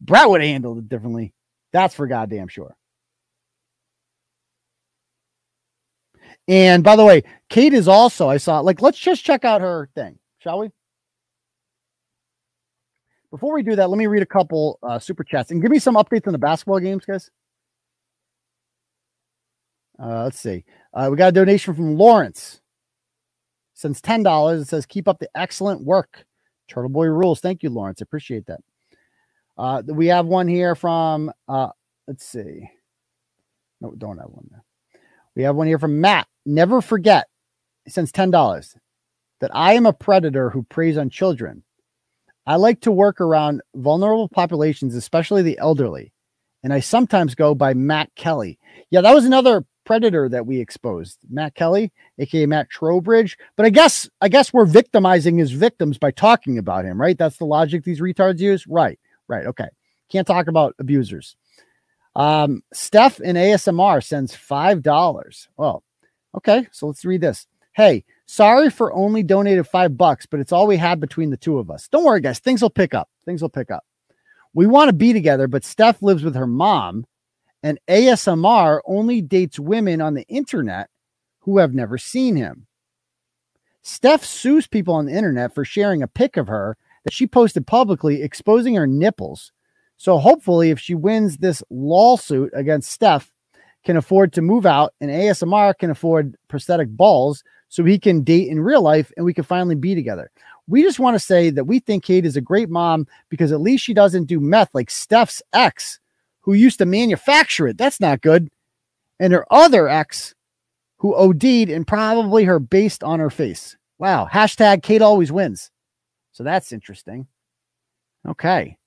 Brett would have handled it differently. That's for goddamn sure. And by the way, Kate is also, I saw, like, let's just check out her thing, shall we? Before we do that, let me read a couple uh, super chats and give me some updates on the basketball games, guys. Uh, let's see. Uh, we got a donation from Lawrence. Sends ten dollars. It says, keep up the excellent work. Turtle Boy rules. Thank you, Lawrence. I appreciate that. Uh, we have one here from, uh, let's see. No, don't have one there. We have one here from Matt. Never forget, since ten dollars, that I am a predator who preys on children. I like to work around vulnerable populations, especially the elderly. And I sometimes go by Matt Kelly. Yeah, that was another predator that we exposed. Matt Kelly, A K A Matt Trowbridge. But I guess, I guess we're victimizing his victims by talking about him, right? That's the logic these retards use. Right. Right. Okay. Can't talk about abusers. Um, Steph in A S M R sends five dollars. Well, okay. So let's read this. Hey, sorry for only donated five bucks, but it's all we had between the two of us. Don't worry, guys. Things will pick up. Things will pick up. We want to be together, but Steph lives with her mom, and A S M R only dates women on the internet who have never seen him. Steph sues people on the internet for sharing a pic of her that she posted publicly exposing her nipples. So hopefully if she wins this lawsuit against Steph, can afford to move out, and A S M R can afford prosthetic balls so he can date in real life and we can finally be together. We just want to say that we think Kate is a great mom because at least she doesn't do meth like Steph's ex who used to manufacture it. That's not good. And her other ex who OD'd and probably her based on her face. Wow. Hashtag Kate always wins. So that's interesting. Okay.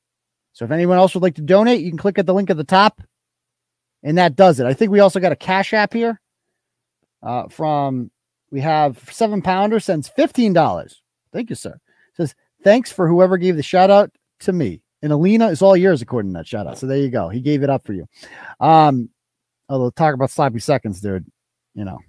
So if anyone else would like to donate, you can click at the link at the top. And that does it. I think we also got a Cash App here. Uh, from we have Seven Pounder sends fifteen dollars. Thank you, sir. It says, thanks for whoever gave the shout out to me. And Alina is all yours according to that shout out. So there you go. He gave it up for you. Um, although talk about sloppy seconds, dude. You know.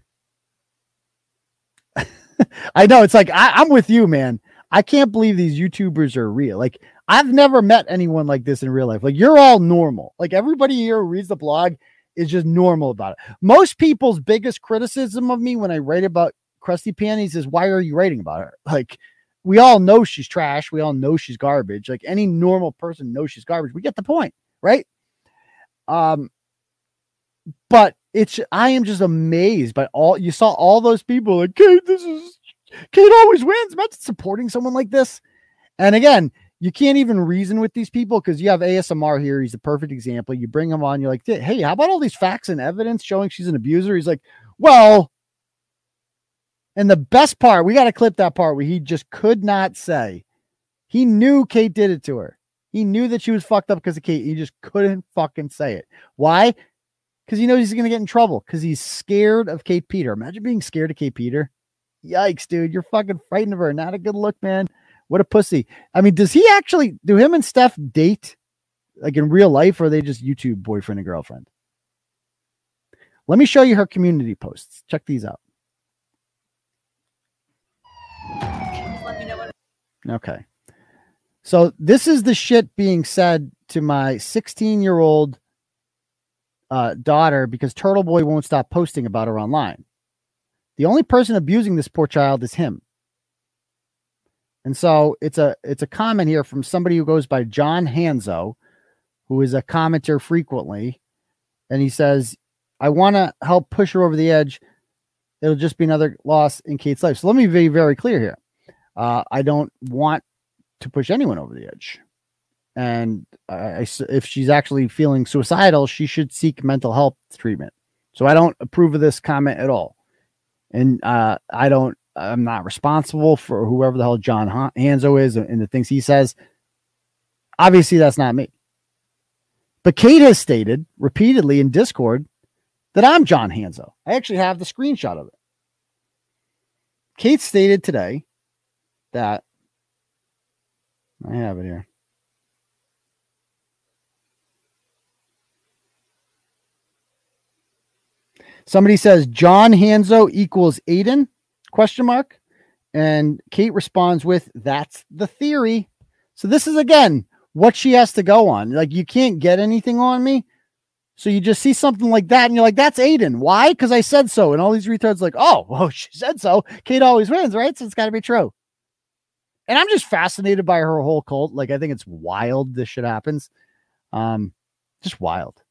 I know it's like I, I'm with you, man. I can't believe these YouTubers are real. Like, I've never met anyone like this in real life. Like, you're all normal. Like, everybody here who reads the blog is just normal about it. Most people's biggest criticism of me when I write about Krusty Panties is, why are you writing about her? Like, we all know she's trash. We all know she's garbage. Like, any normal person knows she's garbage. We get the point, right? Um, but it's, I am just amazed by all, you saw all those people like, Kate, this is, Kate always wins. Imagine supporting someone like this. And again, you can't even reason with these people because you have A S M R here. He's the perfect example. You bring him on. You're like, hey, how about all these facts and evidence showing she's an abuser? He's like, well, and the best part, we got to clip that part where he just could not say he knew Kate did it to her. He knew that she was fucked up because of Kate. He just couldn't fucking say it. Why? Because he knows he's going to get in trouble because he's scared of Kate Peter. Imagine being scared of Kate Peter. Yikes, dude. You're fucking frightened of her. Not a good look, man. What a pussy. I mean, does he actually, do him and Steph date like in real life, or are they just YouTube boyfriend and girlfriend? Let me show you her community posts. Check these out. Okay. So this is the shit being said to my sixteen-year-old uh, daughter because Turtle Boy won't stop posting about her online. The only person abusing this poor child is him. And so it's a it's a comment here from somebody who goes by John Hanzo, who is a commenter frequently. And he says, I want to help push her over the edge. It'll just be another loss in Kate's life. So let me be very clear here. Uh, I don't want to push anyone over the edge. And I, I, if she's actually feeling suicidal, she should seek mental health treatment. So I don't approve of this comment at all. And uh, I don't. I'm not responsible for whoever the hell John Hanzo is and the things he says. Obviously, that's not me. But Kate has stated repeatedly in Discord that I'm John Hanzo. I actually have the screenshot of it. Kate stated today that I have it here. Somebody says John Hanzo equals Aidan? Question mark. And Kate responds with, that's the theory. So this is, again, what she has to go on. Like, you can't get anything on me. So you just see something like that and you're like, that's Aidan. Why? Because I said so. And all these retards like, oh, well, she said so. Kate always wins, right? So it's got to be true. And I'm just fascinated by her whole cult. Like, I think it's wild this shit happens. Um, just wild.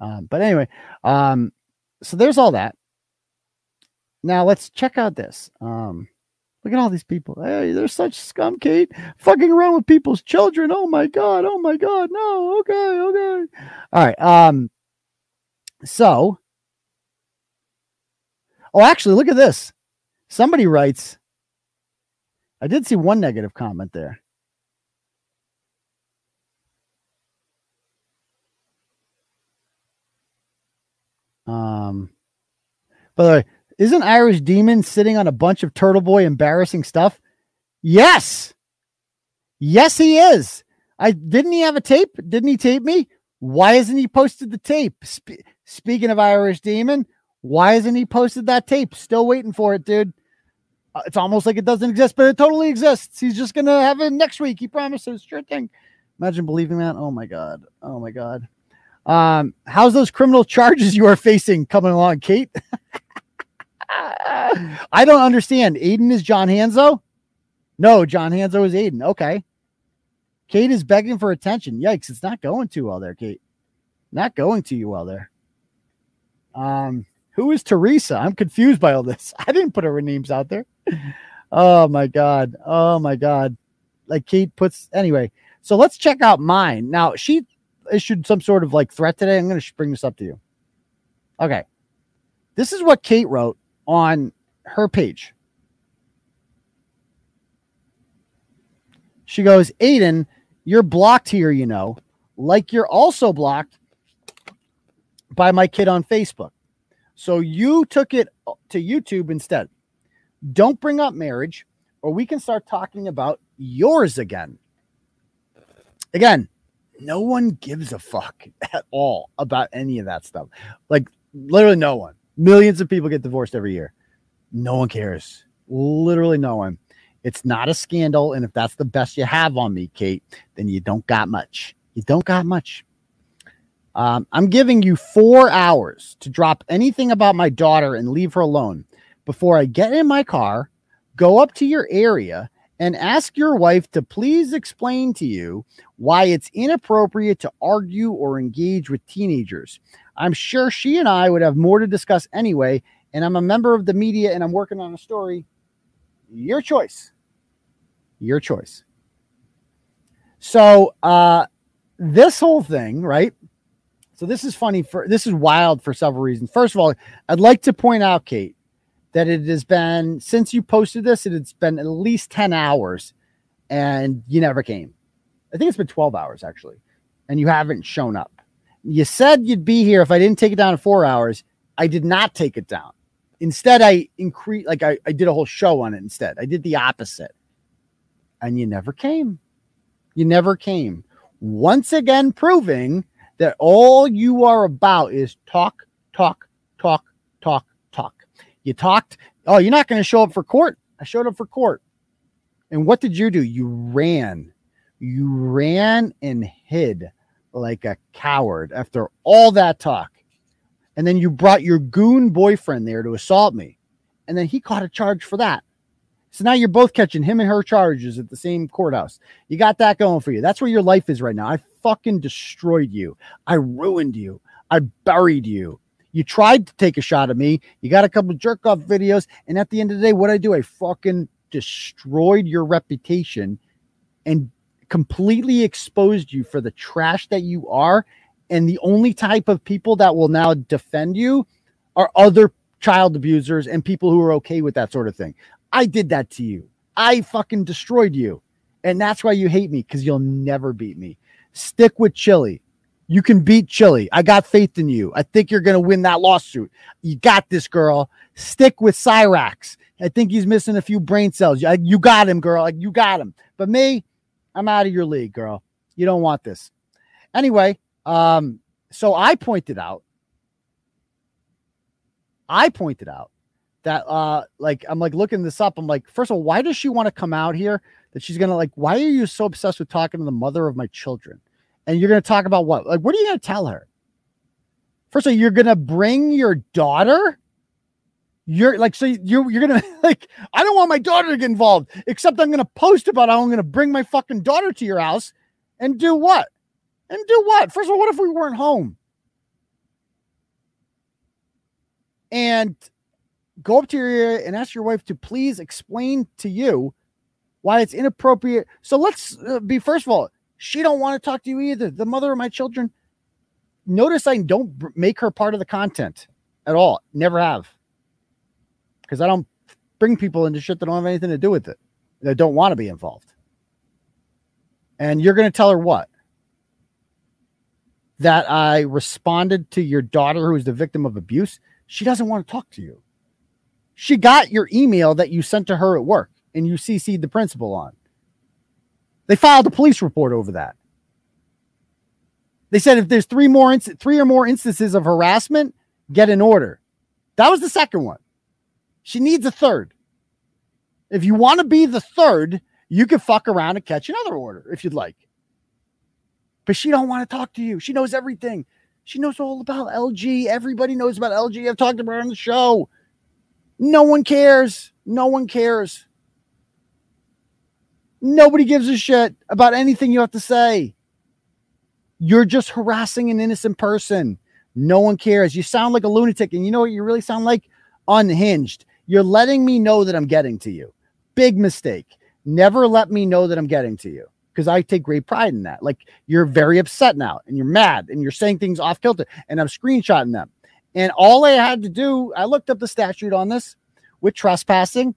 Um, but anyway, um, so there's all that. Now let's check out this. Um, look at all these people. Hey, they're such scum, Kate. Fucking around with people's children. Oh my God. Oh my God. No. Okay. Okay. All right. Um, so, oh, actually look at this. Somebody writes, I did see one negative comment there. Um, by the way, isn't Irish Demon sitting on a bunch of Turtle Boy embarrassing stuff? Yes. Yes, he is. I didn't he have a tape? Didn't he tape me? Why hasn't he posted the tape? Sp speaking of Irish Demon, why hasn't he posted that tape? Still waiting for it, dude. Uh, it's almost like it doesn't exist, but it totally exists. He's just going to have it next week. He promises. Sure thing. Imagine believing that. Oh, my God. Oh, my God. Um, how's those criminal charges you are facing coming along, Kate? I don't understand. Aidan is John Hanzo? No, John Hanzo is Aidan. Okay. Kate is begging for attention. Yikes. It's not going too well there, Kate. Not going to you well there. Um, who is Teresa? I'm confused by all this. I didn't put her names out there. Oh, my God. Oh, my God. Like Kate puts... Anyway, so let's check out mine. Now, she issued some sort of like threat today. I'm going to bring this up to you. Okay. This is what Kate wrote on her page. She goes, Aidan, you're blocked here, you know, like you're also blocked by my kid on Facebook. So you took it to YouTube instead. Don't bring up marriage or we can start talking about yours again. Again, no one gives a fuck at all about any of that stuff. Like literally no one. Millions of people get divorced every year. No one cares. Literally no one. It's not a scandal, and if that's the best you have on me, Kate, then you don't got much. You don't got much. Um, I'm giving you four hours to drop anything about my daughter and leave her alone before I get in my car, go up to your area, and ask your wife to please explain to you why it's inappropriate to argue or engage with teenagers. I'm sure she and I would have more to discuss anyway, and I'm a member of the media, and I'm working on a story. Your choice. Your choice. So uh, this whole thing, right? So this is funny. for This is wild for several reasons. First of all, I'd like to point out, Kate, that it has been, since you posted this, it has been at least ten hours and you never came. I think it's been twelve hours, actually, and you haven't shown up. You said you'd be here if I didn't take it down in four hours. I did not take it down. Instead, I increased, like I, I did a whole show on it instead. I did the opposite. And you never came. You never came. Once again, proving that all you are about is talk, talk, talk, talk, talk. You talked. Oh, you're not going to show up for court. I showed up for court. And what did you do? You ran. You ran and hid like a coward after all that talk. And then you brought your goon boyfriend there to assault me. And then he caught a charge for that. So now you're both catching him and her charges at the same courthouse. You got that going for you. That's where your life is right now. I fucking destroyed you. I ruined you. I buried you. You tried to take a shot at me. You got a couple of jerk off videos. And at the end of the day, what did I do? I fucking destroyed your reputation and completely exposed you for the trash that you are. And the only type of people that will now defend you are other child abusers and people who are okay with that sort of thing. I did that to you. I fucking destroyed you. And that's why you hate me, because you'll never beat me. Stick with Chili. You can beat Chili. I got faith in you. I think you're going to win that lawsuit. You got this, girl. Stick with Cyrax. I think he's missing a few brain cells. You got him, girl. You got him. But me, I'm out of your league, girl. You don't want this. Anyway. Um, so I pointed out, I pointed out that, uh, like, I'm like looking this up. I'm like, first of all, why does she want to come out here that she's going to like, why are you so obsessed with talking to the mother of my children? And you're going to talk about what, like, what are you going to tell her? First of all, you're going to bring your daughter. You're like, so you're, you're going to like, I don't want my daughter to get involved, except I'm going to post about how I'm going to bring my fucking daughter to your house and do what? And do what? First of all, what if we weren't home? And go up to your area and ask your wife to please explain to you why it's inappropriate. So let's be, first of all, she don't want to talk to you either. The mother of my children. Notice I don't make her part of the content at all. Never have. Because I don't bring people into shit that don't have anything to do with it. That don't want to be involved. And you're going to tell her what? That I responded to your daughter who is the victim of abuse. She doesn't want to talk to you. She got your email that you sent to her at work and you C C'd the principal on. They filed a police report over that. They said if there's three more inst- three or more instances of harassment, get an order. That was the second one. She needs a third. If you want to be the third, you can fuck around and catch another order if you'd like. But she don't want to talk to you. She knows everything. She knows all about L G. Everybody knows about L G. I've talked about her on the show. No one cares. No one cares. Nobody gives a shit about anything you have to say. You're just harassing an innocent person. No one cares. You sound like a lunatic. And you know what you really sound like? Unhinged. You're letting me know that I'm getting to you. Big mistake. Never let me know that I'm getting to you, because I take great pride in that. Like, you're very upset now and you're mad and you're saying things off kilter and I'm screenshotting them. And all I had to do, I looked up the statute on this with trespassing.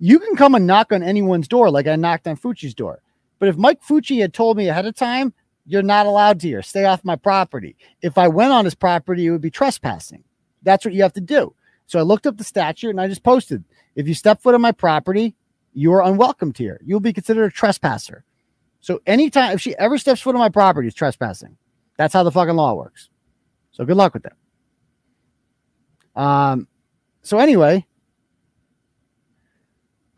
You can come and knock on anyone's door like I knocked on Fucci's door. But if Mike Fucci had told me ahead of time, you're not allowed here. Stay off my property. If I went on his property, it would be trespassing. That's what you have to do. So I looked up the statute and I just posted, if you step foot on my property, you are unwelcomed here. You'll be considered a trespasser. So anytime, if she ever steps foot on my property, it's trespassing. That's how the fucking law works. So good luck with that. Um, so anyway,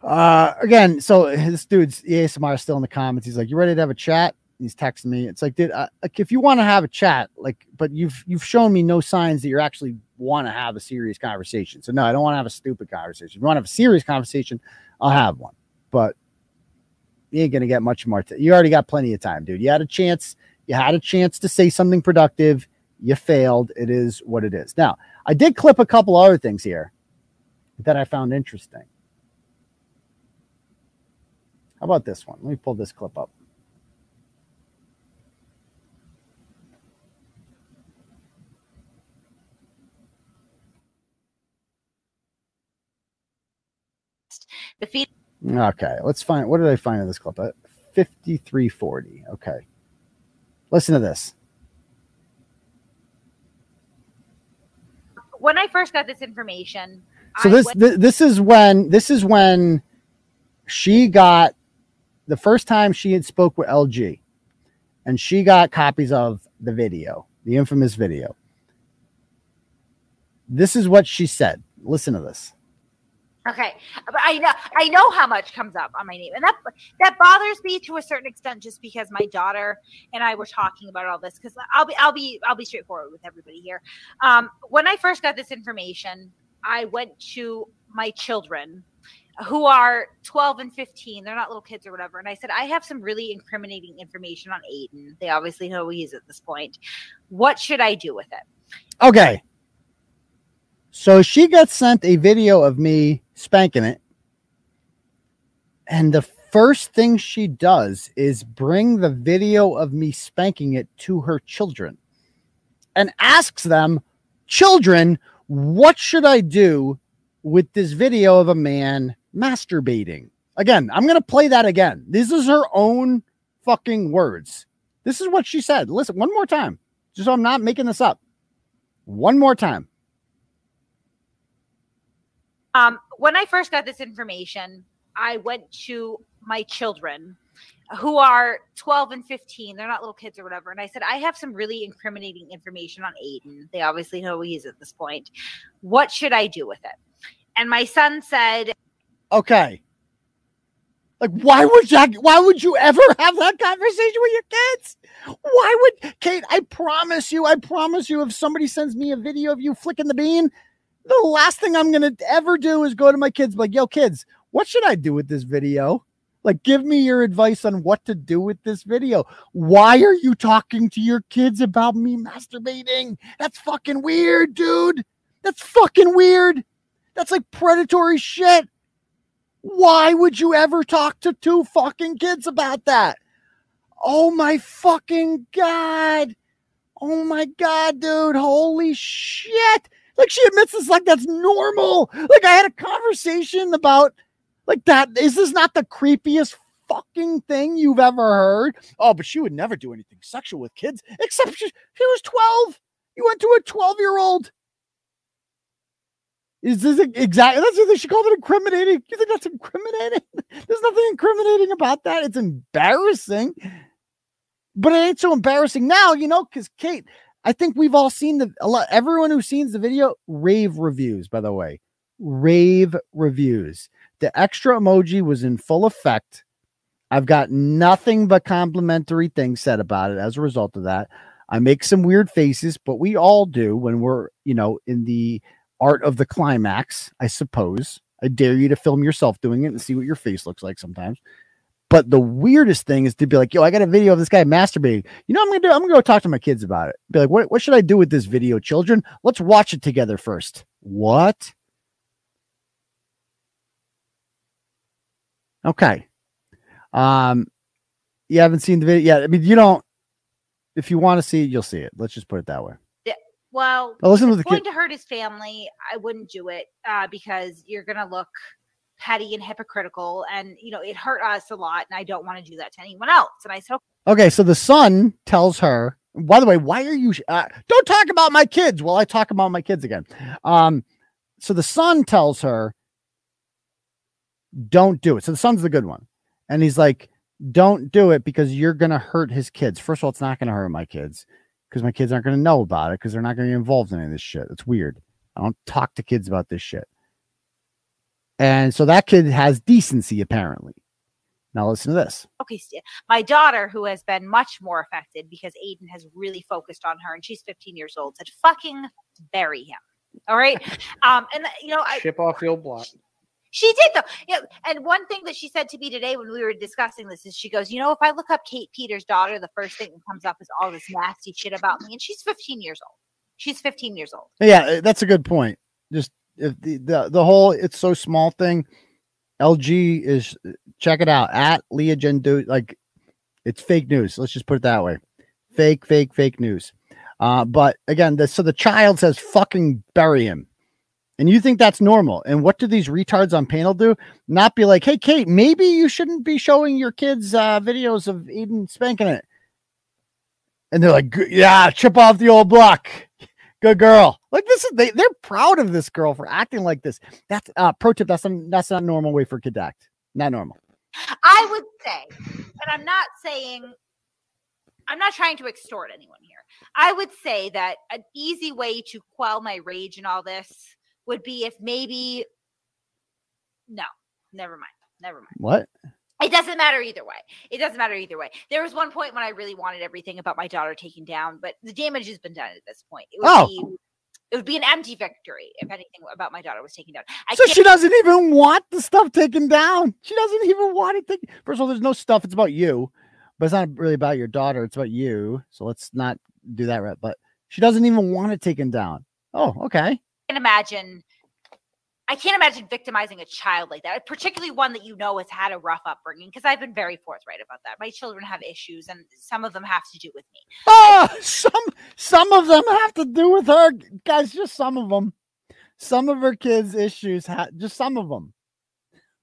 uh, again, so this dude's A S M R is still in the comments. He's like, you ready to have a chat? He's texting me. It's like, dude, uh, like if you want to have a chat, like, but you've, you've shown me no signs that you're actually want to have a serious conversation. So no, I don't want to have a stupid conversation. If you want to have a serious conversation, I'll have one, but you ain't going to get much more. T- you already got plenty of time, dude. You had a chance. You had a chance to say something productive. You failed. It is what it is. Now, I did clip a couple other things here that I found interesting. How about this one? Let me pull this clip up. The feed. Okay, let's find. What did I find in this clip? fifty-three forty. Okay, listen to this. When I first got this information, so I this went- th- this is when this is when she got the first time she had spoke with L G, and she got copies of the video, the infamous video. This is what she said. Listen to this. Okay, but I know I know how much comes up on my name, and that that bothers me to a certain extent, just because my daughter and I were talking about all this. Because I'll be I'll be I'll be straightforward with everybody here. Um, when I first got this information, I went to my children, who are twelve and fifteen. They're not little kids or whatever, and I said, I have some really incriminating information on Aidan. They obviously know who he is at this point. What should I do with it? Okay. So she got sent a video of me spanking it. And the first thing she does is bring the video of me spanking it to her children and asks them, children, what should I do with this video of a man masturbating? Again, I'm going to play that again. This is her own fucking words. This is what she said. Listen, one more time. Just so I'm not making this up. One more time. Um, when I first got this information, I went to my children, who are twelve and fifteen. They're not little kids or whatever. And I said, I have some really incriminating information on Aidan. They obviously know who he is at this point. What should I do with it? And my son said, okay. Like, why would you, why would you ever have that conversation with your kids? Why would, Kate, I promise you, I promise you, if somebody sends me a video of you flicking the bean, the last thing I'm going to ever do is go to my kids like, yo, kids, what should I do with this video? Like, give me your advice on what to do with this video. Why are you talking to your kids about me masturbating? That's fucking weird, dude. That's fucking weird. That's like predatory shit. Why would you ever talk to two fucking kids about that? Oh, my fucking God. Oh, my God, dude. Holy shit. Like, she admits this like that's normal. Like, I had a conversation about, like, that. Is this not the creepiest fucking thing you've ever heard? Oh, but she would never do anything sexual with kids. Except she, she was twelve. You went to a twelve-year-old. Is this exactly? That's what she called it incriminating. You think that's incriminating? There's nothing incriminating about that. It's embarrassing. But it ain't so embarrassing now, you know, because Kate, I think we've all seen the a lot. Everyone who sees the video, rave reviews, by the way, rave reviews. The extra emoji was in full effect. I've got nothing but complimentary things said about it as a result of that. I make some weird faces, but we all do when we're, you know, in the art of the climax, I suppose. I dare you to film yourself doing it and see what your face looks like sometimes. But the weirdest thing is to be like, yo, I got a video of this guy masturbating. You know what I'm going to do? I'm going to go talk to my kids about it. Be like, what, what should I do with this video, children? Let's watch it together first. What? Okay. Um, you haven't seen the video yet. I mean, you don't. If you want to see it, you'll see it. Let's just put it that way. Well, oh, listen, it's to going kid. to hurt his family. I wouldn't do it uh, because you're going to look petty and hypocritical. And, you know, it hurt us a lot. And I don't want to do that to anyone else. And I said, okay, so the son tells her, by the way, why are you, sh uh, don't talk about my kids. Well, I talk about my kids again. Um, so the son tells her, don't do it. So the son's the good one. And he's like, don't do it because you're going to hurt his kids. First of all, it's not going to hurt my kids, because my kids aren't going to know about it because they're not going to be involved in any of this shit. It's weird. I don't talk to kids about this shit. And so that kid has decency, apparently. Now listen to this. Okay, my daughter, who has been much more affected because Aidan has really focused on her, and she's fifteen years old, said, fucking bury him. All right? um, and, you know, I... Ship off your block. She did, though. You know, and one thing that she said to me today when we were discussing this is she goes, you know, if I look up Kate Peter's daughter, the first thing that comes up is all this nasty shit about me. And she's fifteen years old. She's fifteen years old. Yeah, that's a good point. Just if the, the, the whole it's so small thing. L G is, check it out, at Leigha Genduso. Like, it's fake news. Let's just put it that way. Fake, fake, fake news. Uh, but, again, the, so the child says fucking bury him. And you think that's normal. And what do these retards on panel do? Not be like, hey, Kate, maybe you shouldn't be showing your kids uh, videos of Aidan spanking it. And they're like, yeah, chip off the old block. Good girl. Like this is, they, they're proud of this girl for acting like this. That's uh, pro tip. That's, some, that's not a normal way for a kid to act. Not normal. I would say, and I'm not saying, I'm not trying to extort anyone here. I would say that an easy way to quell my rage and all this would be if maybe, no, never mind, never mind. What? It doesn't matter either way. It doesn't matter either way. There was one point when I really wanted everything about my daughter taken down, but the damage has been done at this point. It would oh. be, it would be an empty victory if anything about my daughter was taken down. I so she doesn't even want the stuff taken down. She doesn't even want it taken. First of all, there's no stuff. It's about you, but it's not really about your daughter. It's about you. So let's not do that. Right. But she doesn't even want it taken down. Oh, okay. Can imagine I can't imagine victimizing a child like that, particularly one that you know has had a rough upbringing, because I've been very forthright about that. My children have issues, and some of them have to do with me. Oh, I, some some of them have to do with her. Guys, just some of them. Some of her kids' issues, ha just some of them.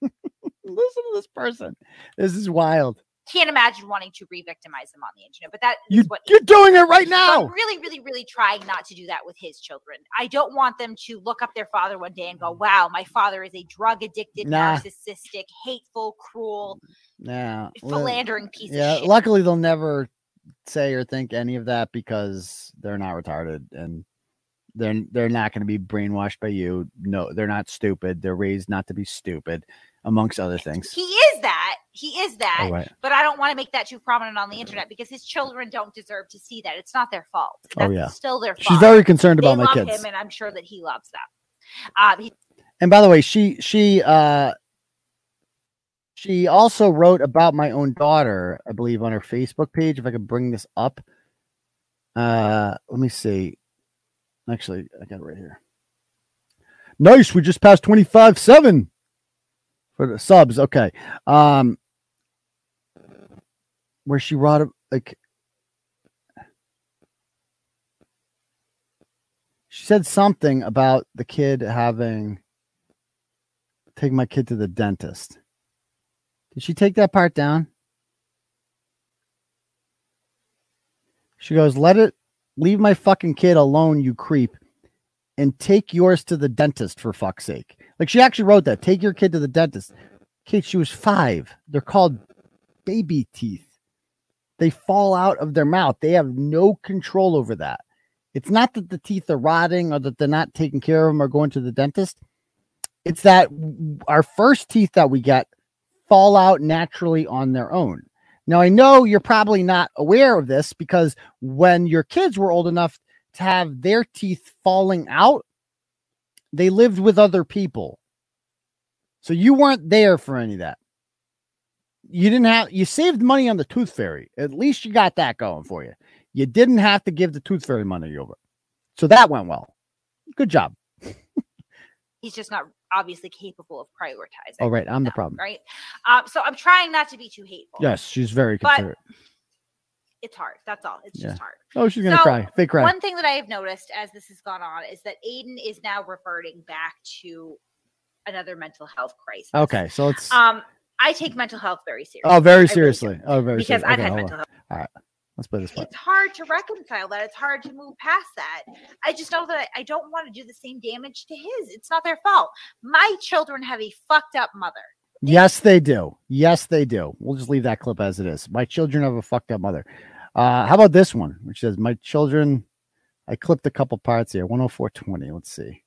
Listen to this person. This is wild. Can't imagine wanting to re-victimize them on the internet, but that you, is what you're doing it right now. I'm really, really, really trying not to do that with his children. I don't want them to look up their father one day and go, wow, my father is a drug addicted, nah. narcissistic, hateful, cruel, nah. philandering well, piece yeah, of shit. Luckily, they'll never say or think any of that because they're not retarded and they're, they're not going to be brainwashed by you. No, they're not stupid. They're raised not to be stupid. Amongst other things. He is that. He is that. Oh, right. But I don't want to make that too prominent on the internet because his children don't deserve to see that. It's not their fault. That's oh, yeah. still their fault. She's very concerned they about my kids. Him, and I'm sure that he loves them. Um, he and by the way, she she uh, she also wrote about my own daughter, I believe, on her Facebook page. If I could bring this up. Uh, let me see. Actually, I got it right here. Nice. We just passed twenty-five seven. For the subs, okay. Um, where she wrote, like, she said something about the kid having take my kid to the dentist. Did she take that part down? She goes, let it leave my fucking kid alone, you creep, and take yours to the dentist for fuck's sake. Like, she actually wrote that. Take your kid to the dentist. Kate, she was five. They're called baby teeth. They fall out of their mouth. They have no control over that. It's not that the teeth are rotting or that they're not taking care of them or going to the dentist. It's that our first teeth that we get fall out naturally on their own. Now, I know you're probably not aware of this because when your kids were old enough to have their teeth falling out, they lived with other people. So you weren't there for any of that. You didn't have, you saved money on the tooth fairy. At least you got that going for you. You didn't have to give the tooth fairy money over. So that went well. Good job. He's just not obviously capable of prioritizing. Oh, right. I'm them, the problem. Right. Um, so I'm trying not to be too hateful. Yes. She's very considerate. It's hard. That's all. It's yeah. just hard. Oh, she's going to so, cry. Fake cry. One thing that I have noticed as this has gone on is that Aidan is now reverting back to another mental health crisis. Okay. So it's. Um, I take mental health very seriously. Oh, very seriously. Really oh, very because seriously. Because I've okay, had mental on. health. All right. Let's play this part. It's hard to reconcile that. It's hard to move past that. I just know that I, I don't want to do the same damage to his. It's not their fault. My children have a fucked up mother. They yes, they do. Yes, they do. We'll just leave that clip as it is. My children have a fucked up mother. Uh, how about this one, which says, my children, I clipped a couple parts here. one oh four twenty. Let's see.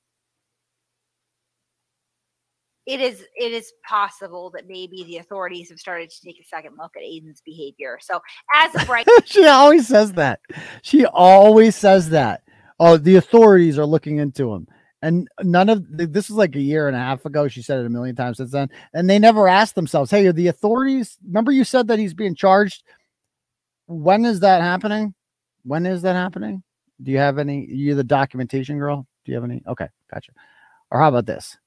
It is it is possible that maybe the authorities have started to take a second look at Aidan's behavior. So as of right, she always says that. She always says that. Oh, the authorities are looking into him, and none of this was like a year and a half ago. She said it a million times since then, and they never asked themselves, "Hey, are the authorities? Remember, you said that he's being charged. When is that happening? When is that happening? Do you have any? You're the documentation girl. Do you have any? Okay, gotcha. Or how about this?"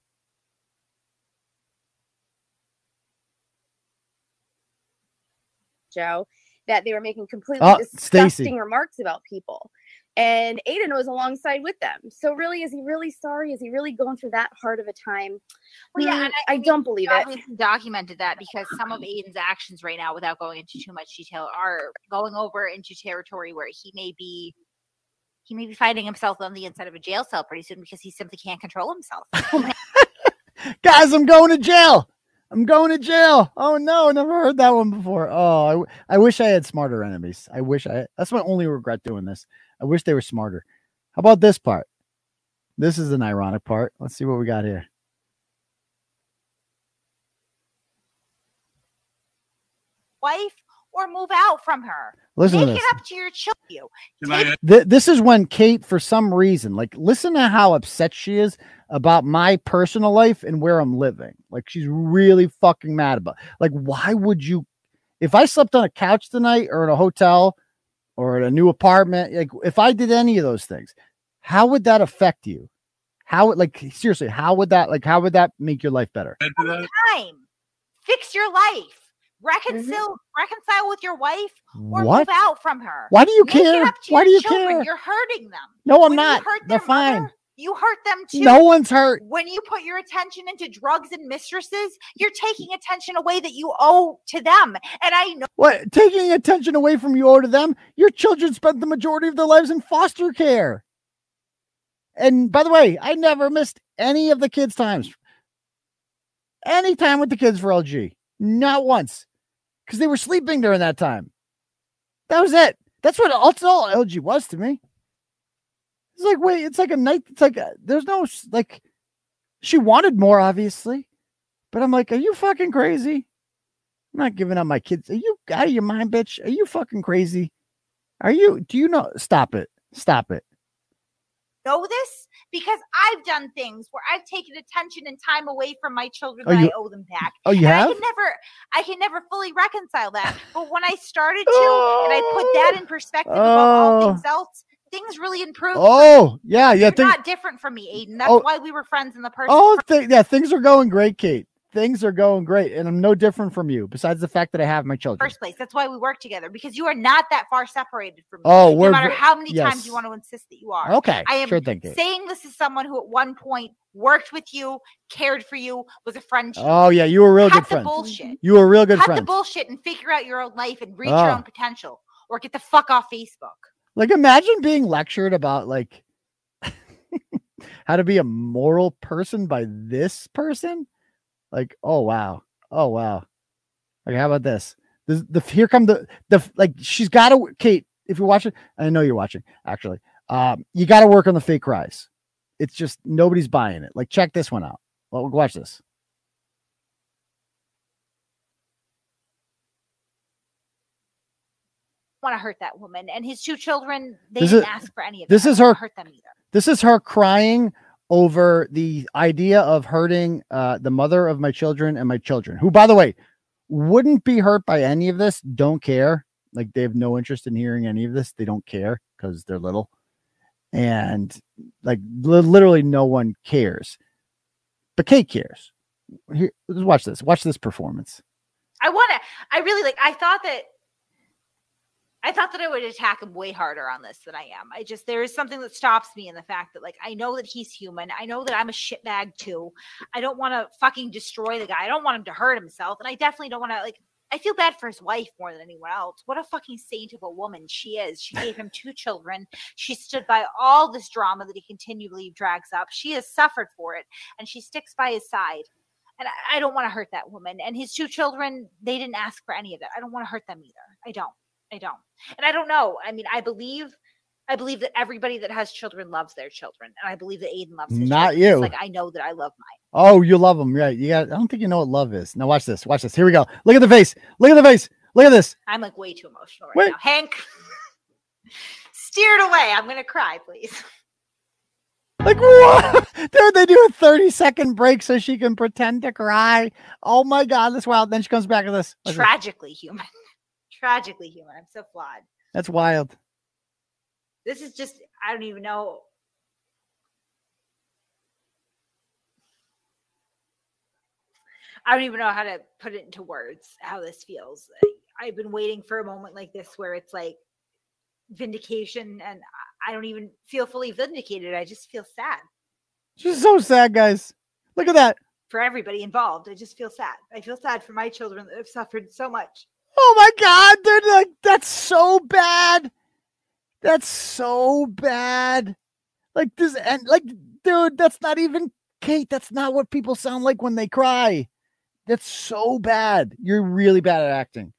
Joe, that they were making completely oh, disgusting Stacey. remarks about people, and Aidan was alongside with them. So really, is he really sorry? Is he really going through that hard of a time? Well, yeah, mm, and I, I don't believe it. Documented that because some of Aidan's actions right now, without going into too much detail, are going over into territory where he may be, he may be finding himself on the inside of a jail cell pretty soon because he simply can't control himself. Guys, I'm going to jail. I'm going to jail. Oh, no. I never heard that one before. Oh, I, w I wish I had smarter enemies. I wish I that's my only regret doing this. I wish they were smarter. How about this part? This is an ironic part. Let's see what we got here. Wife or move out from her. Listen Make to this. it up to your children. Th this is when Kate, for some reason, like, listen to how upset she is about my personal life and where I'm living. Like, she's really fucking mad about it. Like, why would you, if I slept on a couch tonight or in a hotel or in a new apartment, like if I did any of those things, how would that affect you? How would, like, seriously, how would that, like, how would that make your life better? Time. Fix your life. Reconcile, mm-hmm. reconcile with your wife, or what? move out from her. Why do you Make care? It up to Why your do you children. care? You're hurting them. No, I'm when not. You hurt They're fine. Mother, you hurt them too. No one's hurt. When you put your attention into drugs and mistresses, you're taking attention away that you owe to them. And I know what taking attention away from you owe to them. Your children spent the majority of their lives in foster care. And by the way, I never missed any of the kids' times. Any time with the kids for L G, not once. Because they were sleeping during that time. That was it. That's what all L G was to me. It's like, wait, it's like a night. It's like, a, there's no, like, she wanted more, obviously. But I'm like, are you fucking crazy? I'm not giving up my kids. Are you out of your mind, bitch? Are you fucking crazy? Are you, do you know? Stop it. Stop it. Know this because I've done things where I've taken attention and time away from my children oh, that you, I owe them back. Oh, you and have? I can never, I can never fully reconcile that. But when I started to, oh, and I put that in perspective oh, about all things else, things really improved. Oh, yeah, yeah. Things not different from me, Aidan. That's oh, why we were friends in the person. Oh, th yeah, things are going great, Kate. Things are going great, and I'm no different from you. Besides the fact that I have my children. First place, that's why we work together because you are not that far separated from me. Oh, we're, no matter how many yes. times you want to insist that you are. Okay, I am sure saying this is someone who at one point worked with you, cared for you, was a friend. To oh you. yeah, you were real Cut good friend. Bullshit. You were real good friend. Cut friends. the bullshit and figure out your own life and reach oh. your own potential, or get the fuck off Facebook. Like, imagine being lectured about like how to be a moral person by this person. Like, oh, wow. Oh, wow. Like, how about this? The, the here come the the like she's got to Kate. If you're watching, I know you're watching. Actually, um, you got to work on the fake cries. It's just nobody's buying it. Like check this one out. Well, watch this. Want to hurt that woman and his two children? They this didn't is, ask for any of this. That. Is her hurt them either? This is her crying over the idea of hurting uh, the mother of my children and my children, who, by the way, wouldn't be hurt by any of this. Don't care. Like they have no interest in hearing any of this. They don't care because they're little, and like li literally no one cares. But Kate cares. Here, just watch this. Watch this performance. I want to. I really like. I thought that. I thought that I would attack him way harder on this than I am. I just, there is something that stops me in the fact that like, I know that he's human. I know that I'm a shitbag too. I don't want to fucking destroy the guy. I don't want him to hurt himself. And I definitely don't want to like, I feel bad for his wife more than anyone else. What a fucking saint of a woman she is. She gave him two children. She stood by all this drama that he continually drags up. She has suffered for it and she sticks by his side. And I, I don't want to hurt that woman and his two children. They didn't ask for any of that. I don't want to hurt them either. I don't. I don't. And I don't know. I mean, I believe, I believe that everybody that has children loves their children. And I believe that Aidan loves his Not children. You. It's like, I know that I love mine. Oh, you love them. Right. Yeah. I don't think you know what love is. Now watch this. Watch this. Here we go. Look at the face. Look at the face. Look at this. I'm like way too emotional right Wait. now. Hank, steered away. I'm going to cry, please. Like what? Dude, they do a thirty second break so she can pretend to cry. Oh my God. That's wild. Then she comes back to this. Watch Tragically this. Human. Tragically human. I'm so flawed. That's wild. This is just, I don't even know. I don't even know how to put it into words, how this feels. I've been waiting for a moment like this where it's like vindication and I don't even feel fully vindicated. I just feel sad. She's so sad, guys. Look at that. For everybody involved. I just feel sad. I feel sad for my children that have suffered so much. Oh my God, they're like, that's so bad. That's so bad. Like this, and like, dude, that's not even Kate. That's not what people sound like when they cry. That's so bad. You're really bad at acting.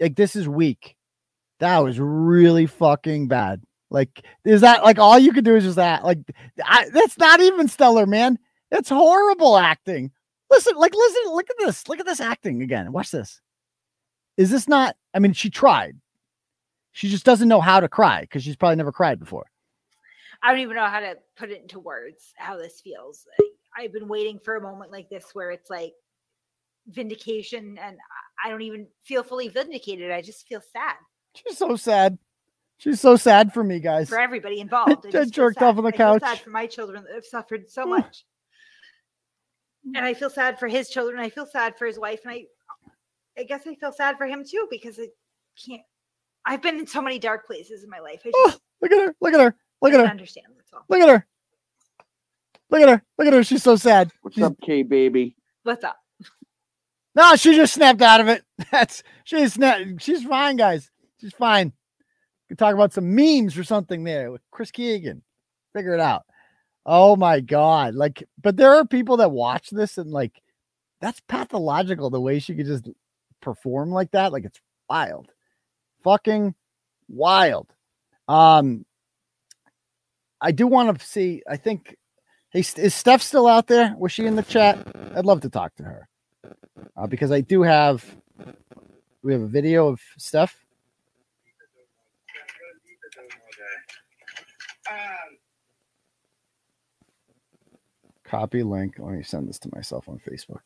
Like this is weak. That was really fucking bad. Like, is that like all you could do is just that? Like, I, that's not even stellar, man. That's horrible acting. Listen, like, listen, look at this. Look at this acting again. Watch this. Is this not, I mean, she tried. She just doesn't know how to cry because she's probably never cried before. I don't even know how to put it into words, how this feels. I've been waiting for a moment like this where it's like vindication and I don't even feel fully vindicated. I just feel sad. She's so sad. She's so sad for me, guys. For everybody involved. I just jerked off on the couch. I feel sad for my children that have suffered so much. And I feel sad for his children. I feel sad for his wife. And I I guess I feel sad for him too, because I can't, I've been in so many dark places in my life. I just, oh, look at her. Look at her. Look at her. Understand. That's all. Look at her. Look at her. Look at her. She's so sad. What's she's, up, K baby? What's up? No, she just snapped out of it. That's she's not, she's fine, guys. She's fine. We can talk about some memes or something there with Chris Keegan. Figure it out. Oh my God. Like, but there are people that watch this and like, that's pathological the way she could just perform like that. Like it's wild, fucking wild. um I do want to see, I think, hey, is Steph still out there? Was she in the chat? I'd love to talk to her, uh, because I do have, we have a video of Steph. Copy link. Let me send this to myself on Facebook.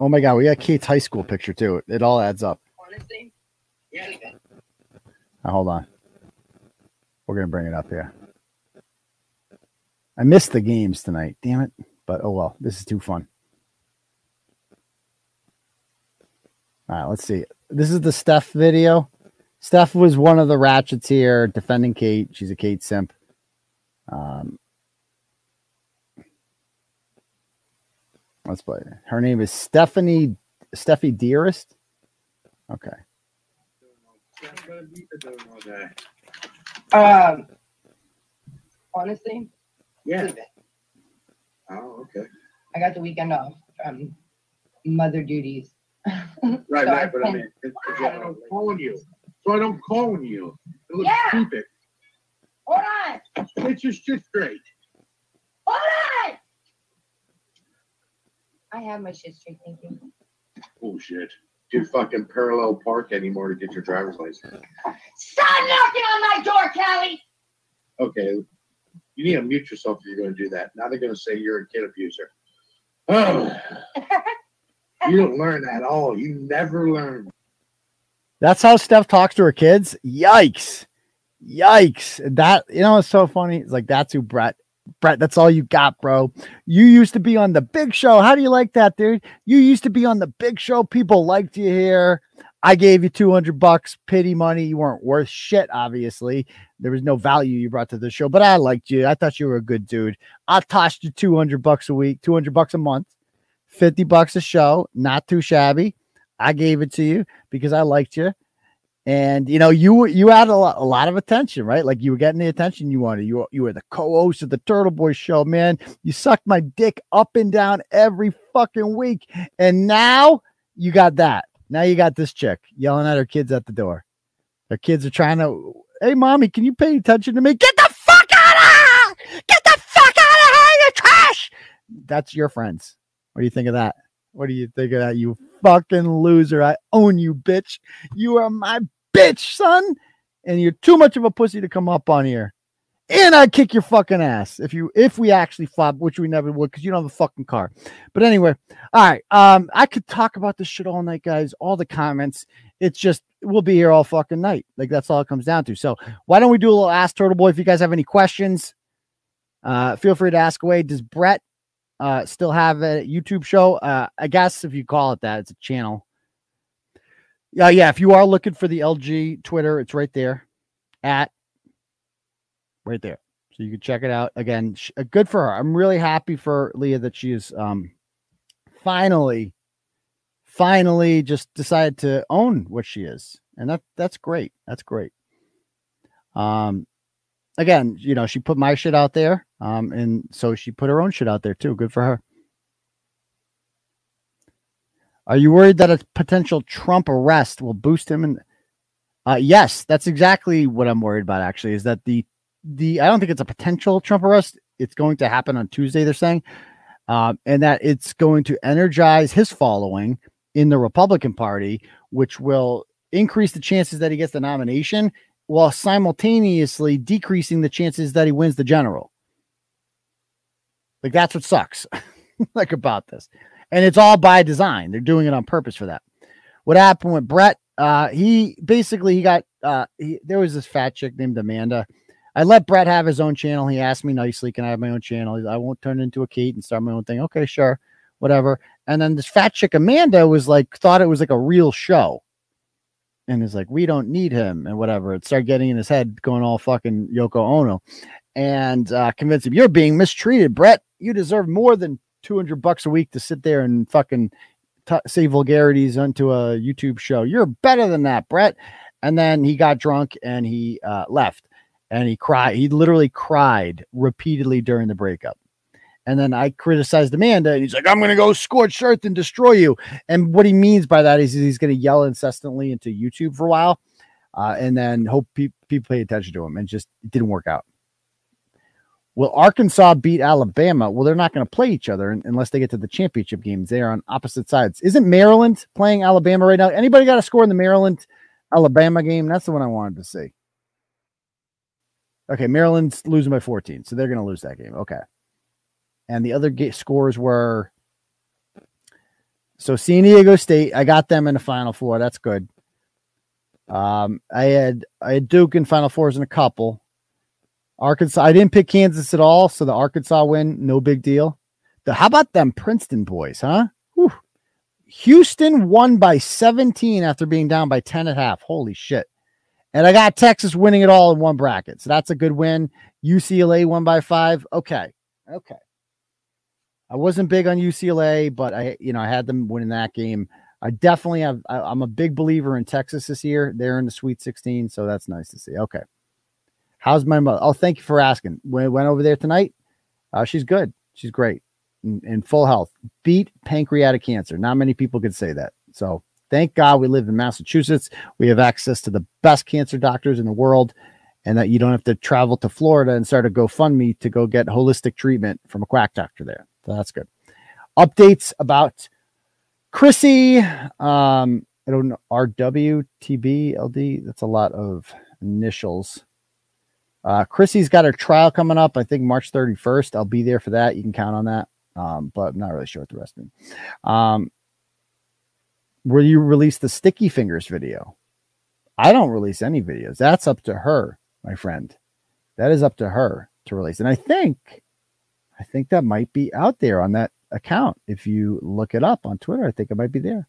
Oh my God, we got Kate's high school picture too. It all adds up. Honestly, yeah. Now, hold on. We're going to bring it up here. I missed the games tonight, damn it. But oh well, this is too fun. All right, let's see. This is the Steph video. Steph was one of the ratchets here defending Kate. She's a Kate simp. Um, Let's play. Her name is Stephanie, Steffi Dearest. Okay. Um, honestly, yeah. Oh, okay. I got the weekend off from mother duties. Right, so right, I but I mean, it's, it's I don't call you. So I don't call you. It looks yeah. stupid. Hold on. It's just shit straight. Hold on. I have my shit straight, thank you. Bullshit. Do fucking parallel park anymore to get your driver's license. Stop knocking on my door, Callie! Okay, you need to mute yourself if you're going to do that. Now they're going to say you're a kid abuser. Oh, you don't learn at all. You never learn. That's how Steph talks to her kids. Yikes. Yikes. That, you know, it's so funny. It's like, that's who Brett. Brett, that's all you got, bro. You used to be on the Big Show. How do you like that, dude? You used to be on the Big Show. People liked you here. I gave you two hundred bucks, pity money. You weren't worth shit, obviously. There was no value you brought to the show, but I liked you. I thought you were a good dude. I tossed you two hundred bucks a week, two hundred bucks a month, fifty bucks a show, not too shabby. I gave it to you because I liked you. And, you know, you you had a lot, a lot of attention, right? Like, you were getting the attention you wanted. You, you were the co-host of the Turtle Boy show, man. You sucked my dick up and down every fucking week. And now you got that. Now you got this chick yelling at her kids at the door. Her kids are trying to, hey, mommy, can you pay attention to me? Get the fuck out of here! Get the fuck out of here, you trash! That's your friends. What do you think of that? What do you think of that, you fucking loser? I own you, bitch. You are my bitch, son, and you're too much of a pussy to come up on here. And I'd kick your fucking ass if you if we actually flop, which we never would because you don't have a fucking car. But anyway, all right. Um, I could talk about this shit all night, guys. All the comments. It's just we'll be here all fucking night. Like, that's all it comes down to. So why don't we do a little Ask Turtle Boy? If you guys have any questions, uh, feel free to ask away. Does Brett uh still have a YouTube show? Uh, I guess if you call it that, it's a channel. Yeah, uh, yeah. If you are looking for the L G Twitter, it's right there, at right there. So you can check it out again. She, uh, good for her. I'm really happy for Leah that she is um, finally, finally just decided to own what she is, and that that's great. That's great. Um, again, you know, she put my shit out there, um, and so she put her own shit out there too. Good for her. Are you worried that a potential Trump arrest will boost him? And uh, yes, that's exactly what I'm worried about. Actually, is that the the I don't think it's a potential Trump arrest. It's going to happen on Tuesday, they're saying, um, and that it's going to energize his following in the Republican Party, which will increase the chances that he gets the nomination while simultaneously decreasing the chances that he wins the general. Like, that's what sucks, like, about this. And it's all by design. They're doing it on purpose for that. What happened with Brett? Uh, he basically he got uh, he, there was this fat chick named Amanda. I let Brett have his own channel. He asked me nicely, "Can I have my own channel? I won't turn into a Kate and start my own thing." Okay, sure, whatever. And then this fat chick Amanda was like, thought it was like a real show, and is like, "We don't need him," and whatever. It started getting in his head, going all fucking Yoko Ono, and uh, convinced him, "You're being mistreated, Brett. You deserve more than two hundred bucks a week to sit there and fucking t say vulgarities onto a YouTube show. You're better than that, Brett." And then he got drunk and he uh, left, and he cried. He literally cried repeatedly during the breakup. And then I criticized Amanda, and he's like, "I'm going to go scorched earth and destroy you." And what he means by that is he's going to yell incessantly into YouTube for a while, uh, and then hope pe people pay attention to him. And just it didn't work out. Will Arkansas beat Alabama? Well, they're not going to play each other unless they get to the championship games. They are on opposite sides. Isn't Maryland playing Alabama right now? Anybody got a score in the Maryland-Alabama game? That's the one I wanted to see. Okay, Maryland's losing by fourteen, so they're going to lose that game. Okay. And the other scores were... So San Diego State, I got them in the Final Four. That's good. Um, I had, I had Duke in Final Fours in a couple. Arkansas, I didn't pick Kansas at all, so the Arkansas win, no big deal. The, how about them Princeton boys, huh? Whew. Houston won by seventeen after being down by ten and a half. Holy shit. And I got Texas winning it all in one bracket, so that's a good win. U C L A won by five. Okay, okay. I wasn't big on U C L A, but I, you know, I had them winning that game. I definitely have, I, I'm a big believer in Texas this year. They're in the Sweet sixteen, so that's nice to see. Okay. How's my mother? Oh, thank you for asking. We went over there tonight. Uh, she's good. She's great. in full health, beat pancreatic cancer. Not many people could say that. So thank God we live in Massachusetts. We have access to the best cancer doctors in the world, and that you don't have to travel to Florida and start a GoFundMe to go get holistic treatment from a quack doctor there. So that's good. Updates about Chrissy. Um, I don't know. R W T B L D. That's a lot of initials. Uh, Chrissy's got her trial coming up. I think March thirty-first. I'll be there for that. You can count on that. Um, but I'm not really sure what the rest of it. Um, will you release the sticky fingers video? I don't release any videos. That's up to her, my friend. That is up to her to release. And I think, I think that might be out there on that account. If you look it up on Twitter, I think it might be there.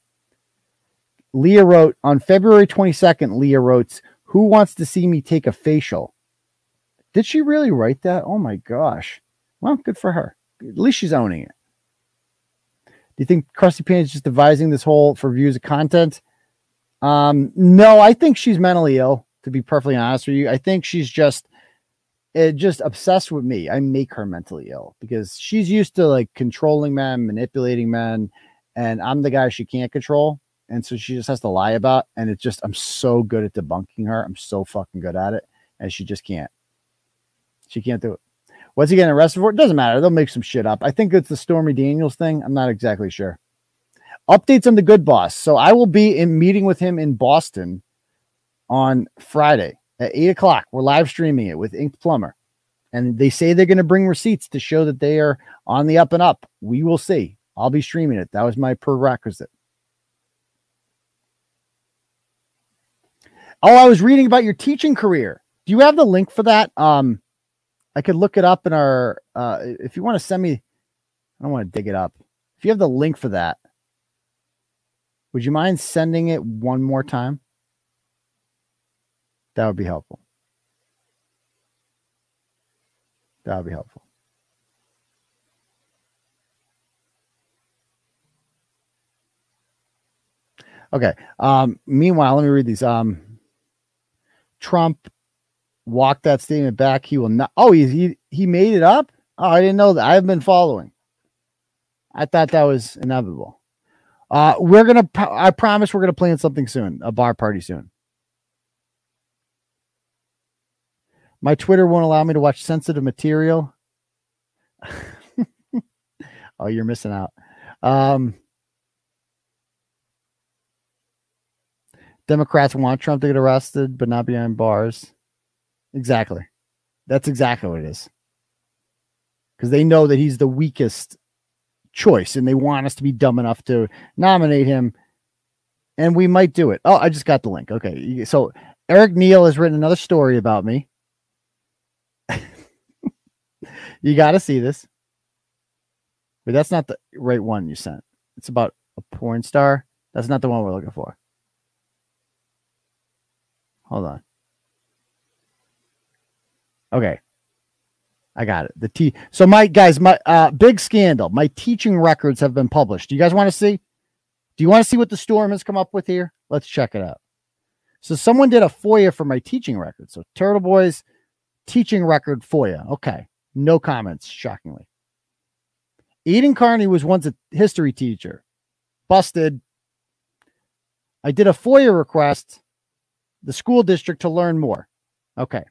Leah wrote on February twenty-second. Leah wrote, "Who wants to see me take a facial?" Did she really write that? Oh my gosh. Well, good for her. At least she's owning it. Do you think Krusty Pan is just devising this whole for views of content? Um, no, I think she's mentally ill, to be perfectly honest with you. I think she's just it, just obsessed with me. I make her mentally ill because she's used to like controlling men, manipulating men, and I'm the guy she can't control. And so she just has to lie about. And it's just, I'm so good at debunking her. I'm so fucking good at it. And she just can't. She can't do it. What's he getting arrested for? It doesn't matter. They'll make some shit up. I think it's the Stormy Daniels thing. I'm not exactly sure. Updates on the Good Boss. So I will be in meeting with him in Boston on Friday at eight o'clock. We're live streaming it with Inked Plumber. And they say they're going to bring receipts to show that they are on the up and up. We will see. I'll be streaming it. That was my prerequisite. Oh, I was reading about your teaching career. Do you have the link for that? Um, I could look it up in our, uh, if you want to send me, I don't want to dig it up. If you have the link for that, would you mind sending it one more time? That would be helpful. That would be helpful. Okay. Um, meanwhile, let me read these. Um, Trump walked that statement back. He will not. Oh, he, he, he made it up. Oh, I didn't know that. I've been following. I thought that was inevitable. Uh, we're going to, I promise we're going to plan something soon. A bar party soon. My Twitter won't allow me to watch sensitive material. Oh, you're missing out. Um, Democrats want Trump to get arrested, but not behind bars. Exactly. That's exactly what it is. Because they know that he's the weakest choice, and they want us to be dumb enough to nominate him. And we might do it. Oh, I just got the link. Okay. So Eric Neal has written another story about me. You got to see this. But that's not the right one you sent. It's about a porn star. That's not the one we're looking for. Hold on. Okay. I got it. The T. So my guys, my uh, big scandal. My teaching records have been published. Do you guys want to see? Do you want to see what the storm has come up with here? Let's check it out. So someone did a FOIA for my teaching record. So Turtle Boy's teaching record FOIA. Okay. No comments. Shockingly. Aidan Kearney was once a history teacher. Busted. I did a FOIA request. The school district to learn more. Okay.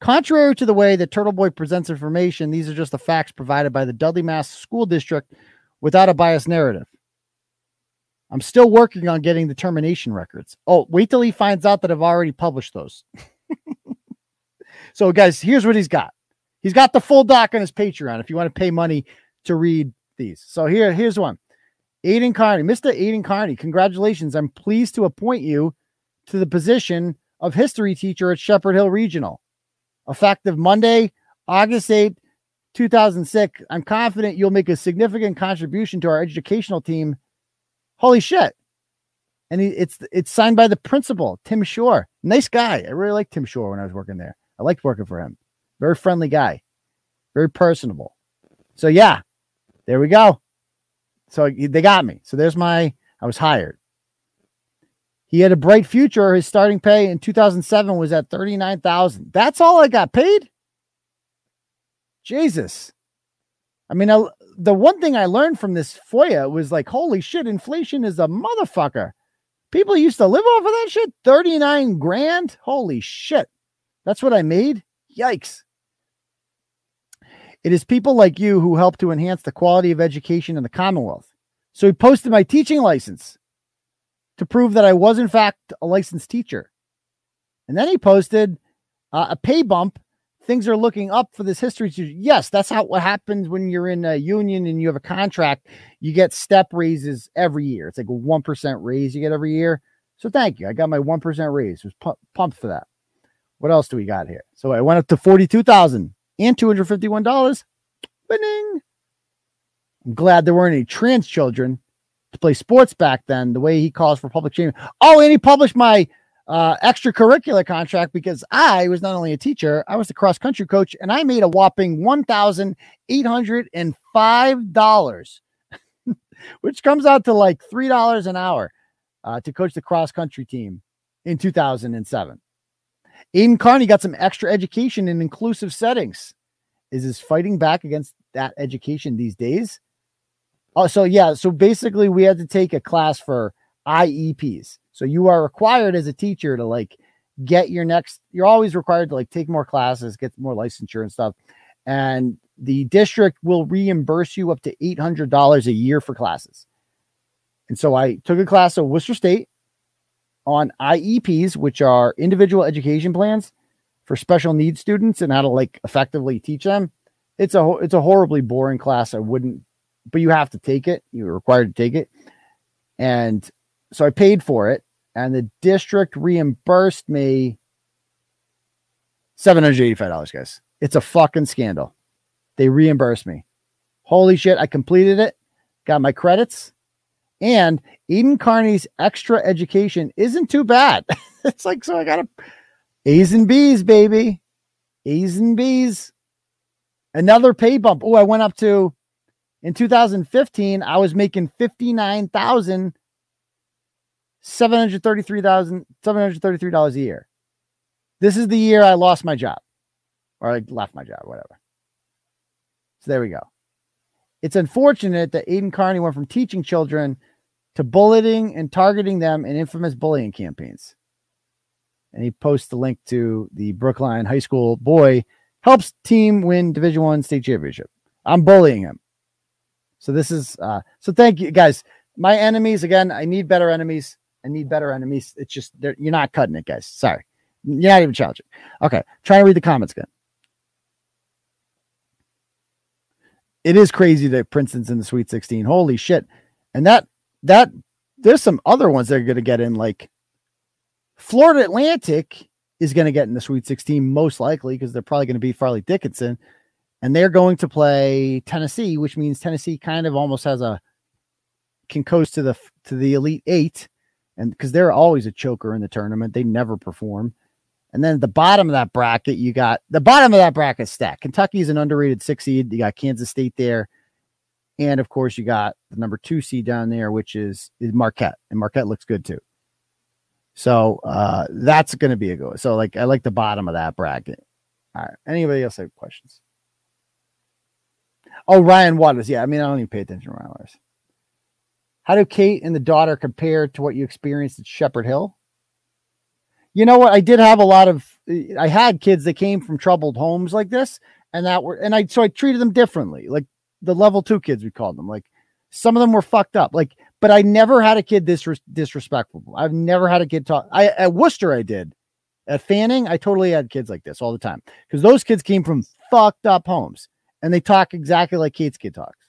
Contrary to the way that Turtle Boy presents information, these are just the facts provided by the Dudley Mass School District without a biased narrative. I'm still working on getting the termination records. Oh, wait till he finds out that I've already published those. So, guys, here's what he's got. He's got the full doc on his Patreon if you want to pay money to read these. So here, here's one. Aidan Kearney. Mister Aidan Kearney, congratulations. I'm pleased to appoint you to the position of history teacher at Shepherd Hill Regional. Effective Monday, August eighth, two thousand six. I'm confident you'll make a significant contribution to our educational team. Holy shit. And he, it's it's signed by the principal, Tim Shore. Nice guy. I really liked Tim Shore when I was working there. I liked working for him. Very friendly guy. Very personable. So, yeah. There we go. So, they got me. So, there's my... I was hired. He had a bright future. His starting pay in two thousand seven was at thirty-nine thousand dollars. That's all I got paid? Jesus. I I mean, I, the one thing I learned from this F O I A was like, holy shit, inflation is a motherfucker. People used to live off of that shit. thirty-nine grand. Holy shit. That's what I made. Yikes. It is people like you who help to enhance the quality of education in the Commonwealth. So he posted my teaching license to prove that I was, in fact, a licensed teacher. And then he posted uh, a pay bump. Things are looking up for this history teacher. Yes, that's how what happens when you're in a union and you have a contract. You get step raises every year. It's like a one percent raise you get every year. So thank you. I got my one percent raise. I was pu- pumped for that. What else do we got here? So I went up to forty-two thousand dollars and two hundred fifty-one dollars. Winning. I'm glad there weren't any trans children to play sports back then, the way he calls for public shaming. Oh, and he published my uh, extracurricular contract because I was not only a teacher, I was the cross-country coach, and I made a whopping one thousand eight hundred five dollars, which comes out to like three dollars an hour uh, to coach the cross-country team in two thousand seven. Aidan Kearney got some extra education in inclusive settings. Is his fighting back against that education these days? Oh, so yeah. So basically we had to take a class for I E Ps. So you are required as a teacher to like get your next, you're always required to like take more classes, get more licensure and stuff. And the district will reimburse you up to eight hundred dollars a year for classes. And so I took a class at Worcester State on I E Ps, which are individual education plans for special needs students and how to like effectively teach them. It's a, it's a horribly boring class. I wouldn't, but you have to take it. You're required to take it. And so I paid for it, and the district reimbursed me seven hundred eighty-five dollars, guys. It's a fucking scandal. They reimbursed me. Holy shit. I completed it. Got my credits. And Aidan Kearney's extra education isn't too bad. It's like, so I got a A's and B's, baby. A's and B's. Another pay bump. Oh, I went up to, in two thousand fifteen, I was making fifty-nine thousand seven hundred thirty-three dollars a year. This is the year I lost my job, or I left my job, whatever. So there we go. It's unfortunate that Aidan Kearney went from teaching children to bullying and targeting them in infamous bullying campaigns. And he posts the link to the Brookline High School boy helps team win Division One state championship. I'm bullying him. So this is, uh, so thank you guys. My enemies, again, I need better enemies. I need better enemies. It's just, you're not cutting it, guys. Sorry. You're not even challenging. Okay. Try to read the comments again. It is crazy that Princeton's in the Sweet sixteen. Holy shit. And that, that there's some other ones that are going to get in, like Florida Atlantic is going to get in the Sweet sixteen, most likely, because they're probably going to beat Farley Dickinson. And they're going to play Tennessee, which means Tennessee kind of almost has a can coast to the to the Elite Eight, and because they're always a choker in the tournament, they never perform. And then at the bottom of that bracket, you got the bottom of that bracket stack. Kentucky is an underrated six seed. You got Kansas State there, and of course you got the number two seed down there, which is is Marquette, and Marquette looks good too. So uh, that's going to be a go. So like I like the bottom of that bracket. All right, anybody else have questions? Oh, Ryan Waters. Yeah, I mean, I don't even pay attention to Ryan Waters. How do Kate and the daughter compare to what you experienced at Shepherd Hill? You know what? I did have a lot of, I had kids that came from troubled homes like this, and that were, and I, so I treated them differently. Like the level two kids, we called them. Like some of them were fucked up. Like, but I never had a kid this dis- disrespectful. I've never had a kid talk. I, at Worcester, I did. At Fanning, I totally had kids like this all the time because those kids came from fucked up homes. And they talk exactly like Kate's kid talks.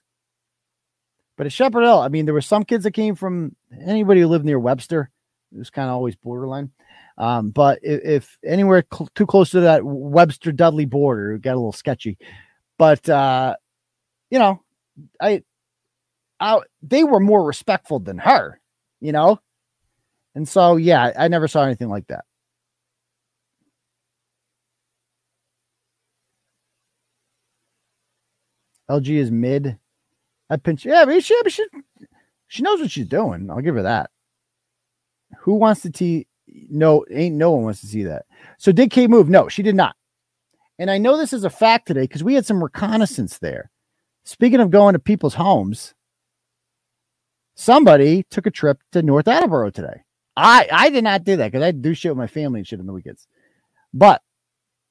But at Shepherd Hill, I mean, there were some kids that came from anybody who lived near Webster. It was kind of always borderline. Um, but if, if anywhere cl- too close to that Webster-Dudley border, it got a little sketchy. But, uh, you know, I, I, they were more respectful than her, you know? And so, yeah, I never saw anything like that. L G is mid. I pinch. Yeah, I mean, she, she, she knows what she's doing. I'll give her that. Who wants to see? No, ain't no one wants to see that. So did Kate move? No, she did not. And I know this is a fact today because we had some reconnaissance there Speaking of going to people's homes, somebody took a trip to North Andover today. I, I did not do that because I do shit with my family and shit on the weekends. But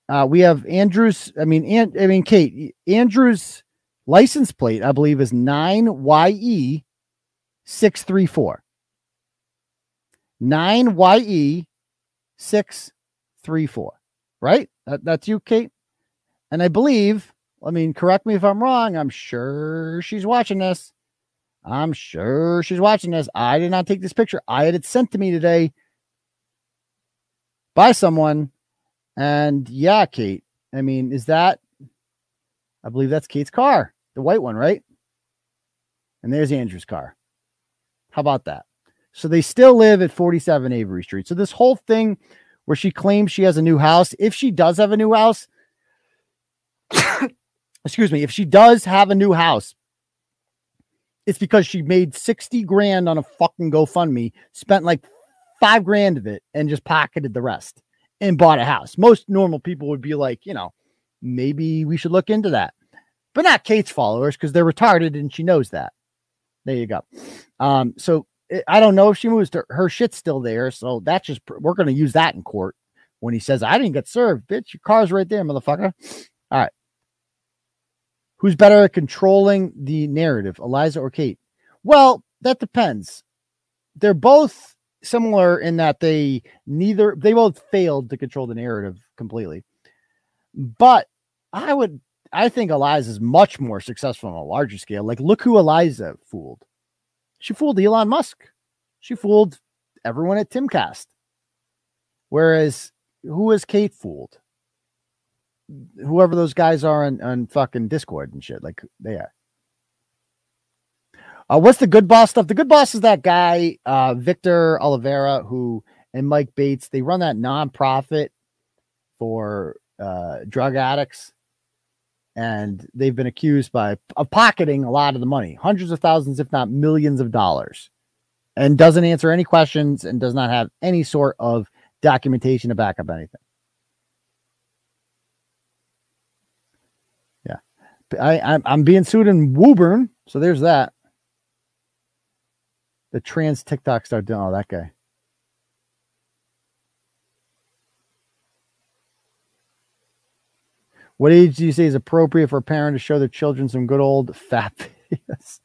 uh, we have Andrew's, I mean, An, I mean, Kate, Andrew's license plate, I believe, is nine Y E six three four. nine Y E six three four, right? That, that's you, Kate. And I believe, I mean, correct me if I'm wrong. I'm sure she's watching this. I'm sure she's watching this. I did not take this picture. I had it sent to me today by someone. And yeah, Kate, I mean, is that, I believe that's Kate's car, the white one, right? And there's Andrew's car. How about that? So they still live at forty-seven Avery Street. So this whole thing where she claims she has a new house, if she does have a new house, excuse me, if she does have a new house, it's because she made sixty grand on a fucking GoFundMe, spent like five grand of it and just pocketed the rest and bought a house. Most normal people would be like, you know, maybe we should look into that, but not Kate's followers because they're retarded and she knows that. There you go. Um, so it, I don't know if she moves to her shit's still there. So that's just, we're going to use that in court when he says, I didn't get served, bitch. Your car's right there, motherfucker. All right. Who's better at controlling the narrative, Eliza or Kate? Well, that depends. They're both similar in that they neither they both failed to control the narrative completely. But I would I think Eliza is much more successful on a larger scale. Like, look who Eliza fooled. She fooled Elon Musk. She fooled everyone at Timcast. Whereas who is Kate fooled? Whoever those guys are on, on fucking Discord and shit, like they are. Uh, what's the good boss stuff? The good boss is that guy, uh, Victor Oliveira, who and Mike Bates, they run that nonprofit for uh, drug addicts, and they've been accused by of pocketing a lot of the money, hundreds of thousands, if not millions of dollars, and doesn't answer any questions and does not have any sort of documentation to back up anything. I, I'm, I'm being sued in Woburn, so there's that. The trans TikTok star, oh, that guy. What age do you say is appropriate for a parent to show their children some good old fat videos?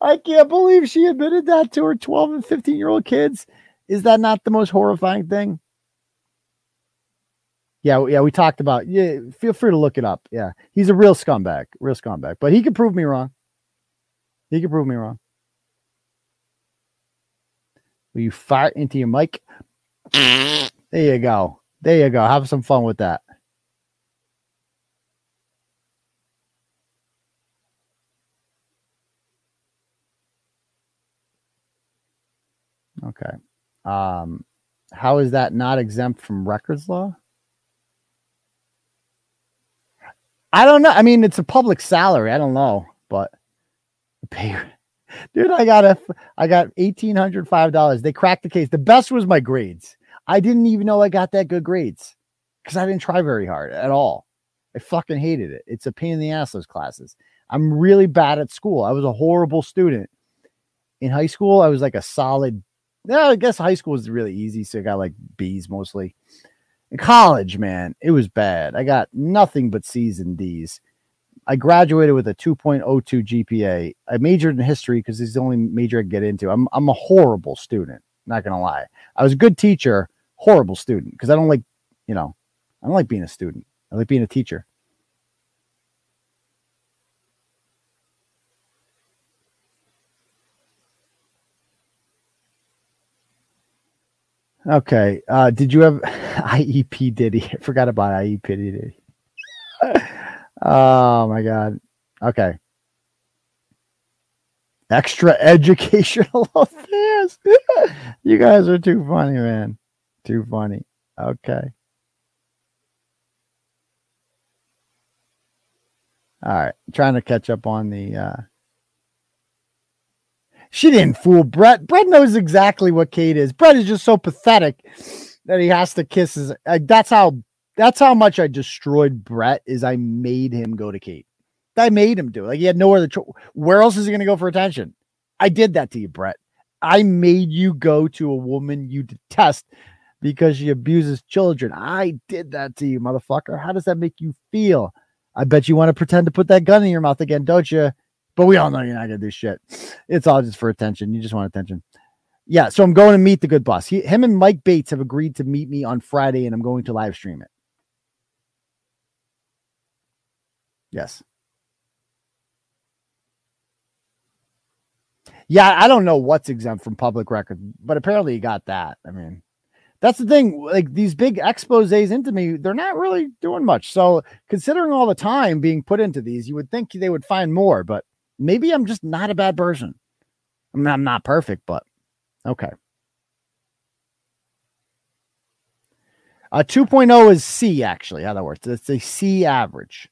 I can't believe she admitted that to her twelve and fifteen year old kids. Is that not the most horrifying thing? Yeah, yeah, we talked about. Yeah, feel free to look it up. Yeah, he's a real scumbag, real scumbag. But he can prove me wrong. He can prove me wrong. Will you fart into your mic? There you go. There you go. Have some fun with that. Okay. Um, how is that not exempt from records law? I don't know. I mean, it's a public salary. I don't know, but pay, dude, I got a, I got eighteen hundred five dollars. They cracked the case. The best was my grades. I didn't even know I got that good grades because I didn't try very hard at all. I fucking hated it. It's a pain in the ass, those classes. I'm really bad at school. I was a horrible student in high school. I was like a solid. Yeah, I guess high school was really easy. So I got like B's mostly. In college, man, it was bad. I got nothing but C's and D's. I graduated with a two point oh two G P A. I majored in history because it's the only major I could get into. I'm I'm a horrible student, not gonna lie. I was a good teacher, horrible student because I don't like, you know, I don't like being a student. I like being a teacher. Okay. Uh, did you have I E P Diddy? I forgot about I E P Diddy. Oh my God. Okay. Extra educational affairs. You guys are too funny, man. Too funny. Okay. All right. I'm trying to catch up on the, uh, she didn't fool Brett. Brett knows exactly what Kate is. Brett is just so pathetic that he has to kiss his. Like, that's how. That's how much I destroyed Brett. Is I made him go to Kate. I made him do it. Like, he had no other choice. Where else is he going to go for attention? I did that to you, Brett. I made you go to a woman you detest because she abuses children. I did that to you, motherfucker. How does that make you feel? I bet you want to pretend to put that gun in your mouth again, don't you? But we all know you're not going to do shit. It's all just for attention. You just want attention. Yeah, so I'm going to meet the good boss. He, him and Mike Bates have agreed to meet me on Friday, and I'm going to live stream it. Yes. Yeah, I don't know what's exempt from public record, but apparently you got that. I mean, that's the thing. Like, these big exposés into me, they're not really doing much. So considering all the time being put into these, you would think they would find more, but maybe I'm just not a bad person. I mean, I'm not perfect, but okay. Uh, two point oh is C, actually. In other words, it's a C average.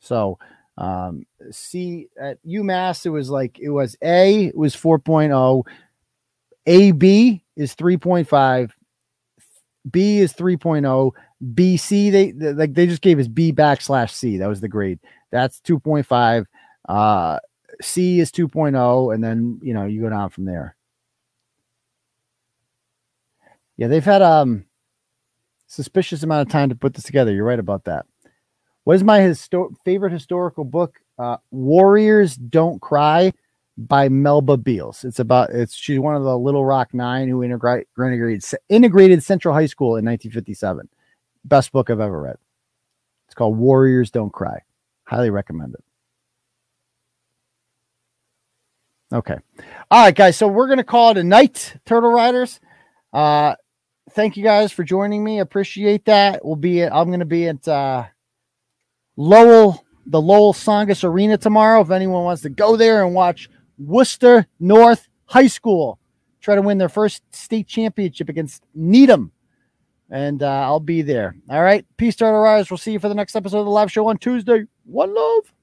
So um, C at UMass, it was like, it was A, it was four point oh. A B is three point five. B is three point oh. B C, they, they like they just gave us B backslash C. That was the grade. That's two point five. Uh, C is two point oh. And then, you know, you go down from there. Yeah, they've had um suspicious amount of time to put this together. You're right about that. What is my histo- favorite historical book? Uh, Warriors Don't Cry by Melba Beals. It's about it's she's one of the Little Rock Nine who integra- integrated integrated Central High School in nineteen fifty-seven. Best book I've ever read. It's called Warriors Don't Cry. Highly recommend it. Okay, all right, guys. So we're gonna call it a night, Turtle Riders. Uh, thank you guys for joining me. Appreciate that. We'll be at, I'm going to be at, uh, Lowell, the Lowell Songus Arena tomorrow. If anyone wants to go there and watch Worcester North High School try to win their first state championship against Needham. And, uh, I'll be there. All right. Peace, Turtle Riders. We'll see you for the next episode of the live show on Tuesday. One love.